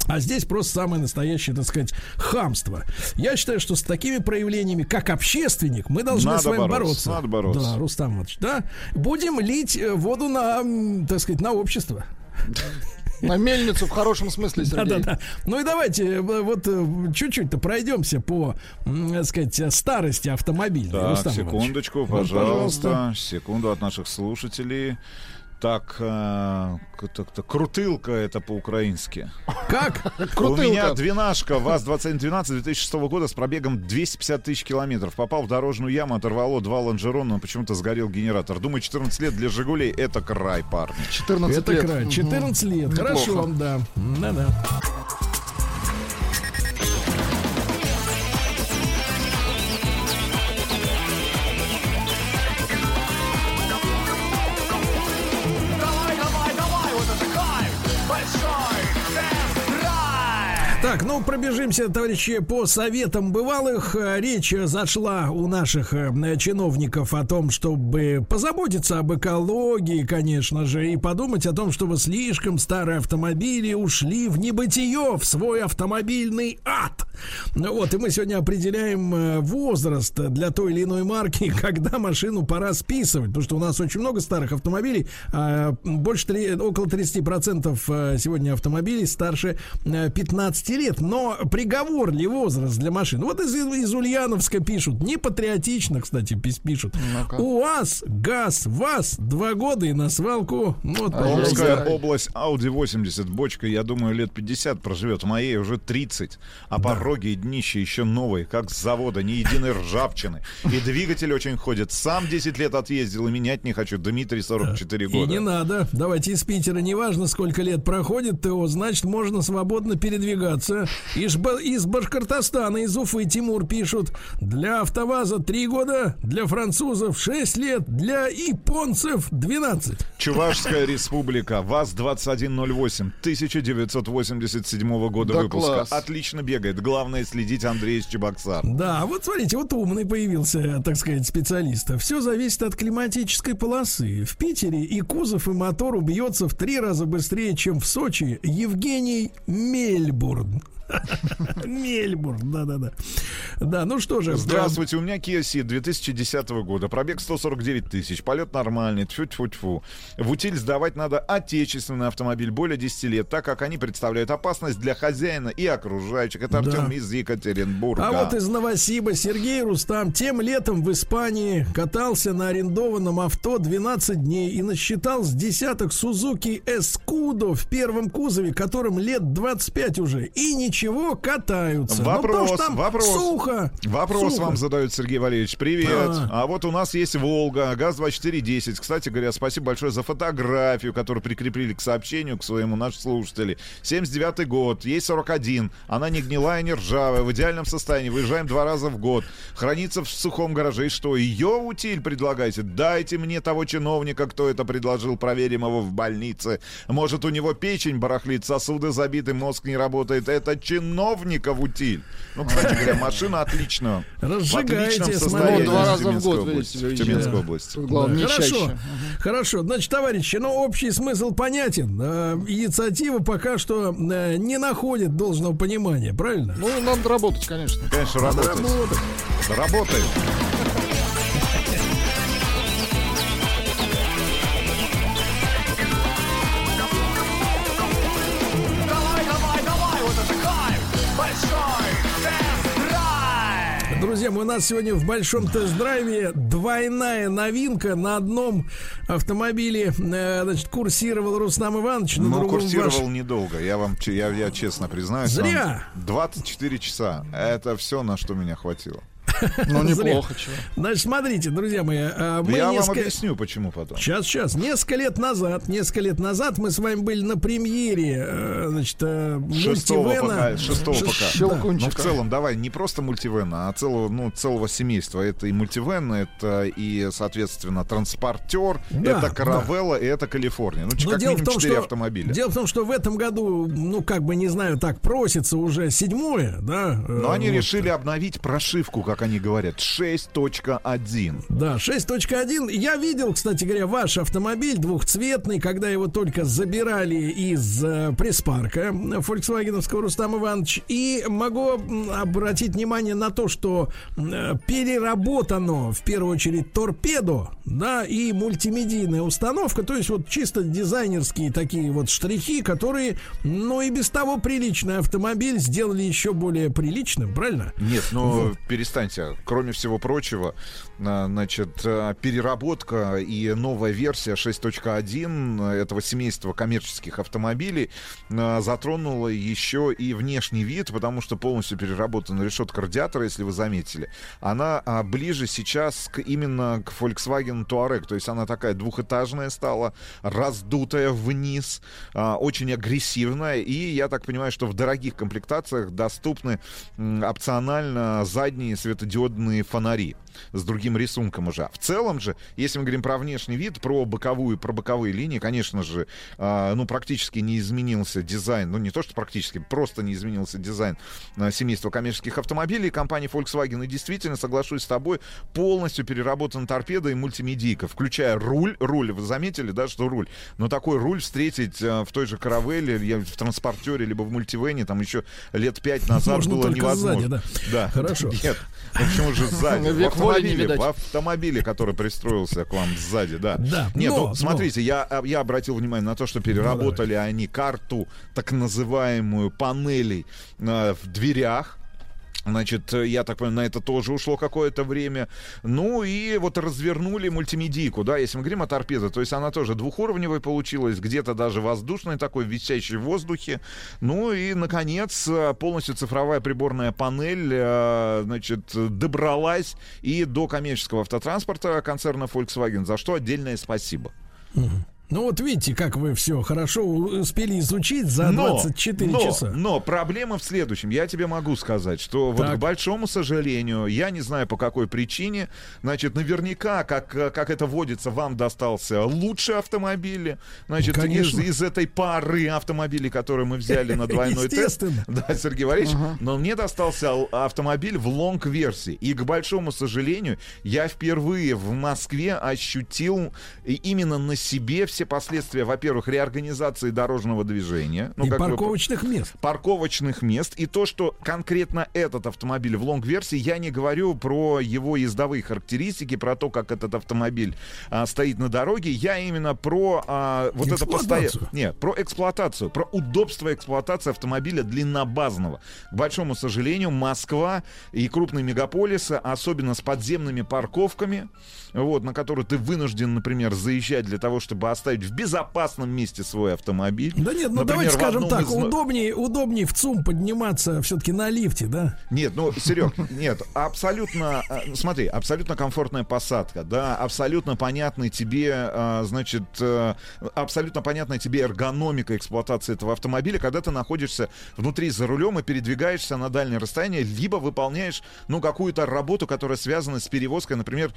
А здесь просто самое настоящее, так сказать, хамство. Я считаю, что с такими проявлениями, как общественник, мы должны надо с вами бороться. бороться. Надо бороться. Да, Рустам Иванович, да? Будем лить воду на, так сказать, на общество. На мельницу в хорошем смысле, Сергей. Да, да, да. Ну и давайте вот чуть-чуть-то пройдемся по, так сказать, старости автомобиля. Так, Рустам секундочку, Иванович. пожалуйста, пожалуйста. Секунду от наших слушателей. Так, э, так-то, крутылка это по-украински. Как? Крутылка. У меня двенашка ВАЗ-двадцать один двенадцать две тысячи шестого года с пробегом двести пятьдесят тысяч километров. Попал в дорожную яму, оторвало два лонжерона, но почему-то сгорел генератор. Думаю, четырнадцать лет для «Жигулей» — это край, парни. четырнадцать это лет. Край. четырнадцать лет. Неплохо. Хорошо вам, да. Да-да. Так, ну пробежимся, товарищи, по советам бывалых. Речь зашла у наших чиновников о том, чтобы позаботиться об экологии, конечно же, и подумать о том, чтобы слишком старые автомобили ушли в небытие, в свой автомобильный ад. Вот, и мы сегодня определяем возраст для той или иной марки, когда машину пора списывать, потому что у нас очень много старых автомобилей, больше около тридцать процентов сегодня автомобилей старше пятнадцати лет, но приговор ли возраст для машин? Вот из, из Ульяновска пишут, не патриотично, кстати, пишут. Ну-ка. УАЗ, ГАЗ, ВАЗ, два года и на свалку. Вот, Омская область, Ауди восемьдесят, бочка, я думаю, лет пятьдесят проживет, в моей уже тридцать, а пороги и днища еще новые, как с завода, ни единой ржавчины. И двигатель очень ходит. Сам десять лет отъездил и менять не хочу. Дмитрий, сорок четыре года. И не надо. Давайте из Питера. Неважно, сколько лет проходит, ТО, значит, можно свободно передвигаться. Из, из Башкортостана, из Уфы Тимур пишут. Для АвтоВАЗа три года, для французов шесть лет, для японцев двенадцать. Чувашская республика. ВАЗ-двадцать один ноль восемь тысяча девятьсот восемьдесят седьмого года да выпуска. Класс. Отлично бегает. Главное следить, Андрей из Чебоксар. Да, вот смотрите, вот умный появился, так сказать, специалист. Все зависит от климатической полосы. В Питере и кузов, и мотор убьется в три раза быстрее, чем в Сочи. Евгений Мельбурн. Мельбурн, да-да-да. Да, ну что же. Здравствуйте, у меня Kia Ceed две тысячи десятого года. Пробег сто сорок девять тысяч, полет нормальный. Тьфу-тьфу-тьфу. В утиль сдавать надо отечественный автомобиль более десяти лет, так как они представляют опасность для хозяина и окружающих. Это Артем да. из Екатеринбурга. А вот из Новосиба Сергей Рустам. Тем летом в Испании катался на арендованном авто двенадцать дней и насчитал с десяток Сузуки Эскудо в первом кузове, которым лет двадцать пять уже. И ничего чего катаются. Вопрос, ну, там вопрос. Сухо. Вопрос сухо. Вам задают, Сергей Валерьевич. Привет. А-а-а. А вот у нас есть Волга, ГАЗ-двадцать четыре десять. Кстати говоря, спасибо большое за фотографию, которую прикрепили к сообщению, к своему наши слушатели. семьдесят девятый год, ей сорок один. Она не гнилая, не ржавая, в идеальном состоянии. Выезжаем два раза в год. Хранится в сухом гараже. И что, ее утиль предлагаете? Дайте мне того чиновника, кто это предложил. Проверим его в больнице. Может, у него печень барахлит, сосуды забиты, мозг не работает. Это чиновников утиль. Ну, кстати говоря, машина отличная. Разжигаете, смотрите, два раза в год. В Тюменской области. Хорошо. Хорошо. Значит, товарищи, ну, общий смысл понятен. Инициатива пока что не находит должного понимания, правильно? Ну, надо работать, конечно. Конечно, работать. Работаем. Друзья, у нас сегодня в большом тест-драйве двойная новинка. На одном автомобиле, значит, курсировал Рустам Иванович. Но ну, курсировал ваш... недолго, я вам я, я честно признаюсь. Зря. двадцать четыре часа. Это все, на что меня хватило. Ну, неплохо, чего. Значит, смотрите, друзья мои, мы Я несколько... вам объясню, почему потом. Сейчас, сейчас. Несколько лет назад, несколько лет назад мы с вами были на премьере, значит, мультивена. Шестого пока. Ш... Да. Ну, в целом, давай, не просто мультивена, а целого, ну, целого семейства. Это и мультивен, это и, соответственно, транспортер, да, это каравелла, да. И это Калифорния. Ну, как минимум четыре автомобиля. Дело в том, что в этом году, ну, как бы, не знаю, так, просится уже седьмое, да. Но э, они вот решили обновить прошивку, как они говорят, шесть точка один. Да, шесть точка один. Я видел, кстати говоря, ваш автомобиль двухцветный, когда его только забирали из э, пресс-парка фольксвагеновского, Рустам Иванович. И могу обратить внимание на то, что э, переработано в первую очередь торпедо, да, и мультимедийная установка, то есть вот чисто дизайнерские такие вот штрихи, которые, ну и без того приличный автомобиль сделали еще более приличным, правильно? Нет, но вот. перестань Кроме всего прочего, значит, переработка и новая версия шесть точка один этого семейства коммерческих автомобилей затронула еще и внешний вид, потому что полностью переработана решетка радиатора, если вы заметили. Она ближе сейчас к, именно к Volkswagen Touareg. То есть она такая двухэтажная стала, раздутая вниз, очень агрессивная. И я так понимаю, что в дорогих комплектациях доступны опционально задние светодиодные фонари. с другим рисунком уже. В целом же, если мы говорим про внешний вид, про боковую, про боковые линии, конечно же, э, ну, практически не изменился дизайн, ну, не то, что практически, просто не изменился дизайн э, семейства коммерческих автомобилей компании Volkswagen. И действительно, соглашусь с тобой, полностью переработана торпеда и мультимедийка, включая руль. Руль, вы заметили, да, что руль? Но такой руль встретить э, в той же каравелле, в транспортере, либо в мультивене, там еще лет пять назад можно было невозможно. Сзади, да. Да. Хорошо. Нет, почему же сзади? В автомобиле, в автомобиле, который пристроился к вам сзади, да. Да. Нет, но, ну, смотрите, но... я, я обратил внимание на то, что переработали ну, они карту, так называемую, панелей э, в дверях. Значит, я так понимаю, на это тоже ушло какое-то время. Ну и вот развернули мультимедийку, да, если мы говорим о торпеде, то есть она тоже двухуровневая получилась, где-то даже воздушной такой, висящей в воздухе. Ну и, наконец, полностью цифровая приборная панель, значит, добралась и до коммерческого автотранспорта концерна Volkswagen, за что отдельное спасибо. Ну вот видите, как вы все хорошо успели изучить за двадцать четыре но, часа. Но проблема в следующем. Я тебе могу сказать, что так. Вот, к большому сожалению, я не знаю по какой причине, значит, наверняка, как, как это водится, вам достался лучший автомобиль. Значит, из, из этой пары автомобилей, которые мы взяли на двойной тест. Да, Сергей Валерьевич. Ага. Но мне достался автомобиль в лонг-версии. И, к большому сожалению, я впервые в Москве ощутил именно на себе все все последствия, во-первых, реорганизации дорожного движения. Ну, и как парковочных вы... мест. Парковочных мест. И то, что конкретно этот автомобиль в лонг-версии, я не говорю про его ездовые характеристики, про то, как этот автомобиль а, стоит на дороге. Я именно про... А, вот это постоянно... Нет, про эксплуатацию. Про удобство эксплуатации автомобиля длиннобазного. К большому сожалению, Москва и крупные мегаполисы, особенно с подземными парковками, вот, на которые ты вынужден, например, заезжать для того, чтобы оставить в безопасном месте свой автомобиль. Да нет, ну, например, давайте скажем так, из... удобнее, удобнее в ЦУМ подниматься все-таки на лифте, да? Нет, ну, Серег, нет, абсолютно, смотри, абсолютно комфортная посадка, да, абсолютно понятная тебе, значит, абсолютно понятная тебе эргономика эксплуатации этого автомобиля, когда ты находишься внутри за рулем и передвигаешься на дальнее расстояние, либо выполняешь, ну, какую-то работу, которая связана с перевозкой, например,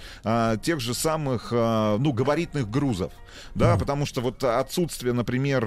тех же самых, ну, габаритных грузов, да, потому что вот отсутствие, например,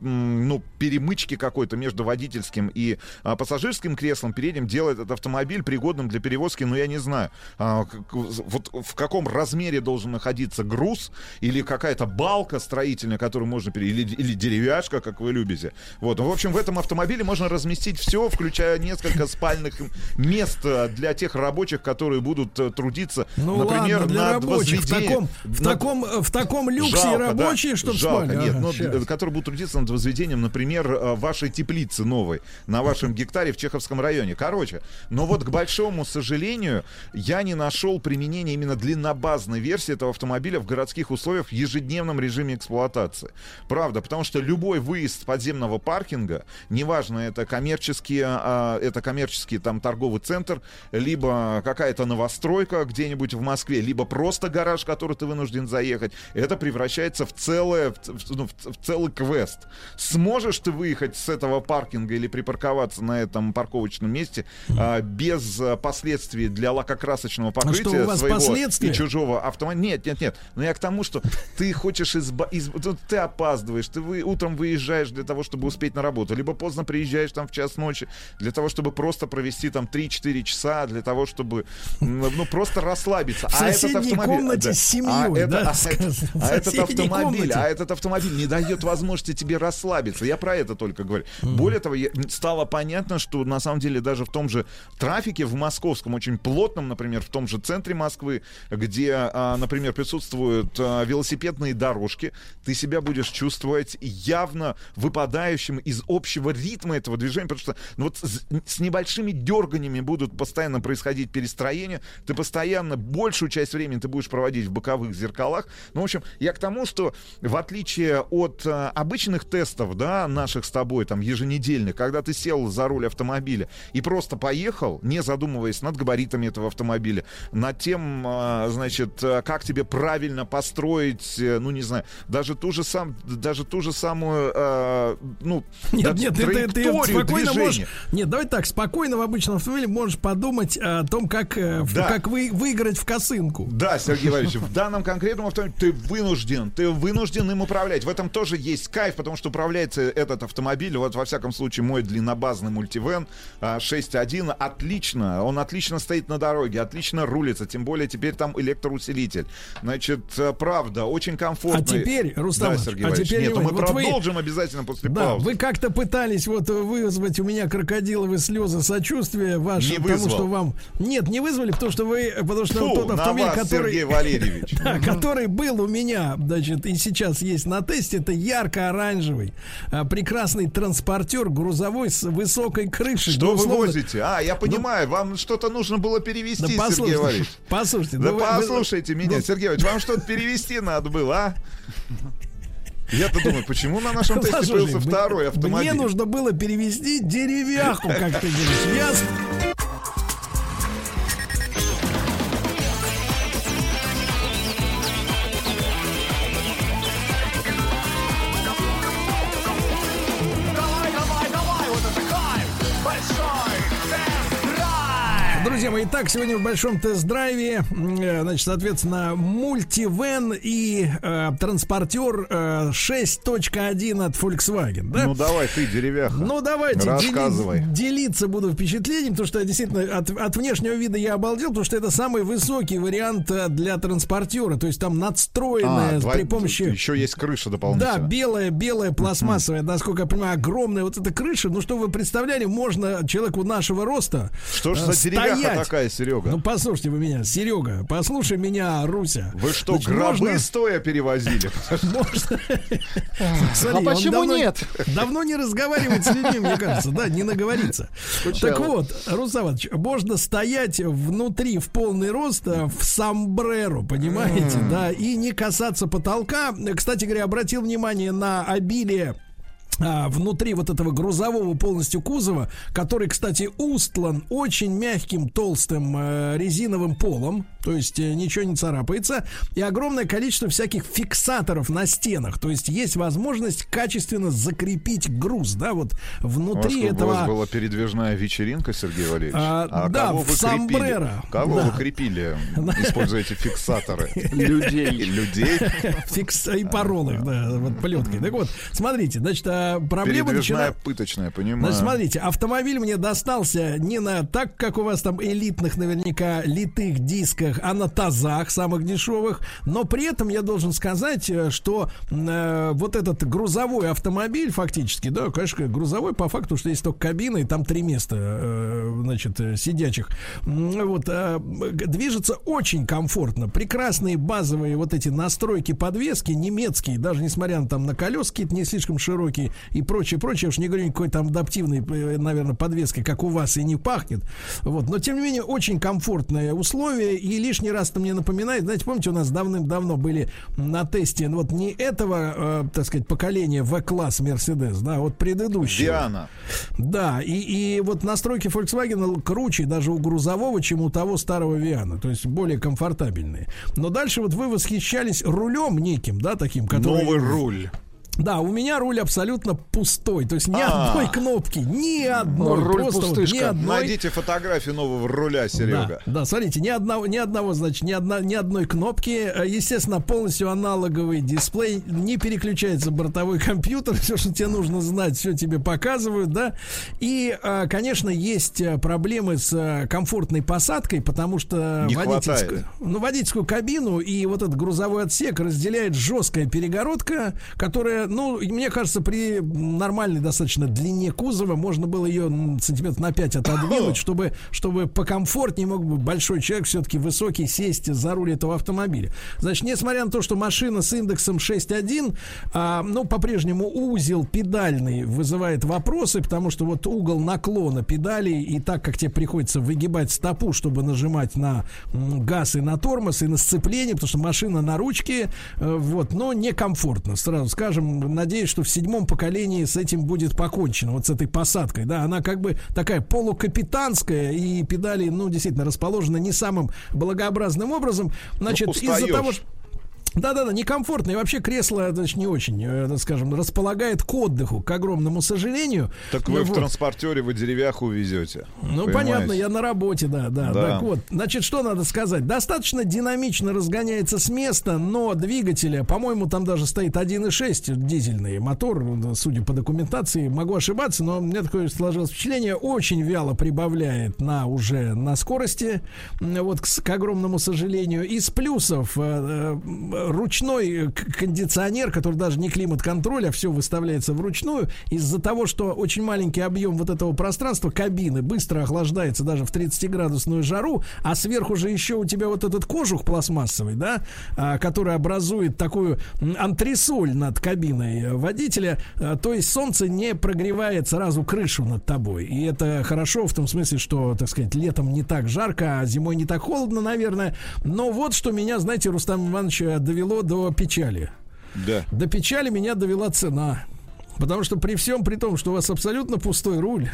ну, перемычки какой-то между водительским и а, пассажирским креслом передним делает этот автомобиль пригодным для перевозки, ну, я не знаю, а, как, вот в каком размере должен находиться груз или какая-то балка строительная, которую можно перевести, или, или деревяшка, как вы любите. Вот. В общем, в этом автомобиле можно разместить все, включая несколько спальных мест для тех рабочих, которые будут трудиться, ну, например, ладно, для над возведением. В, в, над... в таком люксе жалко, рабочих. Рабочие, что жалко, нет, но, которые будут трудиться над возведением, например, вашей теплицы новой на вашем гектаре в Чеховском районе. Короче, но вот, к большому сожалению, я не нашел применения именно длиннобазной версии этого автомобиля в городских условиях в ежедневном режиме эксплуатации. Правда, потому что любой выезд подземного паркинга, неважно, это коммерческие, это коммерческий там торговый центр, либо какая-то новостройка где-нибудь в Москве, либо просто гараж, в который ты вынужден заехать, это превращается в В, целое, в, ну, в целый квест. Сможешь ты выехать с этого паркинга или припарковаться на этом парковочном месте а, без а, последствий для лакокрасочного покрытия а своего последствия? И чужого автомобиля? Нет, нет, нет. Но я к тому, что ты хочешь изба... Из... Ты опаздываешь, ты вы... утром выезжаешь для того, чтобы успеть на работу, либо поздно приезжаешь там в час ночи для того, чтобы просто провести там три-четыре часа, для того, чтобы ну, просто расслабиться. В соседней а этот автомобиль... комнате да. с семьей, а да? Это... А этот автомобиль Комнате. А этот автомобиль не дает возможности тебе расслабиться. Я про это только говорю. Mm-hmm. Более того, я, стало понятно, что на самом деле даже в том же трафике, в московском, очень плотном, например, в том же центре Москвы, где, а, например, присутствуют а, велосипедные дорожки, ты себя будешь чувствовать явно выпадающим из общего ритма этого движения, потому что ну, вот с, с небольшими дерганиями будут постоянно происходить перестроения, ты постоянно большую часть времени ты будешь проводить в боковых зеркалах. Ну, в общем, я к тому, что что в отличие от э, обычных тестов, да, наших с тобой, там, еженедельных, когда ты сел за руль автомобиля и просто поехал, не задумываясь над габаритами этого автомобиля, над тем, э, значит, как тебе правильно построить, э, ну, не знаю, даже ту же, сам, даже ту же самую, э, ну, нет, нет, траекторию ты, ты, ты спокойно можешь, нет, давай так, спокойно в обычном автомобиле можешь подумать о том, как, э, да. как вы, выиграть в косынку. Да, Сергей Валерьевич, в данном конкретном автомобиле ты вынужден, ты вынужден им управлять. В этом тоже есть кайф, потому что управляется этот автомобиль, вот во всяком случае мой длиннобазный мультивэн шесть один отлично, он отлично стоит на дороге, отлично рулится, тем более теперь там электроусилитель. Значит, правда, очень комфортно. А теперь, Рустам, да, Сергей Валерьевич, а теперь нет, мы вот продолжим вы... обязательно после да, паузы. Вы как-то пытались вот вызвать у меня крокодиловые слезы сочувствия ваши, потому что вам... Нет, не вызвали, потому что вы... Потому что Фу, тот автомобиль, вас, который... да, который был у меня, значит, и сейчас есть на тесте, это ярко-оранжевый, а, прекрасный транспортер грузовой с высокой крышей. Что ну, условно... вы возите? А, я понимаю, ну... вам что-то нужно было перевести, да, послушайте, Сергей Валерьевич. Послушайте. Да ну, послушайте вы... меня, ну... Сергей Валерьевич, вам что-то перевести надо было, а? Я-то думаю, почему на нашем тесте появился второй автомобиль? Мне нужно было перевести деревяху, как ты говоришь. Ясно? Друзья мои, итак, сегодня в большом тест-драйве, значит, соответственно, мультивэн и э, транспортер э, шесть один от Volkswagen, да? Ну, давай ты, деревяха, ну, давайте, рассказывай. Дели, делиться буду впечатлением, потому что, действительно, от, от внешнего вида я обалдел, потому что это самый высокий вариант для транспортера, то есть там надстроенная а, два, при помощи... Еще есть крыша дополнительная. Да, белая, белая, пластмассовая, насколько я понимаю, огромная вот эта крыша, ну, что вы представляли, можно человеку нашего роста... Что ж за деревяха такая, Серега? Ну, послушайте вы меня, Серега, послушай меня, Руся. Вы что, значит, гробы можно... стоя перевозили? А почему нет? Давно не разговаривать с людьми, мне кажется, да, не наговориться. Так вот, Русаватович, можно стоять внутри в полный рост в сомбреро, понимаете, да, и не касаться потолка. Кстати говоря, обратил внимание на обилие внутри вот этого грузового полностью кузова, который, кстати, устлан очень мягким толстым э, резиновым полом, то есть э, ничего не царапается, и огромное количество всяких фиксаторов на стенах, то есть есть возможность качественно закрепить груз, да, вот внутри этого... У вас была передвижная вечеринка, Сергей Валерьевич? А, а да, кого в сомбреро. Кого да. вы крепили, используя эти фиксаторы? Людей. Людей. И порол их, да, вот плеткой. Так вот, смотрите, значит, проблема передвижная начина... пыточная, понимаю. Значит, смотрите, автомобиль мне достался не на так, как у вас там элитных наверняка литых дисках, а на тазах самых дешевых. Но при этом я должен сказать, что э, вот этот грузовой автомобиль фактически, да, конечно, грузовой по факту, что есть только кабина и там три места, э, значит, сидячих. Вот, э, движется очень комфортно. Прекрасные базовые вот эти настройки подвески немецкие, даже несмотря на, там, на колеса какие-то не слишком широкие и прочее, прочее. Я уж не говорю никакой там адаптивной, наверное, подвеской, как у вас, и не пахнет. Вот. Но, тем не менее, очень комфортные условия. И лишний раз это мне напоминает. Знаете, помните, у нас давным-давно были на тесте вот не этого, э, так сказать, поколения В-класс Мерседес, да, вот предыдущего. Диана. Да, и, и вот настройки Volkswagen круче даже у грузового, чем у того старого Виана. То есть более комфортабельные. Но дальше вот вы восхищались рулем неким, да, таким, который... Новый руль. Да, у меня руль абсолютно пустой, то есть ни а-а-а. одной кнопки, ни одной. Ну, руль пустышка. Вот, одной... Найдите фотографию нового руля, Серега. Да, да, смотрите, ни одного, ни одного, значит, ни, одна, ни одной кнопки. Естественно, полностью аналоговый дисплей, не переключается бортовой компьютер, все, что тебе нужно знать, все тебе показывают, да. И, конечно, есть проблемы с комфортной посадкой, потому что водительскую, ну, водительскую кабину и вот этот грузовой отсек разделяет жесткая перегородка, которая Э, ну, мне кажется, при нормальной достаточно длине кузова можно было ее сантиметров на пять отодвинуть, чтобы, чтобы покомфортнее мог бы большой человек, все-таки высокий, сесть за руль этого автомобиля. Значит, несмотря на то, что машина с индексом шесть один, э, ну, по-прежнему узел педальный вызывает вопросы, потому что вот угол наклона педали и так, как тебе приходится выгибать стопу, чтобы нажимать на газ и на тормоз, и на сцепление, потому что машина на ручке, э, вот, но некомфортно, сразу скажем. Надеюсь, что в седьмом поколении с этим будет покончено, вот с этой посадкой, да, она как бы такая полукапитанская, и педали, ну, действительно, расположены не самым благообразным образом, значит, ну, из-за того, что... Да-да-да, некомфортно. И вообще кресло, значит, не очень, э, скажем, располагает к отдыху, к огромному сожалению. Так вы ну, в вот. транспортере, вы деревяху везете. Ну, понимаете? Понятно, я на работе, да, да, да. Так вот, значит, что надо сказать? Достаточно динамично разгоняется с места, но двигателя, по-моему, там даже стоит один и шесть дизельный мотор, судя по документации, могу ошибаться, но у меня такое сложилось впечатление, очень вяло прибавляет на уже на скорости, вот, к, к огромному сожалению. Из плюсов... Э, э, ручной кондиционер, который даже не климат-контроль, а все выставляется вручную. Из-за того, что очень маленький объем вот этого пространства кабины быстро охлаждается даже в тридцатиградусную жару, а сверху же еще у тебя вот этот кожух пластмассовый, да, который образует такую антресоль над кабиной водителя, то есть солнце не прогревает сразу крышу над тобой. И это хорошо в том смысле, что, так сказать, летом не так жарко, а зимой не так холодно, наверное. Но вот что меня, знаете, Рустам Иванович, довело до печали. Да. До печали меня довела цена. Потому что при всем при том, что у вас абсолютно пустой руль,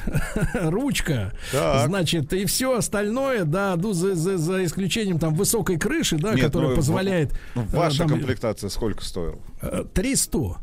ручка, так. значит, и все остальное, да, ну, за, за, за исключением там высокой крыши, да, нет, которая ну, позволяет... Ну, ваша там, комплектация сколько стоила? триста.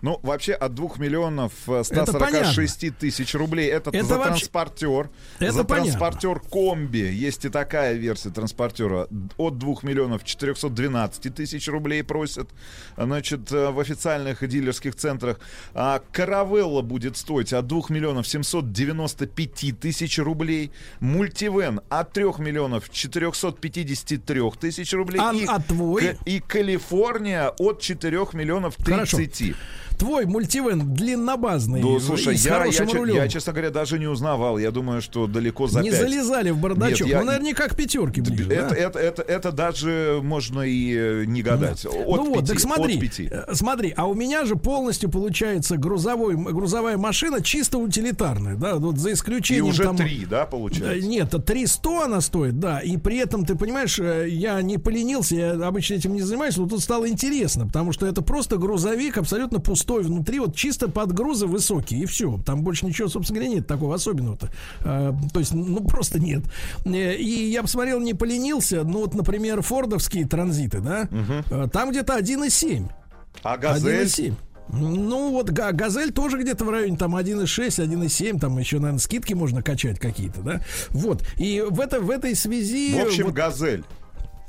Ну, вообще от двух миллионов ста сорока шести тысяч рублей. Это, это за вообще... транспортер. Это за понятно. Транспортер комби. Есть и такая версия транспортера. От двух миллионов четырехсот двенадцати тысяч рублей просят, значит, в официальных и дилерских центрах. А каравелла будет стоить от двух миллионов семисот девяноста пяти тысяч рублей. Мультивен от трех миллионов четырехсот пятидесяти трёх тысяч рублей. А, и, а твой? И Калифорния от четырёх миллионов тридцати. Хорошо. Твой мультивен длиннобазный. Да, слушай, я, я, я, честно говоря, даже не узнавал. Я думаю, что далеко за не пять. Залезали в бардачок. Нет, я... Ну, наверное, как пятерки ближе. Это, да? это, это, это даже можно и не гадать. От ну пяти, вот, так смотри, от пяти. Смотри, а у меня же полностью получается грузовой, грузовая машина чисто утилитарная. Да, вот за исключением. И уже там... три, да, получается? Нет, триста она стоит, да. И при этом, ты понимаешь, я не поленился, я обычно этим не занимаюсь, но тут стало интересно, потому что это просто грузовик абсолютно пустой. Внутри вот чисто подгрузы высокие, и все. Там больше ничего, собственно говоря, нет такого особенного-то. А, то есть, ну, просто нет. И я посмотрел, не поленился. Ну, вот, например, фордовские транзиты, да? Угу. Там где-то один и семь. А «Газель»? один и семь. Ну, вот «Газель» тоже где-то в районе там один и шесть, один и семь. Там еще, наверное, скидки можно качать какие-то, да? Вот. И в, это, в этой связи... В общем, вот... «Газель».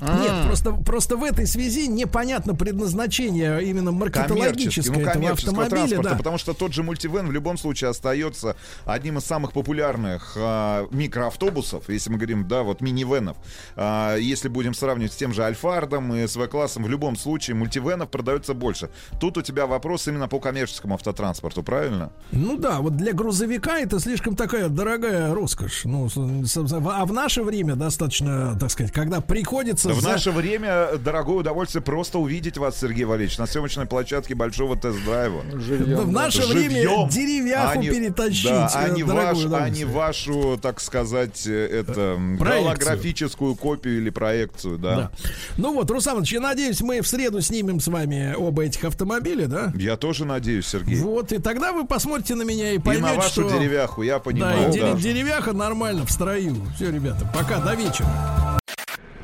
Нет, а-а-а. просто, просто в этой связи непонятно предназначение именно маркетологическое ну, этого автомобиля, да. Потому что тот же мультивэн в любом случае остается одним из самых популярных а, микроавтобусов, если мы говорим, да, вот минивэнов. А, если будем сравнивать с тем же Альфардом и эс ви-классом, в любом случае мультивэнов продается больше. Тут у тебя вопрос именно по коммерческому автотранспорту, правильно? Ну да, вот для грузовика это слишком такая дорогая роскошь. Ну, а в наше время достаточно, так сказать, когда приходится в за... наше время дорогое удовольствие просто увидеть вас, Сергей Валерьевич, на съемочной площадке большого тест-драйва. Живьем, в наше живьем, время деревяху а не, перетащить. Да, а, не ваш, а не вашу, так сказать, это, голографическую копию или проекцию. Да. Да. Ну вот, Рустам Иванович, я надеюсь, мы в среду снимем с вами оба этих автомобиля, да? Я тоже надеюсь, Сергей. Вот, и тогда вы посмотрите на меня и поймете, что... И на вашу что... деревяху, я понимаю. Да, да. Деревяха нормально в строю. Все, ребята, пока, до вечера.